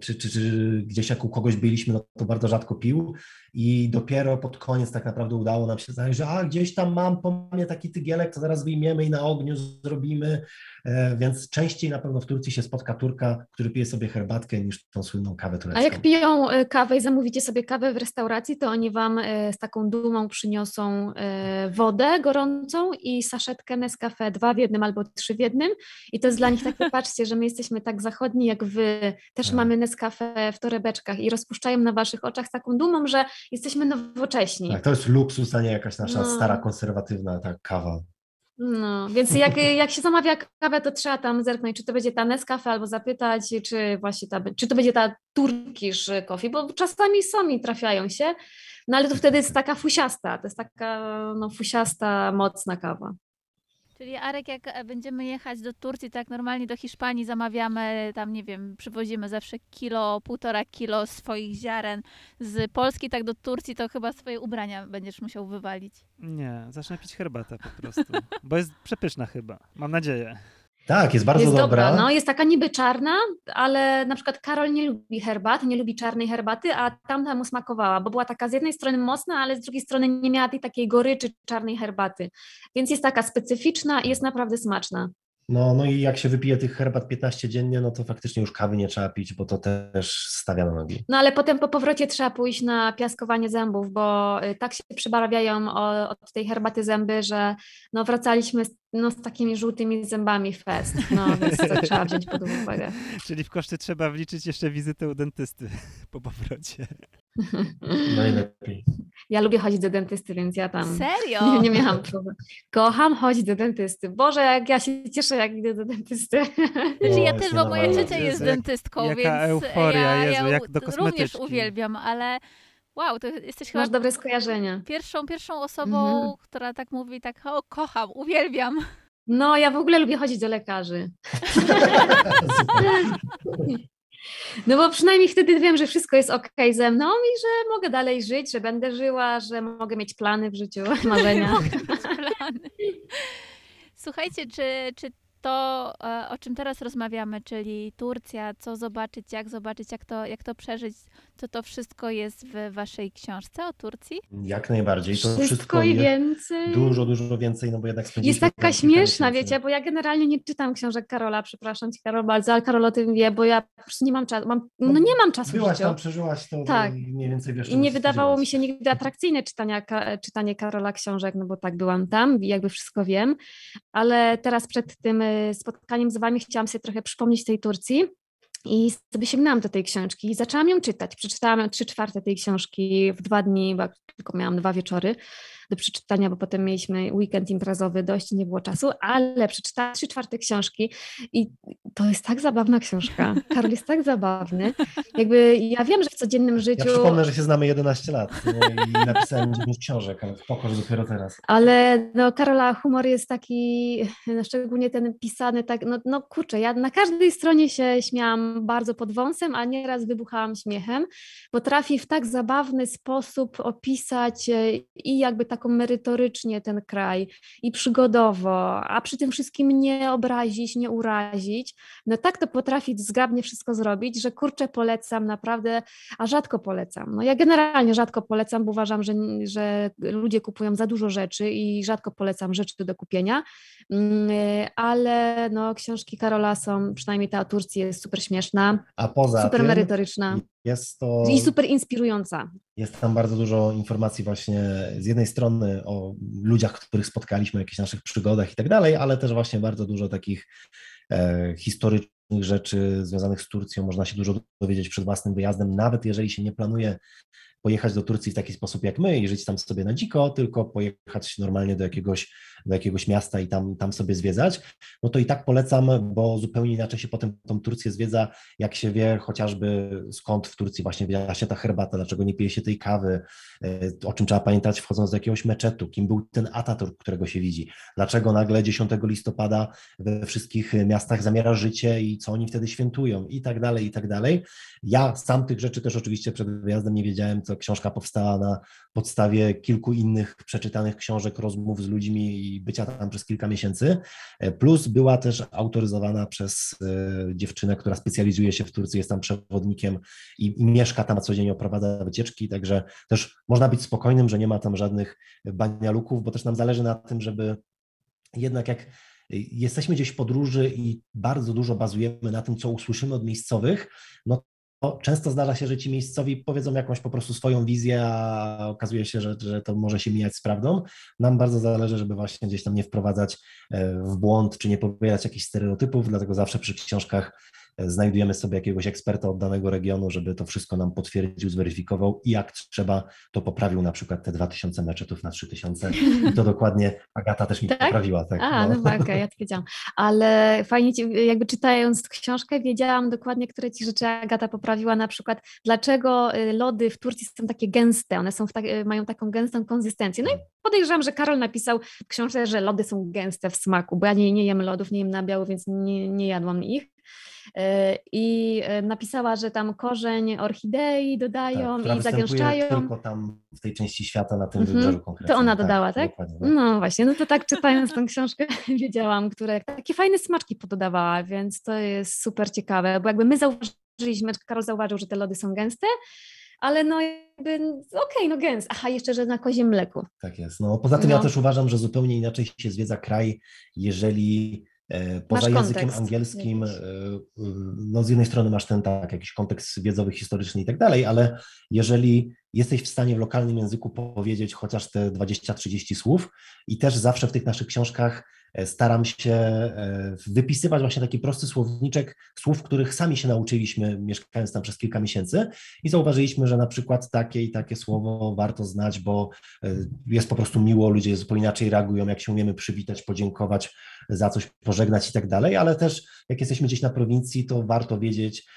czy, czy, czy gdzieś jak u kogoś byliśmy, no to bardzo rzadko pił i dopiero pod koniec tak naprawdę udało nam się znaleźć, że a gdzieś tam mam po mnie taki tygielek, to zaraz wyjmiemy i na ogniu zrobimy, więc częściej na pewno w Turcji się spotka Turka, który pije sobie herbatkę niż tą słynną kawę turecką. A jak piją kawę i zamówicie sobie kawę w restauracji, to oni wam z taką dumą przyniosą wodę gorącą i saszetkę Nescafe dwa w jednym albo trzy w jednym i to jest dla nich takie, patrzcie, że my jesteśmy tak zachodni jak wy, też mamy Mamy Nescafe w torebeczkach i rozpuszczają na waszych oczach z taką dumą, że jesteśmy nowocześni. Tak, to jest luksus, a nie jakaś nasza no. stara, konserwatywna ta kawa. No, więc jak, jak się zamawia kawę, to trzeba tam zerknąć, czy to będzie ta Nescafe, albo zapytać, czy właśnie ta, czy to będzie ta Turkish Coffee, bo czasami sami trafiają się, no ale to wtedy jest taka fusiasta, to jest taka no, fusiasta, mocna kawa. Czyli Arek, jak będziemy jechać do Turcji, tak normalnie do Hiszpanii zamawiamy, tam nie wiem, przywozimy zawsze kilo, półtora kilo swoich ziaren z Polski, tak do Turcji to chyba swoje ubrania będziesz musiał wywalić. Nie, zacznę pić herbatę po prostu, bo jest przepyszna chyba, mam nadzieję. Tak, jest bardzo jest dobra. dobra. No, jest taka niby czarna, ale na przykład Karol nie lubi herbat, nie lubi czarnej herbaty, a tamta mu smakowała, bo była taka z jednej strony mocna, ale z drugiej strony nie miała tej takiej goryczy czarnej herbaty. Więc jest taka specyficzna i jest naprawdę smaczna. No, no i jak się wypije tych herbat piętnaście dziennie, no to faktycznie już kawy nie trzeba pić, bo to też stawia na nogi. No ale potem po powrocie trzeba pójść na piaskowanie zębów, bo tak się przybarwiają od tej herbaty zęby, że no wracaliśmy z, no, z takimi żółtymi zębami fest, no więc to trzeba wziąć pod uwagę. Czyli w koszty trzeba wliczyć jeszcze wizytę u dentysty po powrocie. Najlepiej. Ja lubię chodzić do dentysty, więc ja tam Serio? Nie, nie miałam problemu. Kocham chodzić do dentysty. Boże, jak ja się cieszę, jak idę do dentysty. Znaczy ja też, bo moje ciocia jest dentystką, jaka więc euforia, ja, Jezu, jak do kosmetyczki. Również uwielbiam, ale wow, to jesteś chyba... Masz dobre skojarzenia. Pierwszą, pierwszą osobą, mhm. która tak mówi, tak o, kocham, uwielbiam. No, ja w ogóle lubię chodzić do lekarzy. No bo przynajmniej wtedy wiem, że wszystko jest okej ze mną i że mogę dalej żyć, że będę żyła, że mogę mieć plany w życiu, marzenia. Mogę mieć plany. Słuchajcie, czy, czy to, o czym teraz rozmawiamy, czyli Turcja, co zobaczyć, jak zobaczyć, jak to, jak to przeżyć, to to wszystko jest w waszej książce o Turcji? Jak najbardziej. To wszystko, wszystko i więcej. Dużo, dużo więcej, no bo jednak jest taka śmieszna, wiecie, bo ja generalnie nie czytam książek Karola, przepraszam cię Karol bardzo, ale Karol o tym wie, bo ja po prostu nie mam czasu, mam, no nie mam czasu Byłaś w życiu. tam, przeżyłaś to tak. mniej więcej wiesz. I nie wydawało mi się nigdy atrakcyjne czytania, ka, czytanie Karola książek, no bo tak byłam tam i jakby wszystko wiem, ale teraz przed tym spotkaniem z wami chciałam sobie trochę przypomnieć tej Turcji i sobie sięgnęłam do tej książki i zaczęłam ją czytać. Przeczytałam trzy czwarte tej książki w dwa dni, bo tylko miałam dwa wieczory do przeczytania, bo potem mieliśmy weekend imprezowy, dość nie było czasu, ale przeczytałam trzy czwarte książki i to jest tak zabawna książka. Karol jest tak zabawny. Jakby ja wiem, że w codziennym życiu... Ja przypomnę, że się znamy jedenaście lat no, i napisałem dziewięć książek, ale spoko, że dopiero teraz. Ale no, Karola humor jest taki, no, szczególnie ten pisany, tak, no, no kurczę, ja na każdej stronie się śmiałam bardzo pod wąsem, a nieraz wybuchałam śmiechem. Potrafi w tak zabawny sposób opisać i jakby tak taką merytorycznie ten kraj i przygodowo, a przy tym wszystkim nie obrazić, nie urazić. No tak to potrafi zgrabnie wszystko zrobić, że kurczę polecam naprawdę, a rzadko polecam. No ja generalnie rzadko polecam, bo uważam, że, że ludzie kupują za dużo rzeczy i rzadko polecam rzeczy do kupienia, ale no książki Karola są, przynajmniej ta o Turcji jest super śmieszna, a poza super tym... merytoryczna. Jest to, I super inspirująca. Jest tam bardzo dużo informacji właśnie z jednej strony o ludziach, których spotkaliśmy, jakichś naszych przygodach i tak dalej, ale też właśnie bardzo dużo takich e, historycznych rzeczy związanych z Turcją. Można się dużo dowiedzieć przed własnym wyjazdem, nawet jeżeli się nie planuje pojechać do Turcji w taki sposób jak my i żyć tam sobie na dziko, tylko pojechać normalnie do jakiegoś, do jakiegoś miasta i tam, tam sobie zwiedzać, no to i tak polecam, bo zupełnie inaczej się potem tą Turcję zwiedza, jak się wie chociażby skąd w Turcji właśnie wzięła się ta herbata, dlaczego nie pije się tej kawy, o czym trzeba pamiętać wchodząc do jakiegoś meczetu, kim był ten Atatürk, którego się widzi, dlaczego nagle dziesiątego listopada we wszystkich miastach zamiera życie i co oni wtedy świętują i tak dalej, i tak dalej. Ja sam tych rzeczy też oczywiście przed wyjazdem nie wiedziałem, co książka powstała na podstawie kilku innych przeczytanych książek, rozmów z ludźmi i bycia tam przez kilka miesięcy. Plus była też autoryzowana przez dziewczynę, która specjalizuje się w Turcji, jest tam przewodnikiem i, i mieszka tam na co dzień, oprowadza wycieczki, także też można być spokojnym, że nie ma tam żadnych banialuków, bo też nam zależy na tym, żeby jednak jak jesteśmy gdzieś w podróży i bardzo dużo bazujemy na tym, co usłyszymy od miejscowych, no często zdarza się, że ci miejscowi powiedzą jakąś po prostu swoją wizję, a okazuje się, że, że to może się mijać z prawdą. Nam bardzo zależy, żeby właśnie gdzieś tam nie wprowadzać w błąd, czy nie powielać jakichś stereotypów, dlatego zawsze przy książkach znajdujemy sobie jakiegoś eksperta od danego regionu, żeby to wszystko nam potwierdził, zweryfikował i jak trzeba, to poprawił na przykład te dwa tysiące meczetów na trzy tysiące. I to dokładnie Agata też mi tak? poprawiła. Tak, A, no, no tak, ja to wiedziałam. Ale fajnie, ci, jakby czytając książkę, wiedziałam dokładnie, które ci rzeczy Agata poprawiła, na przykład dlaczego lody w Turcji są takie gęste, one są w tak, mają taką gęstą konsystencję. No i podejrzewam, że Karol napisał w książce, że lody są gęste w smaku, bo ja nie, nie jem lodów, nie jem nabiału, więc nie, nie jadłam ich. I napisała, że tam korzeń orchidei dodają tak, i zagęszczają. Tylko tam w tej części świata, na tym mhm. wybrzeżu konkretnie. To ona dodała, tak? tak? tak. No właśnie, no to tak czytając tę książkę wiedziałam, które takie fajne smaczki pododawała, więc to jest super ciekawe, bo jakby my zauważyliśmy, Karol zauważył, że te lody są gęste, ale no jakby, okej, okay, no gęs. Aha, jeszcze, że na kozie mleku. Tak jest. No poza tym no. ja też uważam, że zupełnie inaczej się zwiedza kraj, jeżeli poza masz językiem kontekst. angielskim, no z jednej strony masz ten tak, jakiś kontekst wiedzowy, historyczny i tak dalej, ale jeżeli jesteś w stanie w lokalnym języku powiedzieć chociaż te dwadzieścia trzydzieści słów i też zawsze w tych naszych książkach staram się wypisywać właśnie taki prosty słowniczek słów, których sami się nauczyliśmy, mieszkając tam przez kilka miesięcy i zauważyliśmy, że na przykład takie i takie słowo warto znać, bo jest po prostu miło, ludzie zupełnie inaczej reagują, jak się umiemy przywitać, podziękować za coś, pożegnać i tak dalej, ale też jak jesteśmy gdzieś na prowincji, to warto wiedzieć,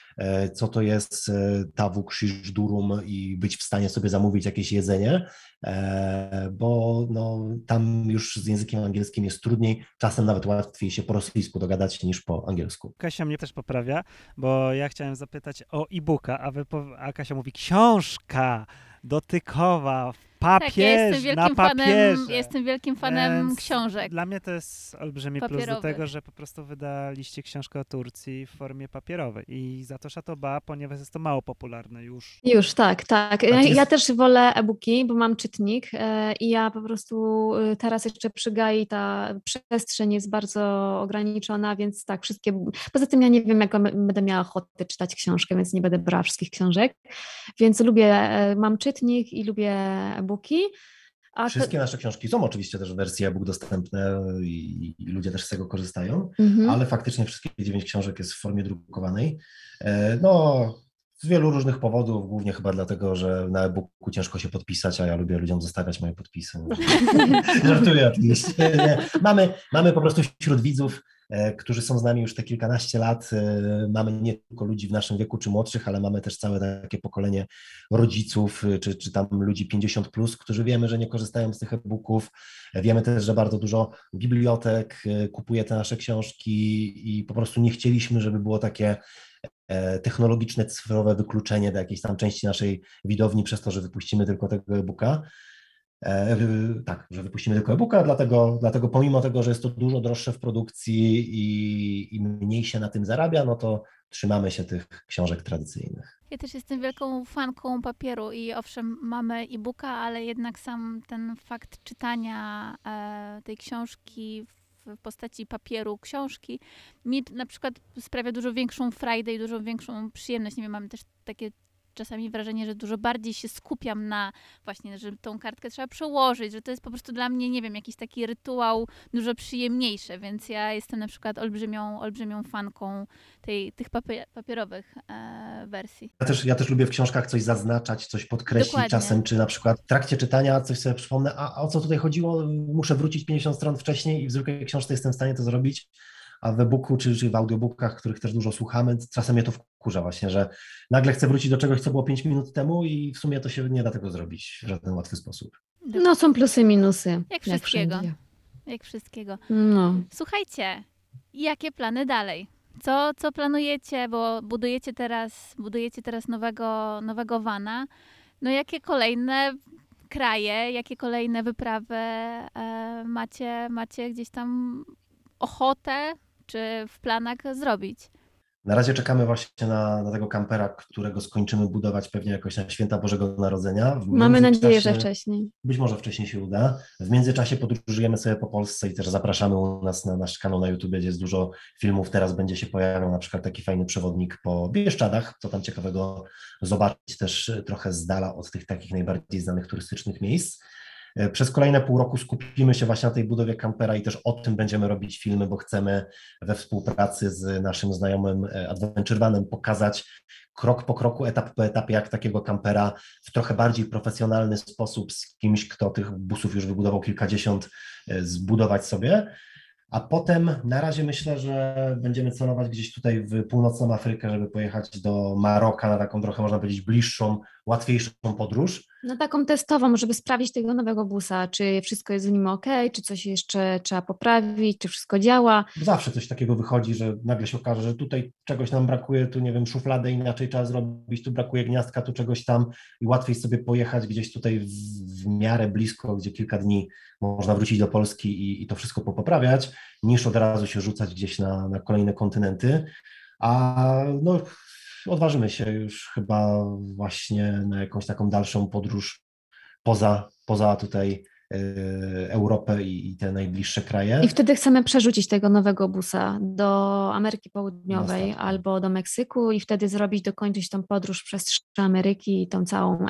co to jest tawu krzyż durum i być w stanie sobie zamówić jakieś jedzenie, bo no, tam już z językiem angielskim jest trudniej, czasem nawet łatwiej się po rosyjsku dogadać niż po angielsku. Kasia mnie też poprawia, bo ja chciałem zapytać o e-booka, a, wy, a Kasia mówi książka dotykowa, papież tak, ja jestem na papierze. Fanem, jestem wielkim fanem Więc książek. Dla mnie to jest olbrzymi papierowy. Plus do tego, że po prostu wydaliście książkę o Turcji w formie papierowej i za to szatoba, ponieważ jest to mało popularne już. Już, tak, tak. Ja, ja też wolę e-booki, bo mam czytnik e, i ja po prostu teraz jeszcze przy Gai ta przestrzeń jest bardzo ograniczona, więc tak, wszystkie... Poza tym ja nie wiem, jak będę miała ochotę czytać książkę, więc nie będę brała wszystkich książek. Więc lubię, e, mam czytnik i lubię e-booki. A Wszystkie to... nasze książki są oczywiście też w wersji e-book dostępne i, i ludzie też z tego korzystają, mm-hmm. ale faktycznie wszystkie dziewięć książek jest w formie drukowanej. No, z wielu różnych powodów, głównie chyba dlatego, że na e-booku ciężko się podpisać, a ja lubię ludziom zostawiać moje podpisy. Żartuję oczywiście. Nie. Mamy, mamy po prostu wśród widzów, którzy są z nami już te kilkanaście lat. Mamy nie tylko ludzi w naszym wieku czy młodszych, ale mamy też całe takie pokolenie rodziców czy, czy tam ludzi pięćdziesiąt plus, którzy wiemy, że nie korzystają z tych e-booków. Wiemy też, że bardzo dużo bibliotek kupuje te nasze książki i po prostu nie chcieliśmy, żeby było takie technologiczne, cyfrowe wykluczenie do jakiejś tam części naszej widowni przez to, że wypuścimy tylko tego e-booka. E, tak, że wypuścimy tylko e-booka, dlatego, dlatego pomimo tego, że jest to dużo droższe w produkcji i, i mniej się na tym zarabia, no to trzymamy się tych książek tradycyjnych. Ja też jestem wielką fanką papieru i owszem, mamy e-booka, ale jednak sam ten fakt czytania e, tej książki w postaci papieru książki mi na przykład sprawia dużo większą frajdę i dużo większą przyjemność. Nie wiem, mamy też takie czasami wrażenie, że dużo bardziej się skupiam na właśnie, że tą kartkę trzeba przełożyć, że to jest po prostu dla mnie, nie wiem, jakiś taki rytuał dużo przyjemniejszy, więc ja jestem na przykład olbrzymią, olbrzymią fanką tej, tych papier- papierowych e, wersji. Ja też, ja też lubię w książkach coś zaznaczać, coś podkreślić Dokładnie. Czasem, czy na przykład w trakcie czytania coś sobie przypomnę, a, a o co tutaj chodziło, muszę wrócić pięćdziesiąt stron wcześniej i w zwykłej książce jestem w stanie to zrobić. A w e-booku czy, czy w audiobookach, których też dużo słuchamy, czasem mnie to wkurza właśnie, że nagle chcę wrócić do czegoś, co było pięć minut temu i w sumie to się nie da tego zrobić w żaden łatwy sposób. No są plusy i minusy. Jak wszystkiego. Jak, jak wszystkiego. No. Słuchajcie, jakie plany dalej? Co, co planujecie, bo budujecie teraz, budujecie teraz nowego, nowego vana. No jakie kolejne kraje, jakie kolejne wyprawy e, macie, macie gdzieś tam ochotę czy w planach zrobić? Na razie czekamy właśnie na, na tego kampera, którego skończymy budować pewnie jakoś na święta Bożego Narodzenia. W Mamy nadzieję, że wcześniej. Być może wcześniej się uda. W międzyczasie podróżujemy sobie po Polsce i też zapraszamy u nas na nasz kanał na YouTube, gdzie jest dużo filmów. Teraz będzie się pojawiał na przykład taki fajny przewodnik po Bieszczadach, co tam ciekawego zobaczyć też trochę z dala od tych takich najbardziej znanych turystycznych miejsc. Przez kolejne pół roku skupimy się właśnie na tej budowie kampera i też o tym będziemy robić filmy, bo chcemy we współpracy z naszym znajomym Adventure Vanem pokazać krok po kroku, etap po etapie, jak takiego kampera w trochę bardziej profesjonalny sposób z kimś, kto tych busów już wybudował kilkadziesiąt, zbudować sobie. A potem na razie myślę, że będziemy celować gdzieś tutaj w północną Afrykę, żeby pojechać do Maroka na taką trochę, można powiedzieć, bliższą, łatwiejszą podróż. No taką testową, żeby sprawdzić tego nowego busa, czy wszystko jest w nim ok, czy coś jeszcze trzeba poprawić, czy wszystko działa. Zawsze coś takiego wychodzi, że nagle się okaże, że tutaj czegoś nam brakuje, tu nie wiem, szufladę inaczej trzeba zrobić, tu brakuje gniazdka, tu czegoś tam i łatwiej sobie pojechać gdzieś tutaj w, w miarę blisko, gdzie kilka dni można wrócić do Polski i, i to wszystko popoprawiać, niż od razu się rzucać gdzieś na, na kolejne kontynenty, a no... Odważymy się już chyba właśnie na jakąś taką dalszą podróż poza, poza tutaj y, Europę i, i te najbliższe kraje. I wtedy chcemy przerzucić tego nowego busa do Ameryki Południowej albo do Meksyku i wtedy zrobić, dokończyć tą podróż przez trzy Ameryki i tą całą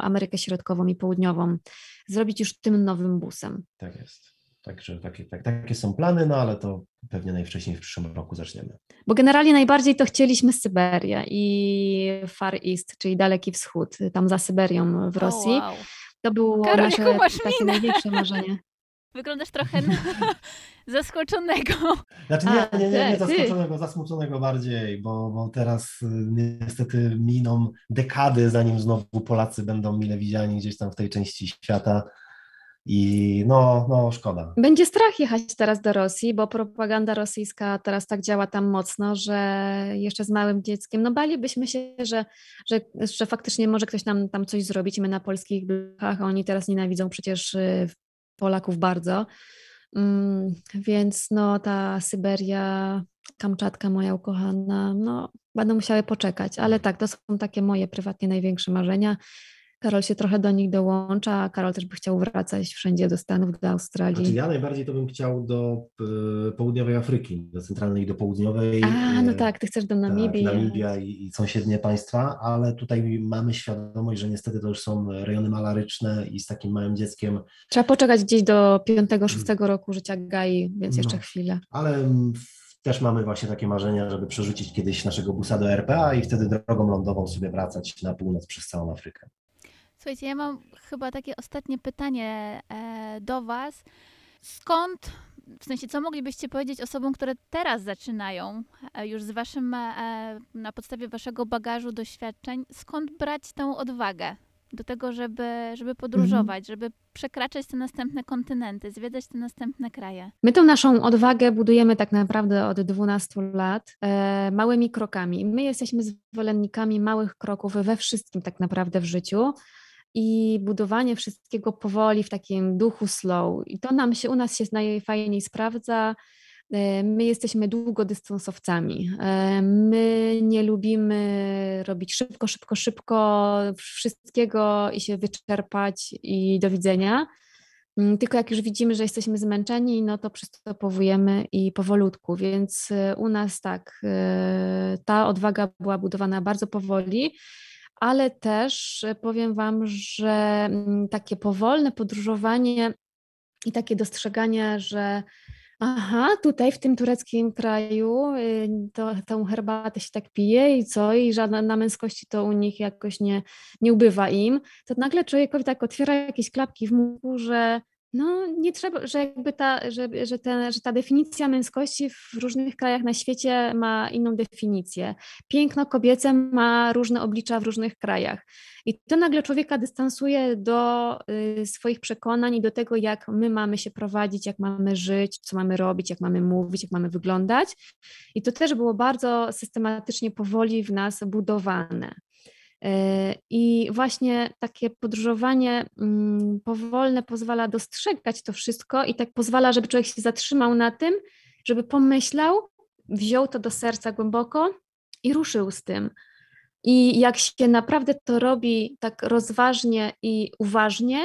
Amerykę Środkową i Południową. Zrobić już tym nowym busem. Tak jest. Także takie, tak, takie są plany, no ale to pewnie najwcześniej w przyszłym roku zaczniemy. Bo generalnie najbardziej to chcieliśmy Syberię i Far East, czyli Daleki Wschód, tam za Syberią w Rosji. Oh, wow. To było Karol, nasze takie minę. największe marzenie. Wyglądasz trochę na... zaskoczonego. Znaczy nie, nie, nie, nie zaskoczonego, zasmuconego bardziej, bo, bo teraz niestety miną dekady, zanim znowu Polacy będą mile widziani gdzieś tam w tej części świata. I no, no szkoda. Będzie strach jechać teraz do Rosji, bo propaganda rosyjska teraz tak działa tam mocno, że jeszcze z małym dzieckiem, no balibyśmy się, że, że, że faktycznie może ktoś nam tam coś zrobić i my na polskich blokach, a oni teraz nienawidzą przecież Polaków bardzo, mm, więc no ta Syberia, Kamczatka moja ukochana, no będą musiały poczekać, ale tak, to są takie moje prywatnie największe marzenia. Karol się trochę do nich dołącza, a Karol też by chciał wracać wszędzie do Stanów, do Australii. Znaczy ja najbardziej to bym chciał do y, południowej Afryki, do centralnej i do południowej. A, no tak, ty chcesz do Namibii. Tak, Namibia i, i sąsiednie państwa, ale tutaj mamy świadomość, że niestety to już są rejony malaryczne i z takim małym dzieckiem... Trzeba poczekać gdzieś do piątego, szóstego roku życia Gai, więc jeszcze no, chwilę. Ale... Też mamy właśnie takie marzenia, żeby przerzucić kiedyś naszego busa do R P A i wtedy drogą lądową sobie wracać na północ przez całą Afrykę. Słuchajcie, ja mam chyba takie ostatnie pytanie do Was. Skąd, w sensie co moglibyście powiedzieć osobom, które teraz zaczynają już z waszym, na podstawie Waszego bagażu doświadczeń, skąd brać tę odwagę do tego, żeby, żeby podróżować, mm-hmm. żeby przekraczać te następne kontynenty, zwiedzać te następne kraje? My tą naszą odwagę budujemy tak naprawdę od dwunastu lat e, małymi krokami. My jesteśmy zwolennikami małych kroków we wszystkim tak naprawdę w życiu i budowanie wszystkiego powoli w takim duchu slow. I to nam się, u nas się najfajniej sprawdza. My jesteśmy długodystansowcami, my nie lubimy robić szybko, szybko, szybko wszystkiego i się wyczerpać i do widzenia, tylko jak już widzimy, że jesteśmy zmęczeni, no to przystopowujemy i powolutku, więc u nas tak, ta odwaga była budowana bardzo powoli, ale też powiem Wam, że takie powolne podróżowanie i takie dostrzeganie, że aha, tutaj w tym tureckim kraju to, tą herbatę się tak pije i co, i żadna na męskości to u nich jakoś nie, nie ubywa im, to nagle człowiekowi tak otwiera jakieś klapki w mózgu, że no nie trzeba, że jakby ta, że, że, ten, że ta definicja męskości w różnych krajach na świecie ma inną definicję. Piękno kobiece ma różne oblicza w różnych krajach. I to nagle człowieka dystansuje do y, swoich przekonań i do tego, jak my mamy się prowadzić, jak mamy żyć, co mamy robić, jak mamy mówić, jak mamy wyglądać. I to też było bardzo systematycznie, powoli w nas budowane. I właśnie takie podróżowanie powolne pozwala dostrzegać to wszystko i tak pozwala, żeby człowiek się zatrzymał na tym, żeby pomyślał, wziął to do serca głęboko i ruszył z tym. I jak się naprawdę to robi tak rozważnie i uważnie,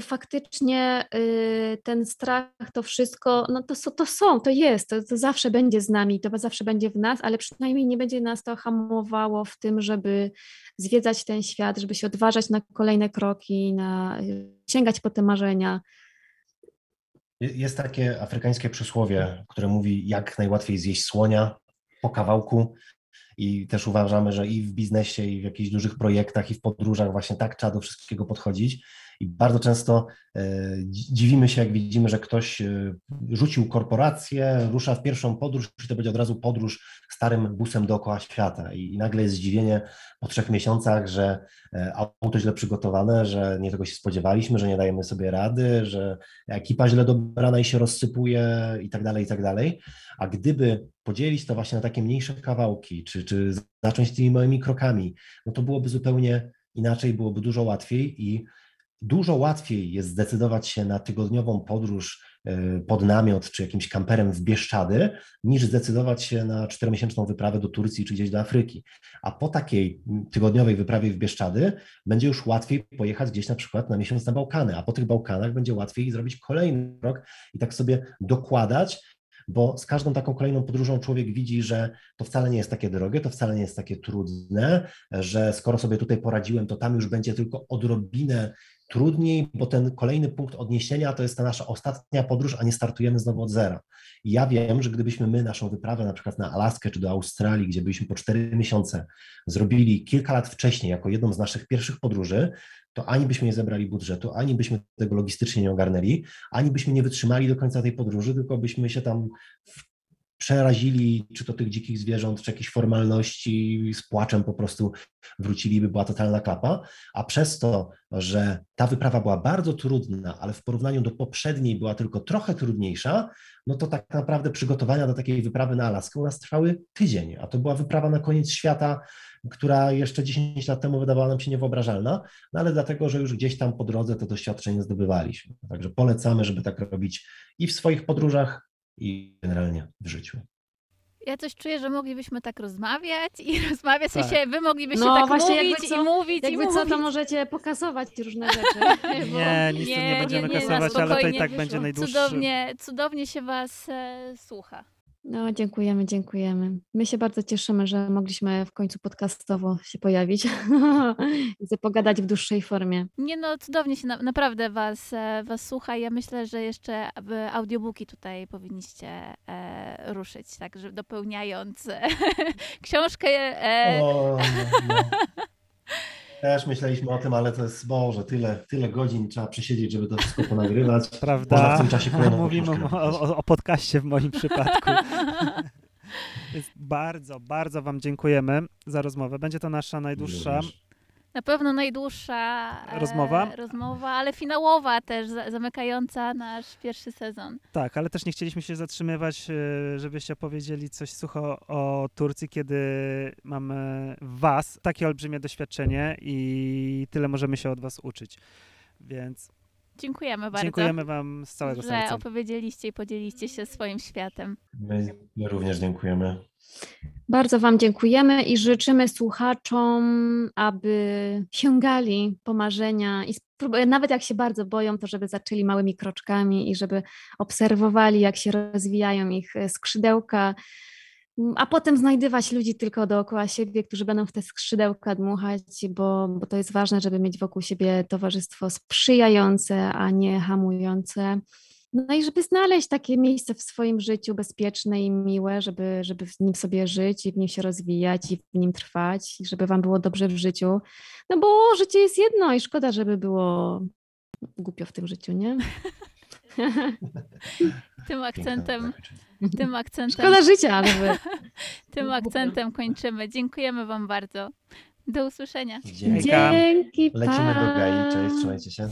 to faktycznie y, ten strach, to wszystko, no to, to są, to jest, to, to zawsze będzie z nami, to zawsze będzie w nas, ale przynajmniej nie będzie nas to hamowało w tym, żeby zwiedzać ten świat, żeby się odważać na kolejne kroki, na, sięgać po te marzenia. Jest takie afrykańskie przysłowie, które mówi, jak najłatwiej zjeść słonia po kawałku. I też uważamy, że i w biznesie, i w jakichś dużych projektach, i w podróżach właśnie tak trzeba do wszystkiego podchodzić. I bardzo często y, dziwimy się, jak widzimy, że ktoś y, rzucił korporację, rusza w pierwszą podróż i to będzie od razu podróż starym busem dookoła świata. I, i nagle jest zdziwienie po trzech miesiącach, że y, auto źle przygotowane, że nie tego się spodziewaliśmy, że nie dajemy sobie rady, że ekipa źle dobrana i się rozsypuje i tak dalej, i tak dalej. A gdyby podzielić to właśnie na takie mniejsze kawałki, czy, czy zacząć tymi małymi krokami, no to byłoby zupełnie inaczej, byłoby dużo łatwiej i dużo łatwiej jest zdecydować się na tygodniową podróż pod namiot czy jakimś kamperem w Bieszczady, niż zdecydować się na czteromiesięczną wyprawę do Turcji czy gdzieś do Afryki. A po takiej tygodniowej wyprawie w Bieszczady będzie już łatwiej pojechać gdzieś na przykład na miesiąc na Bałkany, a po tych Bałkanach będzie łatwiej zrobić kolejny krok i tak sobie dokładać, bo z każdą taką kolejną podróżą człowiek widzi, że to wcale nie jest takie drogie, to wcale nie jest takie trudne, że skoro sobie tutaj poradziłem, to tam już będzie tylko odrobinę trudniej, bo ten kolejny punkt odniesienia to jest ta nasza ostatnia podróż, a nie startujemy znowu od zera. I ja wiem, że gdybyśmy my naszą wyprawę na przykład na Alaskę czy do Australii, gdzie byliśmy po cztery miesiące, zrobili kilka lat wcześniej jako jedną z naszych pierwszych podróży, to ani byśmy nie zebrali budżetu, ani byśmy tego logistycznie nie ogarnęli, ani byśmy nie wytrzymali do końca tej podróży, tylko byśmy się tam przerazili, czy to tych dzikich zwierząt, czy jakichś formalności, z płaczem po prostu wrócili, by była totalna klapa, a przez to, że ta wyprawa była bardzo trudna, ale w porównaniu do poprzedniej była tylko trochę trudniejsza, no to tak naprawdę przygotowania do takiej wyprawy na Alaskę u nas trwały tydzień, a to była wyprawa na koniec świata, która jeszcze dziesięć lat temu wydawała nam się niewyobrażalna, no ale dlatego, że już gdzieś tam po drodze to doświadczenie zdobywaliśmy. Także polecamy, żeby tak robić i w swoich podróżach, i generalnie w życiu. Ja coś czuję, że moglibyśmy tak rozmawiać i rozmawiać, tak. się, wy moglibyście no, tak właśnie mówić jakby co, i mówić jakby i mówić. co, to możecie pokasować różne rzeczy. nie, nic nie, nie będziemy nie, nie, kasować, ale to i tak wyszło. Będzie najdłuższy. Cudownie, cudownie się was e, słucha. No, dziękujemy, dziękujemy. My się bardzo cieszymy, że mogliśmy w końcu podcastowo się pojawić i pogadać w dłuższej formie. Nie no, cudownie się na, naprawdę was, was słucha i ja myślę, że jeszcze audiobooki tutaj powinniście e, ruszyć, tak, że dopełniając książkę. E... O, no, no. Też myśleliśmy o tym, ale to jest, Boże, tyle, tyle godzin trzeba przesiedzieć, żeby to wszystko ponagrywać. Prawda. Można w tym czasie mówimy o, o, o podcaście w moim przypadku. Bardzo, bardzo wam dziękujemy za rozmowę. Będzie to nasza najdłuższa... Na pewno najdłuższa rozmowa, e, rozmowa, ale finałowa też, za, zamykająca nasz pierwszy sezon. Tak, ale też nie chcieliśmy się zatrzymywać, żebyście opowiedzieli coś sucho o Turcji, kiedy mamy was takie olbrzymie doświadczenie i tyle możemy się od was uczyć, więc dziękujemy bardzo. Dziękujemy wam z całego serca, że opowiedzieliście i podzieliście się swoim światem. My również dziękujemy. Bardzo wam dziękujemy i życzymy słuchaczom, aby sięgali po marzenia i sprób- nawet jak się bardzo boją, to żeby zaczęli małymi kroczkami i żeby obserwowali, jak się rozwijają ich skrzydełka, a potem znajdywać ludzi tylko dookoła siebie, którzy będą w te skrzydełka dmuchać, bo, bo to jest ważne, żeby mieć wokół siebie towarzystwo sprzyjające, a nie hamujące. No i żeby znaleźć takie miejsce w swoim życiu bezpieczne i miłe, żeby, żeby w nim sobie żyć i w nim się rozwijać i w nim trwać i żeby wam było dobrze w życiu, no bo życie jest jedno i szkoda, żeby było głupio w tym życiu, nie? Tym akcentem, tym akcentem. Szkoda życia, żeby. Tym akcentem kończymy. Dziękujemy wam bardzo. Do usłyszenia. Dzięki. Dzięki. Lecimy pa. Do Gai. Cześć, trzymajcie się.